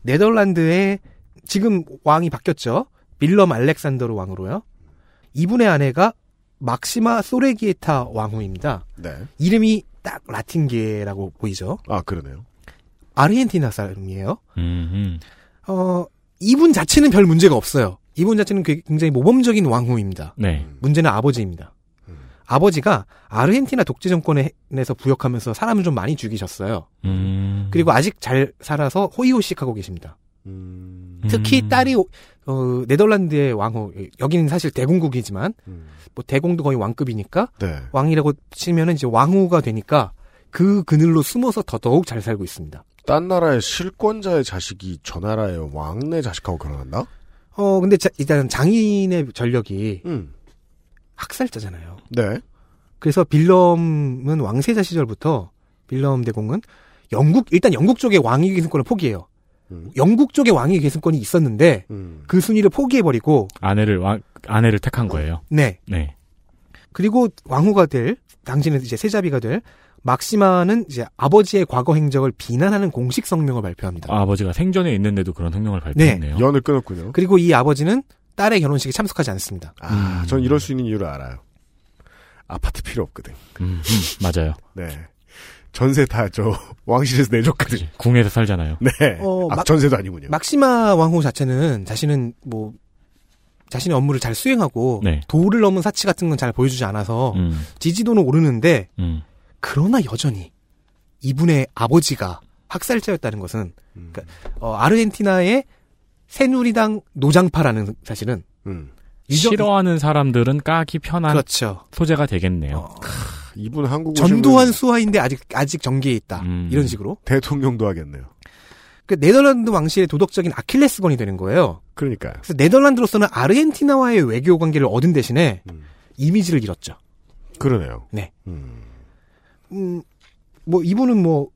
네덜란드에 지금 왕이 바뀌었죠. 빌럼 알렉산더로 왕으로요. 이분의 아내가 막시마 소레기에타 왕후입니다. 네. 이름이 딱 라틴계라고 보이죠. 그러네요. 아르헨티나 사람이에요. 이분 자체는 별 문제가 없어요. 이분 자체는 굉장히 모범적인 왕후입니다. 네. 문제는 아버지입니다. 아버지가 아르헨티나 독재 정권에서 부역하면서 사람을 좀 많이 죽이셨어요. 그리고 아직 잘 살아서 호의호식하고 계십니다. 특히 딸이 네덜란드의 왕후, 여기는 사실 대공국이지만 뭐 대공도 거의 왕급이니까 네. 왕이라고 치면은 이제 왕후가 되니까 그 그늘로 숨어서 더더욱 잘 살고 있습니다. 딴 나라의 실권자의 자식이 저 나라의 왕내 자식하고 결혼한다? 근데 일단 장인의 전력이 학살자잖아요. 네. 그래서 빌럼은 왕세자 시절부터 빌럼 대공은 영국 쪽의 왕위 계승권을 포기해요. 영국 쪽에 왕위 계승권이 있었는데 그 순위를 포기해버리고 아내를 택한 거예요. 네. 네. 그리고 왕후가 될 당신은 이제 세자비가 될 막시마는 이제 아버지의 과거 행적을 비난하는 공식 성명을 발표합니다. 아버지가 생전에 있는데도 그런 성명을 발표했네요. 네. 연을 끊었군요. 그리고 이 아버지는 딸의 결혼식에 참석하지 않습니다. 전 이럴 수 있는 이유를 알아요. 아파트 필요 없거든. 맞아요. 네. 전세 다저 왕실에서 내줬거든요. 궁에서 살잖아요. 네. 전세도 아니군요. 막시마 왕후 자체는 자신은 뭐 자신의 업무를 잘 수행하고 네. 도를 넘은 사치 같은 건 잘 보여주지 않아서 지지도는 오르는데 그러나 여전히 이분의 아버지가 학살자였다는 것은 그러니까 아르헨티나의 새누리당 노장파라는 사실은 싫어하는 사람들은 까기 편한 그렇죠. 소재가 되겠네요. 이분 한국 전두환 수하인데 아직 정계에 있다. 이런 식으로 대통령도 하겠네요. 그러니까 네덜란드 왕실의 도덕적인 아킬레스건이 되는 거예요. 그러니까요. 그래서 네덜란드로서는 아르헨티나와의 외교 관계를 얻은 대신에 이미지를 잃었죠. 그러네요. 네. 뭐 이분은 뭐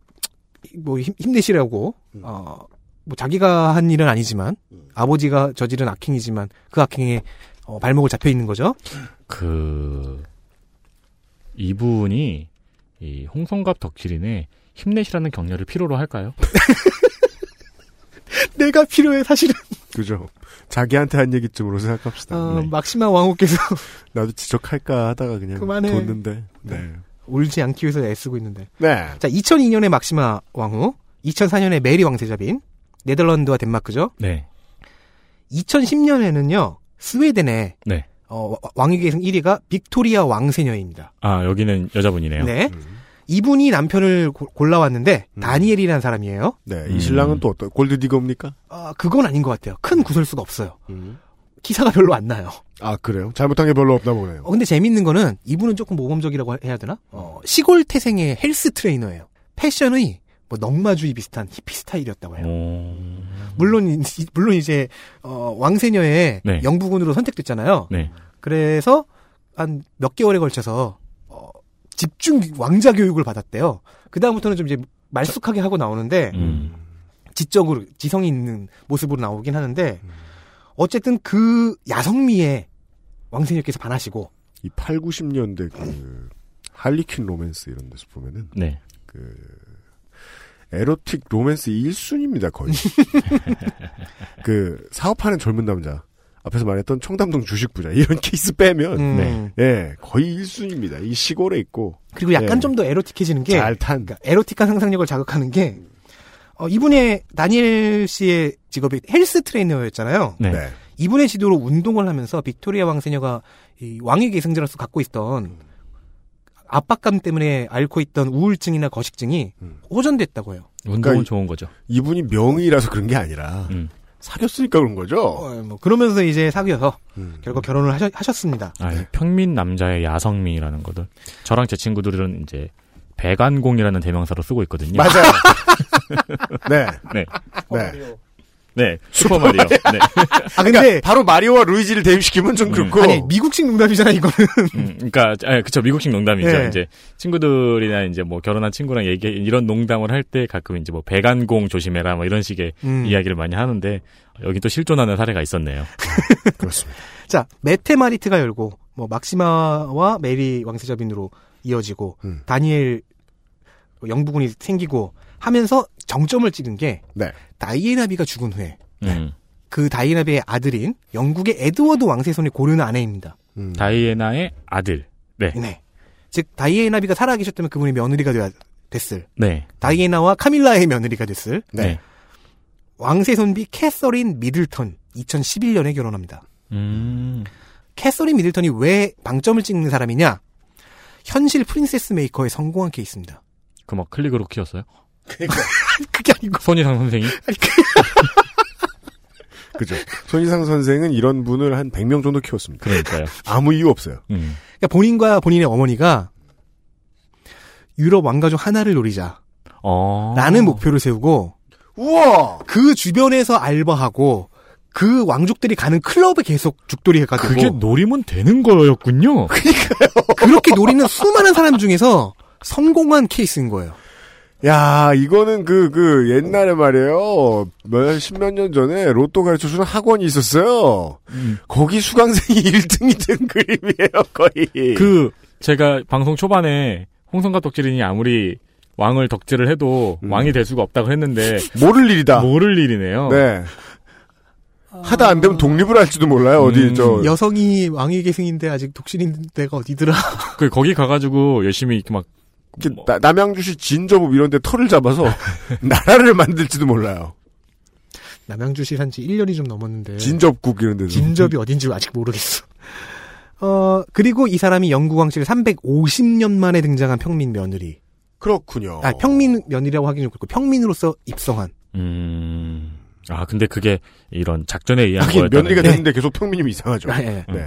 힘내시라고 뭐 자기가 한 일은 아니지만 아버지가 저지른 악행이지만 그 악행에 발목을 잡혀 있는 거죠. 이분이 이 홍성갑 덕질인의 힘내시라는 격려를 필요로 할까요? 내가 필요해 사실은. 그죠. 자기한테 한 얘기쯤으로 생각합시다. 네. 막시마 왕후께서 나도 지적할까 하다가 그냥 그만해. 뒀는데. 네. 울지 않기 위해서 애쓰고 있는데. 네. 자, 2002년에 막시마 왕후, 2004년에 메리 왕세자빈, 네덜란드와 덴마크죠. 네. 2010년에는요, 스웨덴의 네. 왕위 계승 1위가 빅토리아 왕세녀입니다. 아, 여기는 여자분이네요. 네. 이분이 남편을 골라왔는데 다니엘이라는 사람이에요. 네. 이 신랑은 또 어떤 골드디거입니까? 아, 그건 아닌 것 같아요. 큰 구설수가 없어요. 기사가 별로 안 나요. 아, 그래요? 잘못한 게 별로 없나 보네요. 근데 재밌는 거는 이분은 조금 모범적이라고 해야 되나? 시골 태생의 헬스 트레이너예요. 패션의 뭐 넝마주의 비슷한 히피 스타일이었다고 해요. 물론 이제 왕세녀의 네. 영부군으로 선택됐잖아요. 네. 그래서 한 몇 개월에 걸쳐서 집중 왕자 교육을 받았대요. 그 다음부터는 좀 이제 말쑥하게 하고 나오는데 지적으로 지성이 있는 모습으로 나오긴 하는데 어쨌든 그 야성미에 왕세녀께서 반하시고 이 8, 90년대 그 할리퀸 로맨스 이런 데서 보면은 네. 그 에로틱 로맨스 1순위입니다 거의. 그 사업하는 젊은 남자 앞에서 말했던 청담동 주식부자 이런 케이스 빼면 네. 네, 거의 1순위입니다. 이 시골에 있고 그리고 약간 네. 좀 더 에로틱해지는 게 잘 탄. 그러니까 에로틱한 상상력을 자극하는 게 이분의 다니엘 씨의 직업이 헬스 트레이너였잖아요. 네. 네. 이분의 지도로 운동을 하면서 빅토리아 왕세녀가 이 왕위 계승자로서 갖고 있던 압박감 때문에 앓고 있던 우울증이나 거식증이 호전됐다고 해요. 운동은 그러니까 좋은 거죠. 이분이 명의라서 그런 게 아니라 사귀었으니까 그런 거죠. 뭐 그러면서 이제 사귀어서 결국 결혼을 하셨습니다. 아, 네. 평민 남자의 야성미라는 거들. 저랑 제 친구들은 이제 배관공이라는 대명사로 쓰고 있거든요. 맞아요. 네. 네. 네. 네. 슈퍼마리오. 네. 아, 근데 그러니까 바로 마리오와 루이지를 대입시키면 좀 그렇고. 아니, 미국식 농담이잖아, 이거는. 그러니까, 그쵸, 미국식 농담이죠. 네. 이제 친구들이나 이제 뭐 결혼한 친구랑 얘기, 이런 농담을 할 때 가끔 이제 뭐 배관공 조심해라, 뭐 이런 식의 이야기를 많이 하는데, 여기 또 실존하는 사례가 있었네요. 그렇습니다. 자, 메테-마리트가 열고, 뭐, 막시마와 메리 왕세자빈으로 이어지고, 다니엘 영부군이 생기고, 하면서 정점을 찍은 게 네. 다이애나 비가 죽은 후에 그 다이애나 비의 아들인 영국의 에드워드 왕세손의 고려는 아내입니다. 다이애나의 아들. 네. 네. 즉 다이애나 비가 살아계셨다면 그분이 며느리가 됐을. 네. 다이애나와 카밀라의 며느리가 됐을. 네. 네. 왕세손비 캐서린 미들턴 2011년에 결혼합니다. 캐서린 미들턴이 왜 방점을 찍는 사람이냐? 현실 프린세스 메이커에 성공한 케이스입니다. 그 막 클릭으로 키웠어요? 그게 아니고 손희상 선생이 그죠. 손희상 선생은 이런 분을 한 100명 정도 키웠습니다. 그러니까요. 아무 이유 없어요. 그러니까 본인과 본인의 어머니가 유럽 왕가족 하나를 노리자 라는 목표를 세우고 우와 그 주변에서 알바하고 그 왕족들이 가는 클럽에 계속 죽돌이 해가지고 그게 노리면 되는 거였군요. 그러니까요. 그렇게 노리는 수많은 사람 중에서 성공한 케이스인 거예요. 야, 이거는 옛날에 말이에요. 십몇 년 전에 로또 가르쳐주는 학원이 있었어요. 거기 수강생이 1등이 된 그림이에요, 거의. 제가 방송 초반에 홍성갑 덕질인이 아무리 왕을 덕질을 해도 왕이 될 수가 없다고 했는데. 모를 일이다. 모를 일이네요. 네. 하다 안 되면 독립을 할지도 몰라요. 여성이 왕위 계승인데 아직 독신인 데가 어디더라. 거기 가가지고 열심히 이렇게 막 뭐. 남양주시 진저읍 이런 데 터를 잡아서 나라를 만들지도 몰라요. 남양주시 산지 1년이 좀 넘었는데 진접국 이런 데서 진접이 어딘지 아직 모르겠어. 그리고 이 사람이 영국 왕실 350년 만에 등장한 평민 며느리. 그렇군요. 아, 평민 며느리라고 하긴 좀 그렇고 평민으로서 입성한. 아, 근데 그게 이런 작전에 의한 거였다는 게. 며느리가 됐는데 네. 계속 평민이면 이상하죠. 아, 네. 네.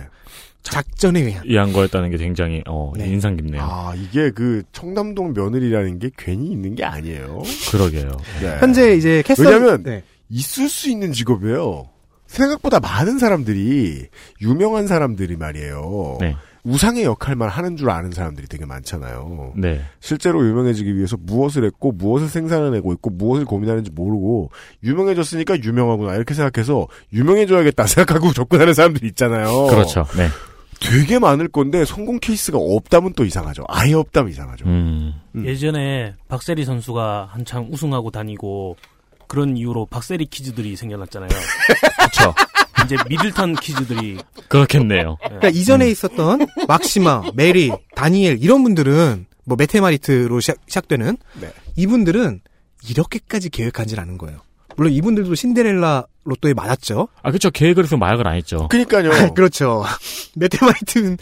작전에 의한 거였다는 게 굉장히 네. 인상 깊네요. 아, 이게 그 청담동 며느리라는 게 괜히 있는 게 아니에요. 그러게요. 네. 현재 이제 캐서린 왜냐면 네. 있을 수 있는 직업이에요. 생각보다 많은 사람들이 유명한 사람들이 말이에요. 네. 우상의 역할만 하는 줄 아는 사람들이 되게 많잖아요. 네. 실제로 유명해지기 위해서 무엇을 했고 무엇을 생산해내고 있고 무엇을 고민하는지 모르고 유명해졌으니까 유명하구나 이렇게 생각해서 유명해져야겠다 생각하고 접근하는 사람들이 있잖아요. 그렇죠. 네. 되게 많을 건데 성공 케이스가 없다면 또 이상하죠. 아예 없다면 이상하죠. 예전에 박세리 선수가 한창 우승하고 다니고 그런 이유로 박세리 퀴즈들이 생겨났잖아요. 그렇죠. 이제 미들턴 퀴즈들이 그렇겠네요. 그러니까 이전에 있었던 막시마, 메리, 다니엘 이런 분들은 뭐 메테-마리트로 시작되는 네. 이분들은 이렇게까지 계획한지는 않은 거예요. 물론 이분들도 신데렐라 로또에 맞았죠. 아 그렇죠. 계획을 해서 마약을 안 했죠. 그러니까요. 그렇죠. 메테-마리트는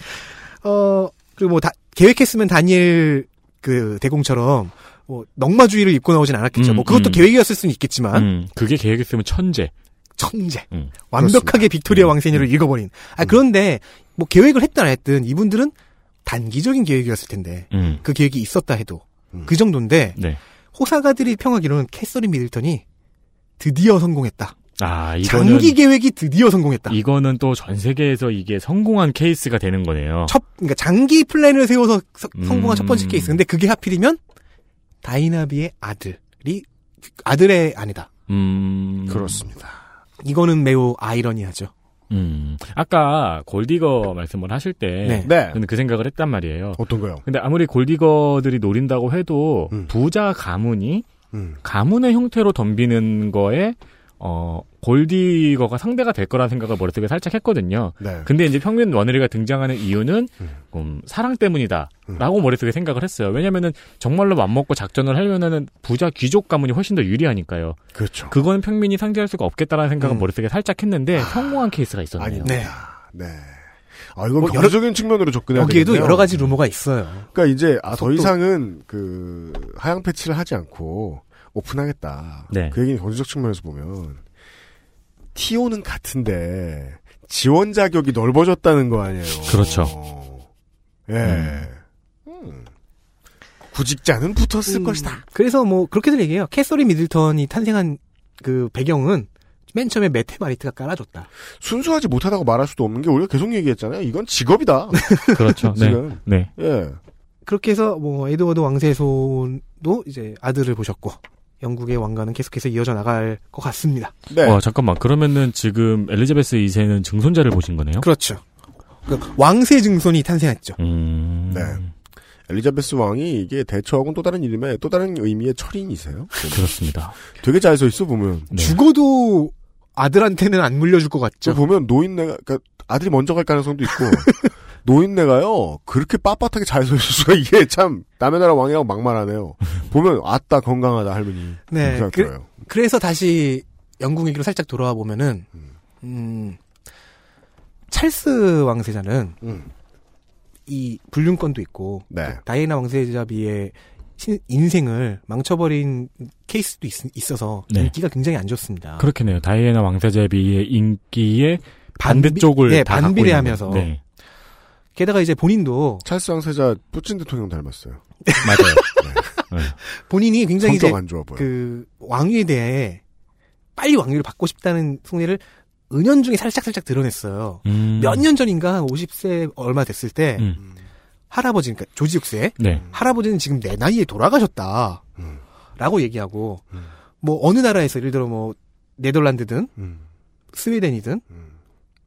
그리고 뭐 다 계획했으면 다니엘 그 대공처럼. 뭐 넉마주의를 입고 나오진 않았겠죠. 뭐 그것도 계획이었을 수는 있겠지만 그게 계획이었으면 천재 완벽하게 그렇습니다. 빅토리아 왕세녀를 읽어버린. 아 그런데 뭐 계획을 했든 안 했든 이분들은 단기적인 계획이었을 텐데 그 계획이 있었다 해도 그 정도인데 네. 호사가들이 평하기로는 캐서린 미들턴이 드디어 성공했다. 아, 이거는 장기 계획이 드디어 성공했다. 이거는 또 전 세계에서 이게 성공한 케이스가 되는 거네요. 그러니까 장기 플랜을 세워서 성공한 첫 번째 케이스인데 그게 하필이면. 다이나비의 아들의 아니다. 그렇습니다. 이거는 매우 아이러니하죠. 아까 골디거 말씀을 하실 때, 네. 저는 그 생각을 했단 말이에요. 어떤 거요? 근데 아무리 골디거들이 노린다고 해도 부자 가문이 가문의 형태로 덤비는 거에 골디거가 상대가 될 거라는 생각을 머릿속에 살짝 했거든요. 네. 근데 이제 평민 며느리가 등장하는 이유는 사랑 때문이다 라고 머릿속에 생각을 했어요. 왜냐면은 정말로 맘먹고 작전을 하려면은 부자 귀족 가문이 훨씬 더 유리하니까요. 그렇죠. 그건 평민이 상대할 수가 없겠다라는 생각을 머릿속에 살짝 했는데 성공한 케이스가 있었네요. 네. 네. 아, 이건 경제적인 측면으로 접근해야 되겠네요. 여기에도 여러 가지 루머가 있어요. 그러니까 이제 더 이상은 그 하향 패치를 하지 않고 오픈하겠다. 네. 그 얘기는 경제적 측면에서 보면 TO는 같은데 지원 자격이 넓어졌다는 거 아니에요. 그렇죠. 예. 구직자는 붙었을 것이다. 그래서 뭐 그렇게들 얘기해요. 캐서린 미들턴이 탄생한 그 배경은 맨 처음에 메테-마리트가 깔아줬다. 순수하지 못하다고 말할 수도 없는 게 우리가 계속 얘기했잖아요. 이건 직업이다. 그렇죠. 지금. 네. 네. 예. 그렇게 해서 뭐 에드워드 왕세손도 이제 아들을 보셨고 영국의 왕가는 계속해서 이어져 나갈 것 같습니다. 네. 와 잠깐만 그러면은 지금 엘리자베스 2세는 증손자를 보신 거네요? 그렇죠. 그러니까 왕세 증손이 탄생했죠. 네. 엘리자베스 왕이 이게 대처하고는 또 다른 이름에 또 다른 의미의 철인이세요? 그렇습니다. 되게 잘 서 있어 보면 네. 죽어도 아들한테는 안 물려줄 것 같죠. 보면 노인네가 그러니까 아들이 먼저 갈 가능성도 있고. 노인네가요 그렇게 빳빳하게 잘 서 있을 수가 이게 참 남의 나라 왕이라고 막말하네요. 보면 아따 건강하다 할머니. 네. 그래서 다시 영국 얘기로 살짝 돌아와 보면은 찰스 왕세자는 이 불륜권도 있고 네. 다이애나 왕세자비의 인생을 망쳐버린 케이스도 있어서 네. 인기가 굉장히 안 좋습니다. 그렇겠네요. 다이애나 왕세자비의 인기에 반대쪽을 다 반비례하면서. 네. 게다가 이제 본인도 찰스 왕세자 푸틴 대통령 닮았어요. 맞아요. 네. 네. 본인이 굉장히 성격 안 좋아 보여. 그 왕위에 대해 빨리 왕위를 받고 싶다는 속내를 은연중에 살짝 드러냈어요. 몇 년 전인가 한 50세 얼마 됐을 때 할아버지 그러니까 조지 6세 네. 할아버지는 지금 내 나이에 돌아가셨다 라고 얘기하고 뭐 어느 나라에서 예를 들어 뭐 네덜란드든 스웨덴이든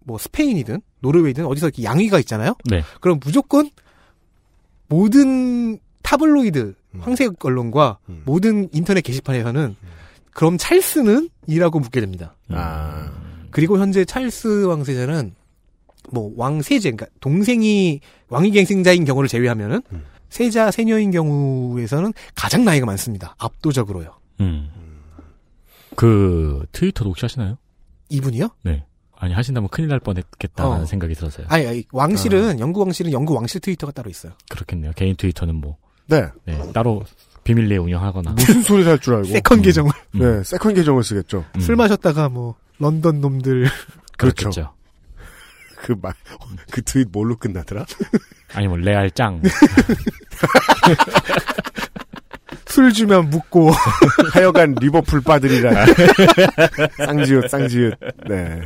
뭐 스페인이든 노르웨이든 어디서 이렇게 양위가 있잖아요. 네. 그럼 무조건 모든 타블로이드 황색 언론과 모든 인터넷 게시판에서는 그럼 찰스는? 이라고 묻게 됩니다. 아. 그리고 현재 찰스 왕세자는 뭐 왕세제 그러니까 동생이 왕위갱생자인 경우를 제외하면은 세자, 세녀인 경우에서는 가장 나이가 많습니다. 압도적으로요. 그 트위터도 혹시 하시나요? 이분이요? 네. 아니 하신다면 큰일 날 뻔했겠다는 생각이 들었어요. 아니 왕실은 영국 왕실은 영국 왕실 트위터가 따로 있어요. 그렇겠네요. 개인 트위터는 뭐 네 따로 비밀리에 운영하거나 무슨 소리를 할 줄 알고 세컨 계정을 네 세컨 계정을 쓰겠죠. 술 마셨다가 뭐 런던 놈들 그렇겠죠. 그 트윗 뭘로 끝나더라? 아니 뭐 레알 짱. 술 주면 묻고 하여간 리버풀 빠들이라 쌍지읒 네.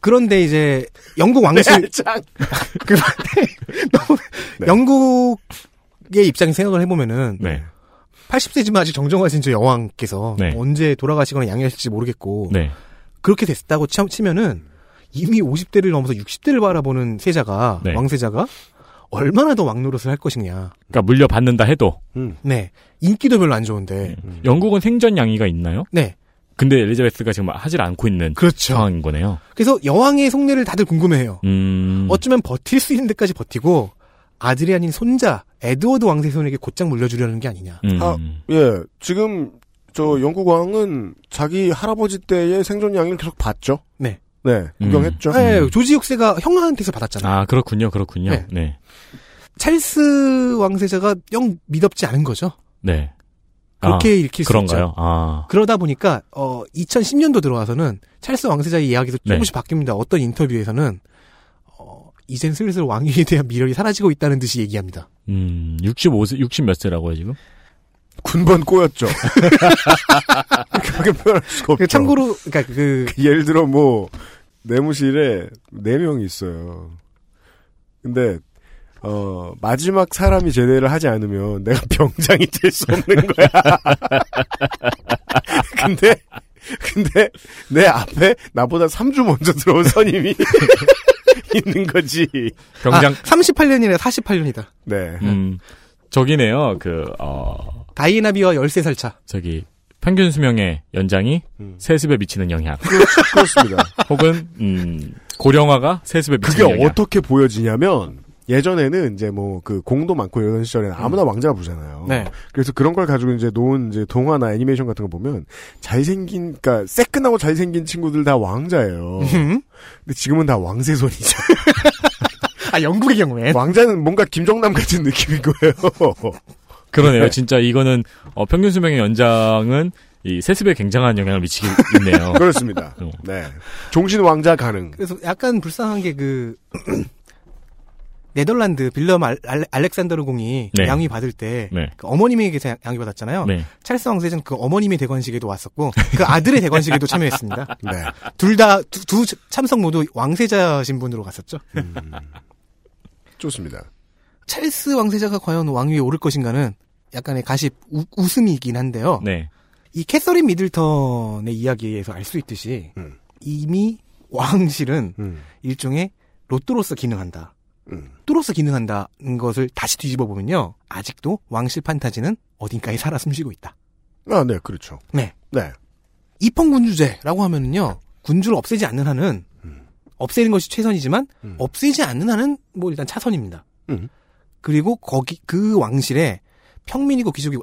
그런데 이제 영국 왕실 너무 네. 영국의 입장 생각을 해보면은 네. 80세지만 아직 정정하신 저 여왕께서 네. 언제 돌아가시거나 양해하실지 모르겠고 네. 그렇게 됐다고 치면은 이미 50대를 넘어서 60대를 바라보는 세자가 네. 왕세자가 얼마나 더 왕노릇을 할 것이냐. 그러니까 물려받는다 해도. 네. 인기도 별로 안 좋은데. 영국은 생전 양위가 있나요? 네. 근데 엘리자베스가 지금 하질 않고 있는 그렇죠. 상황인 거네요. 그래서 여왕의 속내를 다들 궁금해해요. 어쩌면 버틸 수 있는 데까지 버티고 아들이 아닌 손자 에드워드 왕세손에게 곧장 물려주려는 게 아니냐. 아, 예. 지금 저 영국 왕은 자기 할아버지 때의 생존 양위를 계속 봤죠. 네. 네, 구경했죠. 네, 조지 6세가 형한테서 받았잖아요. 아, 그렇군요. 네. 네. 찰스 왕세자가 영 미덥지 않은 거죠. 네. 그렇게 읽힐 수 있죠. 아. 그러다 보니까 2010년도 들어와서는 찰스 왕세자의 이야기도 조금씩 네. 바뀝니다. 어떤 인터뷰에서는 이젠 슬슬 왕위에 대한 미련이 사라지고 있다는 듯이 얘기합니다. 60몇 세라고요, 지금? 군번 꼬였죠. 그렇게 표현할 수가 없죠. 참고로, 그러니까 예를 들어 내무실에 4명이 있어요. 근데 마지막 사람이 제대를 하지 않으면 내가 병장이 될 수 없는 거야. 근데 내 앞에 나보다 3주 먼저 들어온 선임이 있는 거지. 병장 38년이라 48년이다. 네. 저기네요. 다이애나 비와 13살 차. 평균 수명의 연장이 세습에 미치는 영향. 그렇습니다. 혹은 고령화가 세습에 미치는 영향. 그게 어떻게 보여지냐면 예전에는 이제 공도 많고 이런 시절에는 아무나 왕자가 부잖아요. 네. 그래서 그런 걸 가지고 이제 놓은 이제 동화나 애니메이션 같은 거 보면 그러니까 새끈하고 잘생긴 친구들 다 왕자예요. 근데 지금은 다 왕세손이죠. 아, 영국의 경우에 왕자는 뭔가 김정남 같은 느낌인 거예요. 그러네요. 네. 진짜 이거는 평균 수명의 연장은 이 세습에 굉장한 영향을 미치고 있네요. 그렇습니다. 네, 종신 왕자 가능. 그래서 약간 불쌍한 게 네덜란드 빌럼 알렉산더르 공이 네. 양위 받을 때 네. 그 어머님에게서 양위 받았잖아요. 네. 찰스 왕세자는 그 어머님의 대관식에도 왔었고 그 아들의 대관식에도 참여했습니다. 네. 둘 다 두 참석 모두 왕세자 신분으로 갔었죠. 좋습니다. 찰스 왕세자가 과연 왕위에 오를 것인가는 약간의 웃음이긴 한데요. 네. 이 캐서린 미들턴의 이야기에서 알 수 있듯이 이미 왕실은 일종의 로또로서 기능한다. 또로서 기능한다는 것을 다시 뒤집어 보면요. 아직도 왕실 판타지는 어딘가에 살아 숨쉬고 있다. 아, 네, 그렇죠. 네. 네. 입헌군주제라고 하면은요. 군주를 없애지 않는 한은 없애는 것이 최선이지만 없애지 않는 한은 일단 차선입니다. 그리고 그 왕실에 평민이고 귀족이고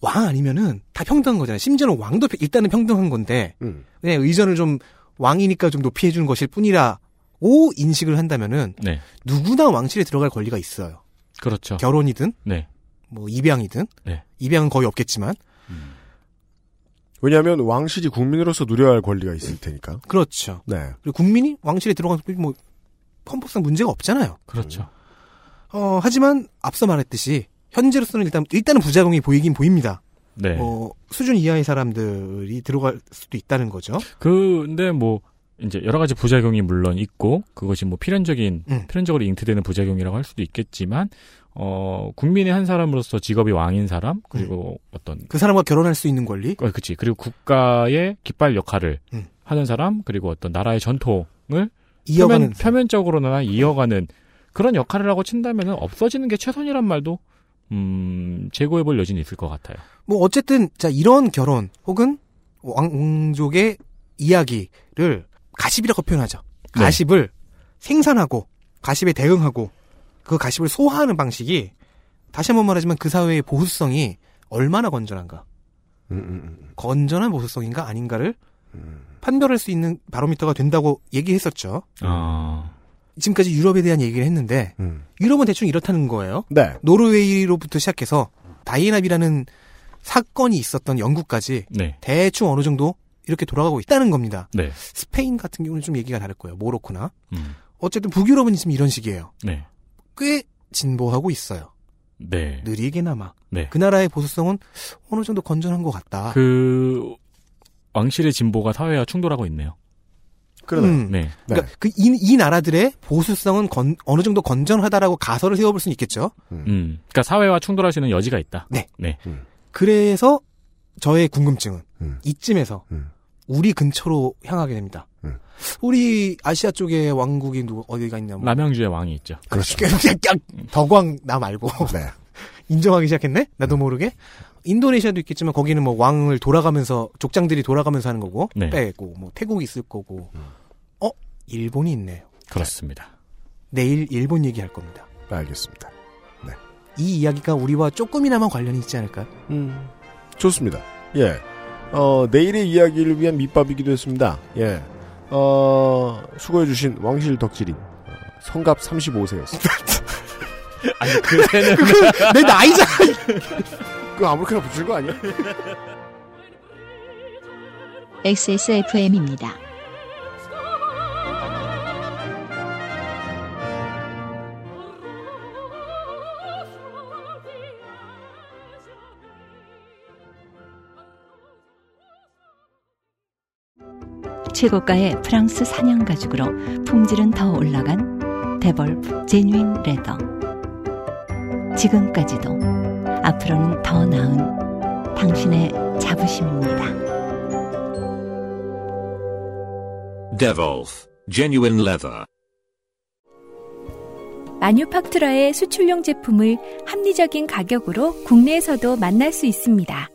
왕 아니면은 다 평등한 거잖아요. 심지어는 왕도 일단은 평등한 건데 그냥 의전을 좀 왕이니까 좀 높이 해주는 것일 뿐이라고 인식을 한다면은 네. 누구나 왕실에 들어갈 권리가 있어요. 그렇죠. 결혼이든 네. 입양이든 네. 입양은 거의 없겠지만 왜냐하면 왕실이 국민으로서 누려야 할 권리가 있을 테니까. 그렇죠. 네. 그리고 국민이 왕실에 들어가서 헌법상 문제가 없잖아요. 그렇죠. 하지만 앞서 말했듯이 현재로서는 일단은 부작용이 보이긴 보입니다. 네. 수준 이하의 사람들이 들어갈 수도 있다는 거죠. 근데 이제 여러 가지 부작용이 물론 있고 그것이 필연적으로 잉태되는 부작용이라고 할 수도 있겠지만 국민의 한 사람으로서 직업이 왕인 사람 그리고 그 사람과 결혼할 수 있는 권리. 그렇지. 그리고 국가의 깃발 역할을 하는 사람 그리고 나라의 전통을 이어가는 표면적으로나 이어가는 그런 역할을 하고 친다면은 없어지는 게 최선이란 말도 제고해볼 여지는 있을 것 같아요. 어쨌든 자 이런 결혼 혹은 왕족의 이야기를 가십이라고 표현하죠. 가십을 생산하고 가십에 대응하고 그 가십을 소화하는 방식이 다시 한번 말하지만 그 사회의 보수성이 얼마나 건전한가, 건전한 보수성인가 아닌가를 판별할 수 있는 바로미터가 된다고 얘기했었죠. 지금까지 유럽에 대한 얘기를 했는데 유럽은 대충 이렇다는 거예요. 네. 노르웨이로부터 시작해서 다이애나비라는 사건이 있었던 영국까지 네. 대충 어느 정도 이렇게 돌아가고 있다는 겁니다. 네. 스페인 같은 경우는 좀 얘기가 다를 거예요. 모로코나. 어쨌든 북유럽은 지금 이런 식이에요. 네. 꽤 진보하고 있어요. 네. 느리게나마. 네. 그 나라의 보수성은 어느 정도 건전한 것 같다. 그 왕실의 진보가 사회와 충돌하고 있네요. 그러네. 네. 그러니까 네. 이 나라들의 보수성은 어느 정도 건전하다라고 가설을 세워볼 수는 있겠죠. 그러니까 사회와 충돌할 수 있는 여지가 있다. 네. 네. 그래서 저의 궁금증은 이쯤에서 우리 근처로 향하게 됩니다. 우리 아시아 쪽에 왕국이 어디가 있냐면 남양주에 왕이 있죠. 그렇죠. 덕왕 나 말고 네. 인정하기 시작했네. 나도 모르게. 인도네시아도 있겠지만 거기는 뭐 왕을 돌아가면서 족장들이 돌아가면서 하는 거고 네. 빼고 뭐 태국이 있을 거고 일본이 있네요. 그렇습니다. 내일 일본 얘기할 겁니다. 알겠습니다. 네. 이 이야기가 우리와 조금이나마 관련이 있지 않을까요? 좋습니다. 예. 내일의 이야기를 위한 밑밥이기도 했습니다. 예. 수고해주신 왕실 덕질인 성갑 35세였습니다. 아니 그새는 내 나이잖아. 그거 아무렇게나 붙일 거 아니야? XSFM입니다. 최고가의 프랑스 사냥 가죽으로 품질은 더 올라간 데볼프 제뉴인 레더. 지금까지도 앞으로는 더 나은 당신의 자부심입니다. 데볼프 제뉴인 레더. 마뉴팍투라의 수출용 제품을 합리적인 가격으로 국내에서도 만날 수 있습니다.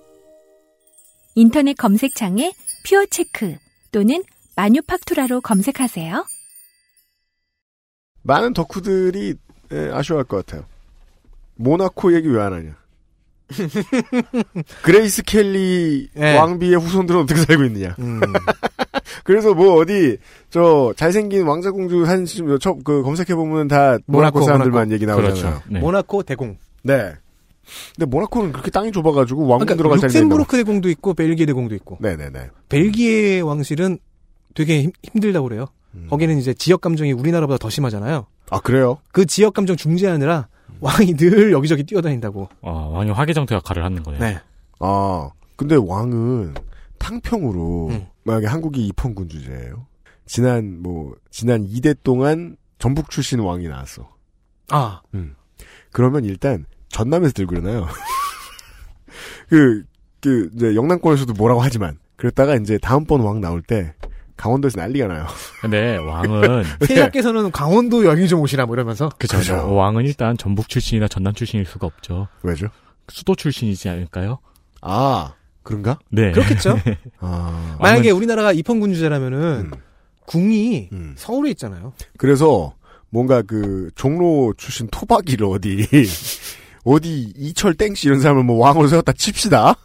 인터넷 검색창에 퓨어체크 또는 마뉴팍투라로 검색하세요. 많은 덕후들이 아쉬워할 것 같아요. 모나코 얘기 왜 안 하냐. 그레이스 켈리 네. 왕비의 후손들은 어떻게 살고 있느냐. 그래서 뭐 어디 저 잘생긴 왕자공주 사진 그 검색해보면 다 모나코 사람들만 얘기 나오잖아요. 그렇죠. 네. 모나코 대공. 네. 근데 모나코는 그렇게 땅이 좁아가지고 왕궁 그러니까 들어갈 자리가 룩셈부르크 대공도 있고 벨기에 대공도 있고. 네네네. 벨기에 왕실은 되게 힘들다고 그래요. 거기는 이제 지역 감정이 우리나라보다 더 심하잖아요. 아 그래요? 그 지역 감정 중재하느라 왕이 늘 여기저기 뛰어다닌다고. 아 왕이 화개장터 역할을 하는 거네요. 네. 아 근데 왕은 탕평으로 만약에 한국이 입헌군주제예요. 지난 2대 동안 전북 출신 왕이 나왔어. 아. 그러면 일단. 전남에서 들고 일어나요. 이제 영남권에서도 뭐라고 하지만. 그랬다가 이제 다음번 왕 나올 때, 강원도에서 난리가 나요. 근데 왕은. 세자께서는 강원도 여기 좀 오시라 뭐 이러면서. 그죠. 왕은 일단 전북 출신이나 전남 출신일 수가 없죠. 왜죠? 수도 출신이지 않을까요? 아, 그런가? 네. 그렇겠죠. 아, 만약에 왕은... 우리나라가 입헌군주제라면은, 궁이 서울에 있잖아요. 그래서 뭔가 종로 출신 토박이로 어디 이철 땡씨 이런 사람을 뭐 왕으로 세웠다 칩시다.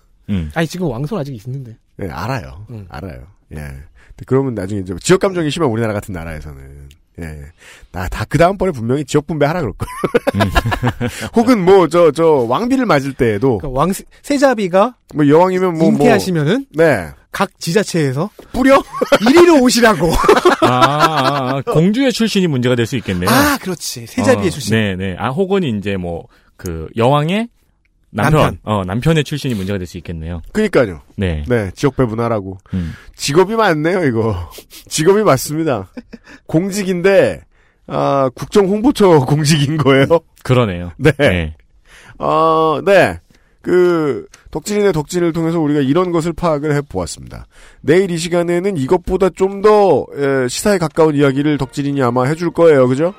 아니 지금 왕설 아직 있는데. 네, 알아요. 알아요. 예. 그러면 나중에 이제 지역 감정이 심한 우리나라 같은 나라에서는 예. 나 다 그 다음번에 분명히 지역 분배 하라 그럴 거예요. 혹은 뭐 저 왕비를 맞을 때에도 그러니까 세자비가 뭐 여왕이면 뭐 잉태하시면은 네. 각 지자체에서 뿌려 이리로 오시라고. 공주의 출신이 문제가 될 수 있겠네요. 아, 그렇지. 세자비의 출신. 네, 네. 아, 혹은 이제 뭐 여왕의 남편의 출신이 문제가 될 수 있겠네요. 그러니까요. 네, 네 지역 배분하라고. 직업이 많네요 이거. 직업이 맞습니다. 공직인데 국정 홍보처 공직인 거예요. 그러네요. 네, 네. 네. 덕질인의 덕질을 통해서 우리가 이런 것을 파악을 해보았습니다. 내일 이 시간에는 이것보다 좀 더 시사에 가까운 이야기를 덕질인이 아마 해줄 거예요, 그죠?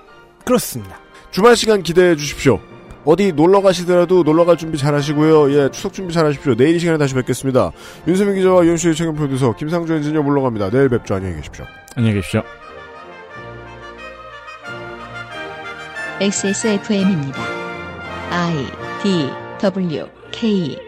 그렇습니다. 주말 시간 기대해 주십시오. 어디 놀러 가시더라도 놀러 갈 준비 잘 하시고요. 예, 추석 준비 잘 하십시오. 내일 이 시간에 다시 뵙겠습니다. 윤세민 기자와 윤수의 책임 프로듀서 김상조 엔지니어 물러갑니다. 내일 뵙죠. 안녕히 계십시오. 안녕히 계십시오. XSFM입니다. I, D, W, K